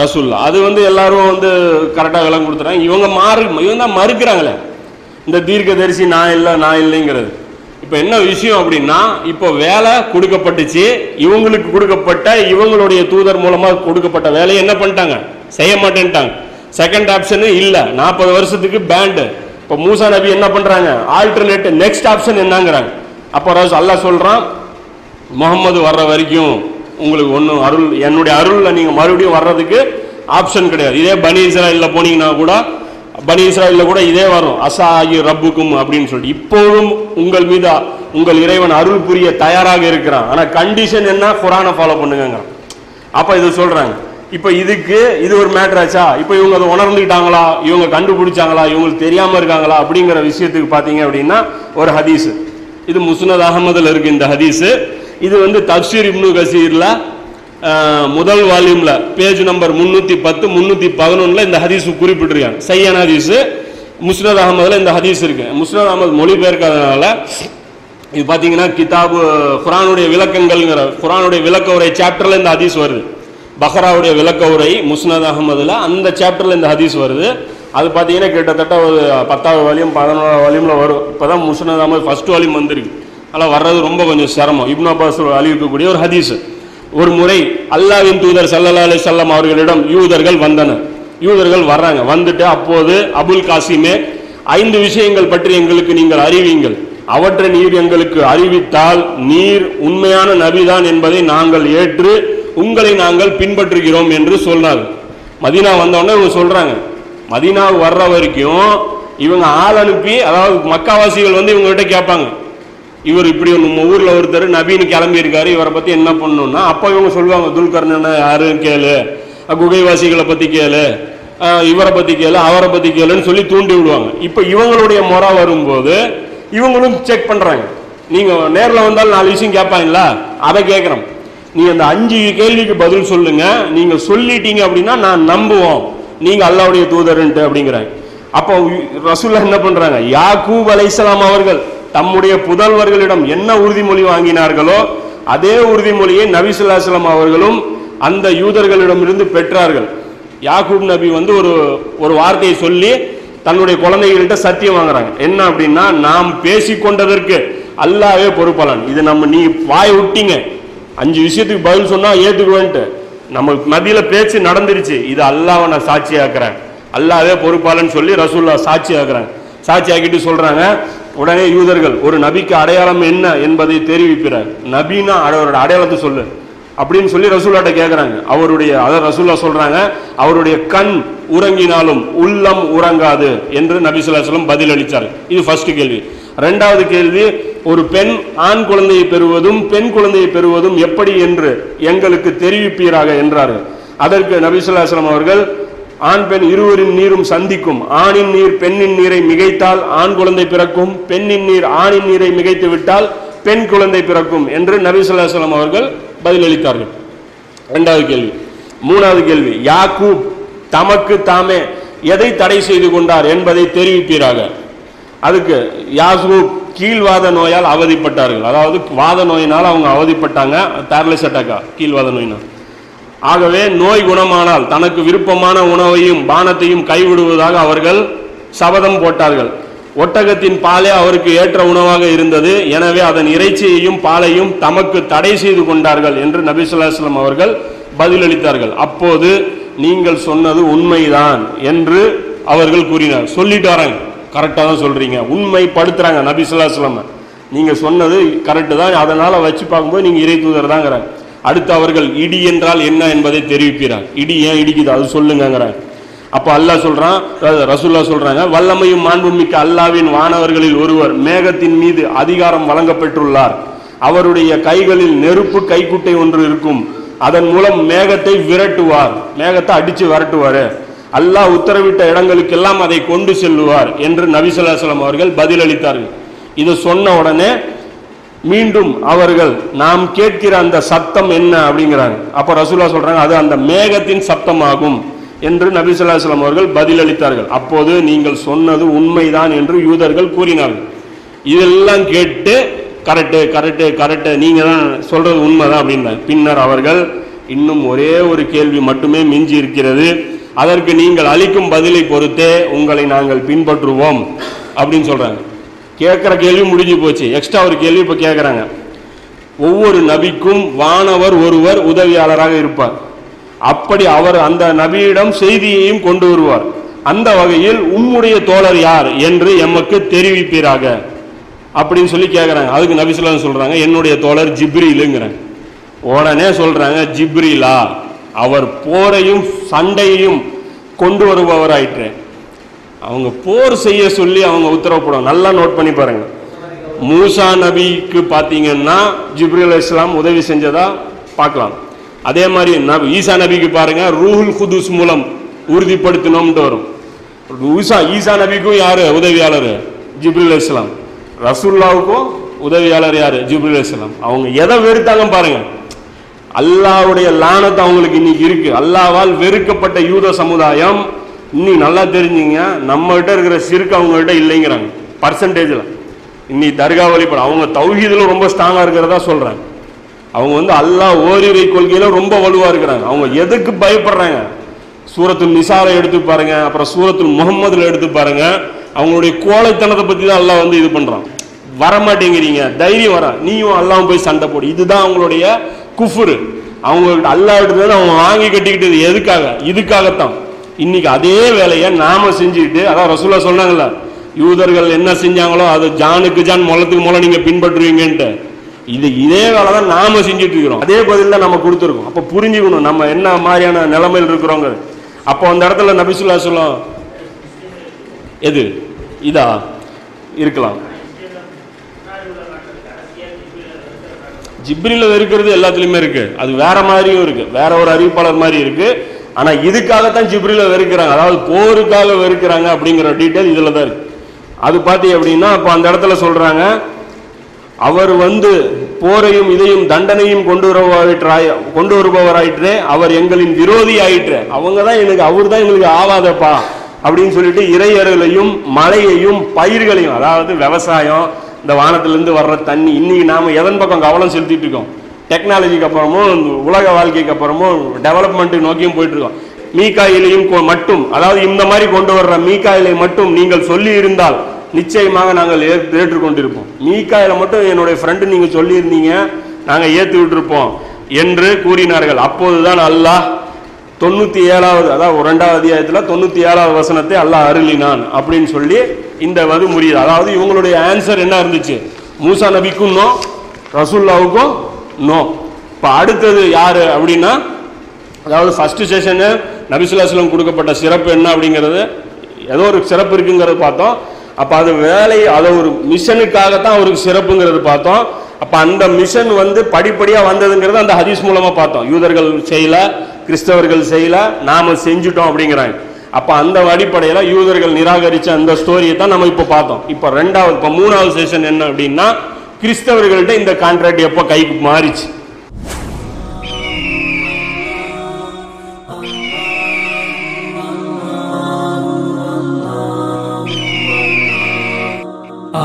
ரசூல்லா. அது வந்து எல்லாரும் வந்து கரெக்டாக விளங்க கொடுத்துறாங்க. இவங்க மாறு இவங்க தான் மறுக்கிறாங்களே இந்த தீர்க்கதரிசி நான் இல்லை நான் இல்லைங்கிறது. இப்போ என்ன விஷயம் அப்படின்னா, இப்போ வேலை கொடுக்கப்பட்டுச்சு, இவங்களுக்கு கொடுக்கப்பட்ட இவங்களுடைய தூதர் மூலமாக கொடுக்கப்பட்ட வேலையை என்ன பண்ணிட்டாங்க, செய்ய மாட்டேன்ட்டாங்க. செகண்ட் ஆப்ஷனு இல்லை, நாற்பது வருஷத்துக்கு பேண்டு. இப்போ மூசா நபி என்ன பண்ணுறாங்க, ஆல்டர்னேட் நெக்ஸ்ட் ஆப்ஷன் என்னங்கிறாங்க. அப்போ ரசூல் அல்லாஹ் சொல்கிறான், முகமது வர்ற வரைக்கும் உங்களுக்கு ஒன்றும் அருள் என்னுடைய அருளில் நீங்கள் மறுபடியும் வர்றதுக்கு ஆப்ஷன் கிடையாது. இதே பனி இஸ்ராயலில் போனீங்கன்னா கூட பனி இஸ்ராயலில் கூட இதே வரும், அசா ஆகி ரப்புக்கும் அப்படின்னு சொல்லிட்டு இப்போதும் உங்கள் மீது உங்கள் இறைவன் அருள் புரிய தயாராக இருக்கிறான், ஆனால் கண்டிஷன் என்ன, குரானை ஃபாலோ பண்ணுங்கிறான். அப்போ இது சொல்கிறாங்க. இப்போ இதுக்கு இது ஒரு மேட்டர் ஆச்சா. இப்போ இவங்க அதை உணர்ந்துக்கிட்டாங்களா, இவங்க கண்டுபிடிச்சாங்களா, இவங்களுக்கு தெரியாமல் இருக்காங்களா அப்படிங்கிற விஷயத்துக்கு பார்த்தீங்க அப்படின்னா ஒரு ஹதீஸு, இது முஸ்னத் அஹமதில் இருக்குது இந்த ஹதீஸு. இது வந்து தஃப்ஸீர் இப்னு கசீரில் முதல் வால்யூமில் பேஜ் நம்பர் முந்நூற்றி பத்து முந்நூற்றி பதினொன்றில் இந்த ஹதீஸு குறிப்பிட்டிருக்காங்க. சையான ஹதீஸு முஸ்னத் அஹமதில் இந்த ஹதீஸ் இருக்குது. முஸ்னத் அஹமது மொழிபெயர்க்காதனால இது பார்த்தீங்கன்னா கிதாபு குரானுடைய விளக்கங்கள்ங்கிற குரானுடைய விளக்க உரை சாப்டரில் இந்த ஹதீஸ் வருது. பஹ்ராவுடைய விளக்க உரை முஸ்னத் அஹமதில் அந்த சாப்டரில் இந்த ஹதீஸ் வருது. அது பார்த்தீங்கன்னா கிட்டத்தட்ட ஒரு பத்தாவது வால்யூம் பதினோராவது வால்யூமில் வரும். இப்போ தான் முஸ்னத் அஹமது ஃபஸ்ட் வால்யூம் வந்திருக்கு, ஆனால் வர்றது ரொம்ப கொஞ்சம் சிரமம். இப்னு அப்பாஸ் அறிவிக்கக்கூடிய ஒரு ஹதீஸ். ஒரு முறை அல்லாஹ்வின் தூதர் ஸல்லல்லாஹு அலைஹி வஸல்லம் அவர்களிடம் யூதர்கள் வந்தனர். யூதர்கள் வர்றாங்க, வந்துட்டு அப்போது அபுல் காசிமே ஐந்து விஷயங்கள் பற்றி எங்களுக்கு நீங்கள் அறிவீங்கள், அவற்றை நீர் எங்களுக்கு அறிவித்தால் நீர் உண்மையான நபிதான் என்பதை நாங்கள் ஏற்று உங்களை நாங்கள் பின்பற்றுகிறோம் என்று சொன்னார். மதீனா வந்தோடனே இவங்க சொல்கிறாங்க, மதீனா வர்ற வரைக்கும் இவங்க ஆள் அனுப்பி, அதாவது மக்காவாசிகள் வந்து இவங்ககிட்ட கேட்பாங்க, இவர் இப்படி நம்ம ஊரில் ஒருத்தர் நபின்னு கிளம்பியிருக்காரு, இவரை பற்றி என்ன பண்ணணும்னா, அப்போ இவங்க சொல்லுவாங்க துல்கர்ணனை யாரு கேளு, குகைவாசிகளை பற்றி கேளு, இவரை பற்றி கேளு, அவரை பற்றி கேளுன்னு சொல்லி தூண்டி விடுவாங்க. இப்போ இவங்களுடைய முறை வரும்போது இவங்களும் செக் பண்ணுறாங்க, நீங்கள் நேரில் வந்தாலும் நாலு விஷயம் கேட்பாங்களா, அதை கேட்குறோம், நீ அந்த அஞ்சு கேள்விக்கு பதில் சொல்லுங்கள், நீங்கள் சொல்லிட்டீங்க அப்படின்னா நான் நம்புவோம் நீங்கள் அல்லாஹ்வுடைய தூதருன்ட்டு அப்படிங்கிறாங்க. அப்போ ரசூல்லா என்ன பண்ணுறாங்க, யாக்கூப் அலைஹிஸ்ஸலாம் அவர்கள் தம்முடைய புதல்வர்களிடம் என்ன உறுதிமொழி வாங்கினார்களோ அதே உறுதிமொழியை நபி ஸல்லல்லாஹு அலைஹி வஸல்லம் அவர்களும் அந்த யூதர்களிடமிருந்து பெற்றார்கள். யாக்கூப் நபி வந்து ஒரு ஒரு வார்த்தையை சொல்லி தன்னுடைய குழந்தைகள்கிட்ட சத்தியம் வாங்குறாங்க. என்ன அப்படின்னா, நாம் பேசிக்கொண்டதற்கு அல்லாஹ்வே பொறுப்பாளன். இது நம்ம நீ வாய் விட்டீங்க, அஞ்சு விஷயத்துக்கு பதில் சொன்னால் ஏற்றுக்குவேன்ட்டு நம்ம மத்தியில் பேச்சு நடந்துருச்சு, இது அல்லாஹ்வை நான் சாட்சி ஆக்குறேன், அல்லாஹ்வே பொறுப்பாளன்னு சொல்லி ரசூல்லா சாட்சி ஆக்குறாங்க. சாட்சி ஆக்கிட்டு சொல்கிறாங்க, உடனே யூதர்கள் ஒரு நபிக்கு அடையாளம் என்ன என்பதை தெரிவிக்கிறார், நபின்னா அவரோட அடையாளத்தை சொல்லு அப்படின்னு சொல்லி ரசூல்லாட்ட கேட்குறாங்க. அவருடைய அதை ரசூல்லா சொல்கிறாங்க, அவருடைய கண் உறங்கினாலும் உள்ளம் உறங்காது என்று நபி ஸல்லல்லாஹு அலைஹி வஸல்லம் பதில் அளித்தார். இது ஃபர்ஸ்ட் கேள்வி. ரெண்டாவது கேள்வி, ஒரு பெண் ஆண் குழந்தையை பெறுவதும் பெண் குழந்தையை பெறுவதும் எப்படி என்று எங்களுக்கு தெரிவிப்பீராக என்றார்கள். அதற்கு நபி ஸல்லல்லாஹு அலைஹி வஸல்லம் அவர்கள், ஆண் பெண் இருவரின் நீரும் சந்திக்கும், ஆணின் நீர் பெண்ணின் நீரை மிகைத்தால் ஆண் குழந்தை பிறக்கும், பெண்ணின் நீர் ஆணின் நீரை மிகைத்து விட்டால் பெண் குழந்தை பிறக்கும் என்று நபி ஸல்லல்லாஹு அலைஹி வஸல்லம் அவர்கள் பதிலளித்தார்கள். இரண்டாவது கேள்வி. மூணாவது கேள்வி, யாக்கூப் தமக்கு தாமே எதை தடை செய்து கொண்டார் என்பதை தெரிவிப்பீராக. அதுக்கு யாக்கூப் கீழ்வாத நோயால் அவதிப்பட்டார்கள், அதாவது வாத நோயினால் அவங்க அவதிப்பட்டாங்க, பேரலைஸ் அட்டாக்கா கீழ்வாத நோயினால். ஆகவே நோய் குணமானால் தனக்கு விருப்பமான உணவையும் பானத்தையும் கைவிடுவதாக அவர்கள் சபதம் போட்டார்கள். ஒட்டகத்தின் பாலே அவருக்கு ஏற்ற உணவாக இருந்தது, எனவே அதன் இறைச்சியையும் பாலையும் தமக்கு தடை செய்து கொண்டார்கள் என்று நபி ஸல்லல்லாஹு அலைஹி வஸல்லம் அவர்கள் பதிலளித்தார்கள். அப்போது நீங்கள் சொன்னது உண்மைதான் என்று அவர்கள் கூறினார். சொல்லிட்டு வராங்க, கரெக்டாக தான் சொல்கிறீங்க, உண்மைப்படுத்துகிறாங்க நபி ஸல்லல்லாஹு அலைஹி வஸல்லம், நீங்கள் சொன்னது கரெக்டு தான், அதனால் வச்சு பார்க்கும்போது நீங்கள் இறை தூதர் தான்ங்கிறாங்க. அடுத்து அவர்கள் இடி என்றால் என்ன என்பதை தெரிவிக்கிறாங்க, இடி ஏன் இடிக்குது அது சொல்லுங்கிறாங்க. அப்போ அல்லாஹ் சொல்கிறான், ரசூல்லா சொல்கிறாங்க, வல்லமையும் மாண்புமிக்க அல்லாஹ்வின் வானவர்களில் ஒருவர் மேகத்தின் மீது அதிகாரம் வழங்கப்பெற்றுள்ளார், அவருடைய கைகளில் நெருப்பு கைக்குட்டை ஒன்று இருக்கும், அதன் மூலம் மேகத்தை விரட்டுவார், மேகத்தை அடித்து விரட்டுவார், அல்லாஹ் உத்தரவிட்ட இடங்களுக்கெல்லாம் அதை கொண்டு செல்லுவார் என்று நபி ஸல்லல்லாஹு அலைஹி வஸல்லம் அவர்கள் பதிலளித்தார்கள். இதை சொன்ன உடனே மீண்டும் அவர்கள் நாம் கேட்கிற அந்த சத்தம் என்ன அப்படிங்கிறாங்க. அப்போ ரசூல்லா சொல்கிறாங்க, அது அந்த மேகத்தின் சப்தமாகும் என்று நபி ஸல்லல்லாஹு அலைஹி வஸல்லம் அவர்கள் பதிலளித்தார்கள். அப்போது நீங்கள் சொன்னது உண்மைதான் என்று யூதர்கள் கூறினார்கள். இதெல்லாம் கேட்டு கரெக்டு கரெக்டு கரெக்டு நீங்கள் தான் சொல்கிறது உண்மைதான் அப்படின்னாங்க. பின்னர் அவர்கள், இன்னும் ஒரே ஒரு கேள்வி மட்டுமே மிஞ்சி இருக்கிறது, அதற்கு நீங்கள் அளிக்கும் பதிலை பொறுத்தே உங்களை நாங்கள் பின்பற்றுவோம் அப்படின்னு சொல்கிறாங்க. கேட்குற கேள்வி முடிஞ்சு போச்சு. எக்ஸ்ட்ரா ஒரு கேள்வி இப்போ கேட்குறாங்க. ஒவ்வொரு நபிக்கும் வானவர் ஒருவர் உதவியாளராக இருப்பார். அப்படி அவர் அந்த நபியிடம் செய்தியையும் கொண்டு வருவார். அந்த வகையில் உம்முடைய தோழர் யார் என்று எமக்கு தெரிவிப்பீராக அப்படின்னு சொல்லி கேட்குறாங்க. அதுக்கு நபி ஸல்லல்லாஹு அலைஹி வஸல்லம் சொல்கிறாங்க, என்னுடைய தோழர் ஜிப்ரீலுங்கிறாங்க. உடனே சொல்கிறாங்க, ஜிப்ரீலா அவர் போரையும் சண்டையையும் கொண்டு வருபவராயிற்று. அவங்க போர் செய்ய சொல்லி அவங்க உத்தரவுப்படுவாங்க. நல்லா நோட் பண்ணி பாருங்க. மூசா நபிக்கு பார்த்தீங்கன்னா ஜிப்ரீல் அலைஹி ஸலாம் உதவி செஞ்சதா பார்க்கலாம். அதே மாதிரி நபி ஈசா நபிக்கு பாருங்க, ரூஹுல் குதுஸ் மூலம் உறுதிப்படுத்தினோம்னு வரும். ஈசா ஈசா நபிக்கும் யாரு உதவியாளர்? ஜிப்ரீல் அலைஹி ஸலாம். ரசூல்லாவுக்கும் உதவியாளர் யாரு? ஜிப்ரீல் அலைஹி ஸலாம். அவங்க எதை வெறுத்தாங்க பாருங்க. அல்லாவுடைய லானத்து அவங்களுக்கு இன்னைக்கு இருக்கு. அல்லாவால் வெறுக்கப்பட்ட யூத சமுதாயம். இன்னைக்கு நல்லா தெரிஞ்சுங்க, நம்மகிட்ட இருக்கிற சிறுக்கு அவங்ககிட்ட இல்லைங்கிறாங்க பர்சன்டேஜில். இன்னைக்கு தர்கா வழிபாடு அவங்க தௌஹீதில் ரொம்ப ஸ்ட்ராங்காக இருக்கிறதா சொல்கிறாங்க. அவங்க வந்து அல்லாஹ் ஓரிரை கொள்கையில் ரொம்ப வலுவாக இருக்கிறாங்க. அவங்க எதுக்கு பயப்படுறாங்க? சூரத்துல் நிசாரை எடுத்து பாருங்க, அப்புறம் சூரத்துல் முகம்மதில் எடுத்து பாருங்க. அவங்களுடைய கோழைத்தனத்தை பற்றி தான் அல்லாஹ் வந்து இது பண்ணுறான். வரமாட்டேங்கிறீங்க, தைரியம் வர, நீயும் அல்லாவும் போய் சண்டை போடு. இதுதான் அவங்களுடைய குஃபுரு. அவங்ககிட்ட அல்லாஹ்கிட்ட அவங்க வாங்கி கட்டிக்கிட்டது எதுக்காக? இதுக்காகத்தான். இன்னைக்கு அதே வேலையை நாம செஞ்சுக்கிட்டு, அதான் ரசூலா சொன்னாங்கல்ல, யூதர்கள் என்ன செஞ்சாங்களோ அது ஜானுக்கு ஜான் முளத்துக்கு முளை நீங்க பின்பற்றுவீங்கன்ட்டு, இது இதே வேலை தான் நாம செஞ்சுட்டு இருக்கிறோம். அதே பதில் தான் நம்ம கொடுத்துருக்கோம். அப்போ புரிஞ்சுக்கணும் நம்ம என்ன மாதிரியான நிலைமையில் இருக்கிறோங்க. அப்போ அந்த இடத்துல நபி ஸல்லல்லாஹு அலைஹி வஸல்லம் எது இதா இருக்கலாம். ஜிப்ரீல் இருக்கிறது எல்லாத்துலேயுமே இருக்கு. அது வேற மாதிரியும் இருக்கு, வேற ஒரு அறிவிப்பாளர் மாதிரி இருக்கு. ஆனால் இதுக்காகத்தான் ஜிப்ரீலை வெறுக்கிறாங்க, அதாவது போருக்காக வெறுக்கிறாங்க அப்படிங்கிற டீட்டெயில் இதில் தான் இருக்குது. அது பார்த்தி அப்படின்னா இப்போ அந்த இடத்துல சொல்கிறாங்க, அவர் வந்து போரையும் இதையும் தண்டனையும் கொண்டு வருபவராய் கொண்டு வருபவராயிற்றே, அவர் எங்களின் விரோதி ஆயிற்று. அவங்க தான் எனக்கு, அவர் தான் எங்களுக்கு ஆவாதப்பா அப்படின்னு சொல்லிட்டு இறையர்களையும் மழையையும் பயிர்களையும், அதாவது விவசாயம், இந்த வானத்திலேருந்து வர்ற தண்ணி. இன்றைக்கி நாம் எதன் பக்கம் கவனம் செலுத்திட்டு இருக்கோம்? டெக்னாலஜிக்கு அப்புறமும் உலக வாழ்க்கைக்கு அப்புறமும் டெவலப்மெண்ட்டு நோக்கியும் போயிட்டுருக்கோம். மீகாயிலையும் மட்டும், அதாவது இந்த மாதிரி கொண்டு வர்ற மீகாயிலை மட்டும் நீங்கள் சொல்லி இருந்தால் நிச்சயமாக நாங்கள் ஏற்றுக்கொண்டிருப்போம். மீகாயில மட்டும் என்னுடைய ஃப்ரெண்டு நீங்கள் சொல்லியிருந்தீங்க, நாங்கள் ஏற்றுக்கிட்டு இருப்போம் என்று கூறினார்கள். அப்போது தான் அல்லாஹ் தொண்ணூற்றி ஏழாவது அதாவது ரெண்டாவது அத்தியாயத்தில் தொண்ணூற்றி ஏழாவது வசனத்தை அல்லாஹ் அருளினான் அப்படின்னு சொல்லி இந்த வது முடியுது. அதாவது இவங்களுடைய ஆன்சர் என்ன இருந்துச்சு? மூசா நபிக்கும் நோ, ரசூல்லாவுக்கும் நோ. இப்போ அடுத்தது யாரு அப்படின்னா, அதாவது ஃபர்ஸ்ட் செஷனு நபி ஸல்லல்லாஹு அலைஹி வஸல்லம் கொடுக்கப்பட்ட சிறப்பு என்ன அப்படிங்கிறது, ஏதோ ஒரு சிறப்பு இருக்குங்கிறது பார்த்தோம். அப்போ அது வேலை, அதை ஒரு மிஷனுக்காகத்தான் அவருக்கு சிறப்புங்கிறது பார்த்தோம். அப்போ அந்த மிஷன் வந்து படிப்படியாக வந்ததுங்கிறது அந்த ஹதீஸ் மூலமாக பார்த்தோம். யூதர்கள் செய்யலை, கிறிஸ்தவர்கள் செய்யலை, நாம் செஞ்சுட்டோம் அப்படிங்கிறாங்க. அப்போ அந்த அடிப்படையில் யூதர்கள் நிராகரித்த அந்த ஸ்டோரியை தான் நம்ம இப்போ பார்த்தோம். இப்போ ரெண்டாவது, இப்போ மூணாவது செஷன் என்ன அப்படின்னா, கிறிஸ்தவர்கள்ட்ட இந்த கான்ட்ராக்ட் எப்போ கைக்கு மாறிச்சு.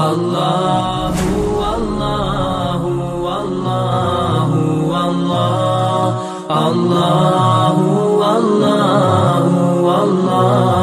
Allah, Allah, Allah, Allah.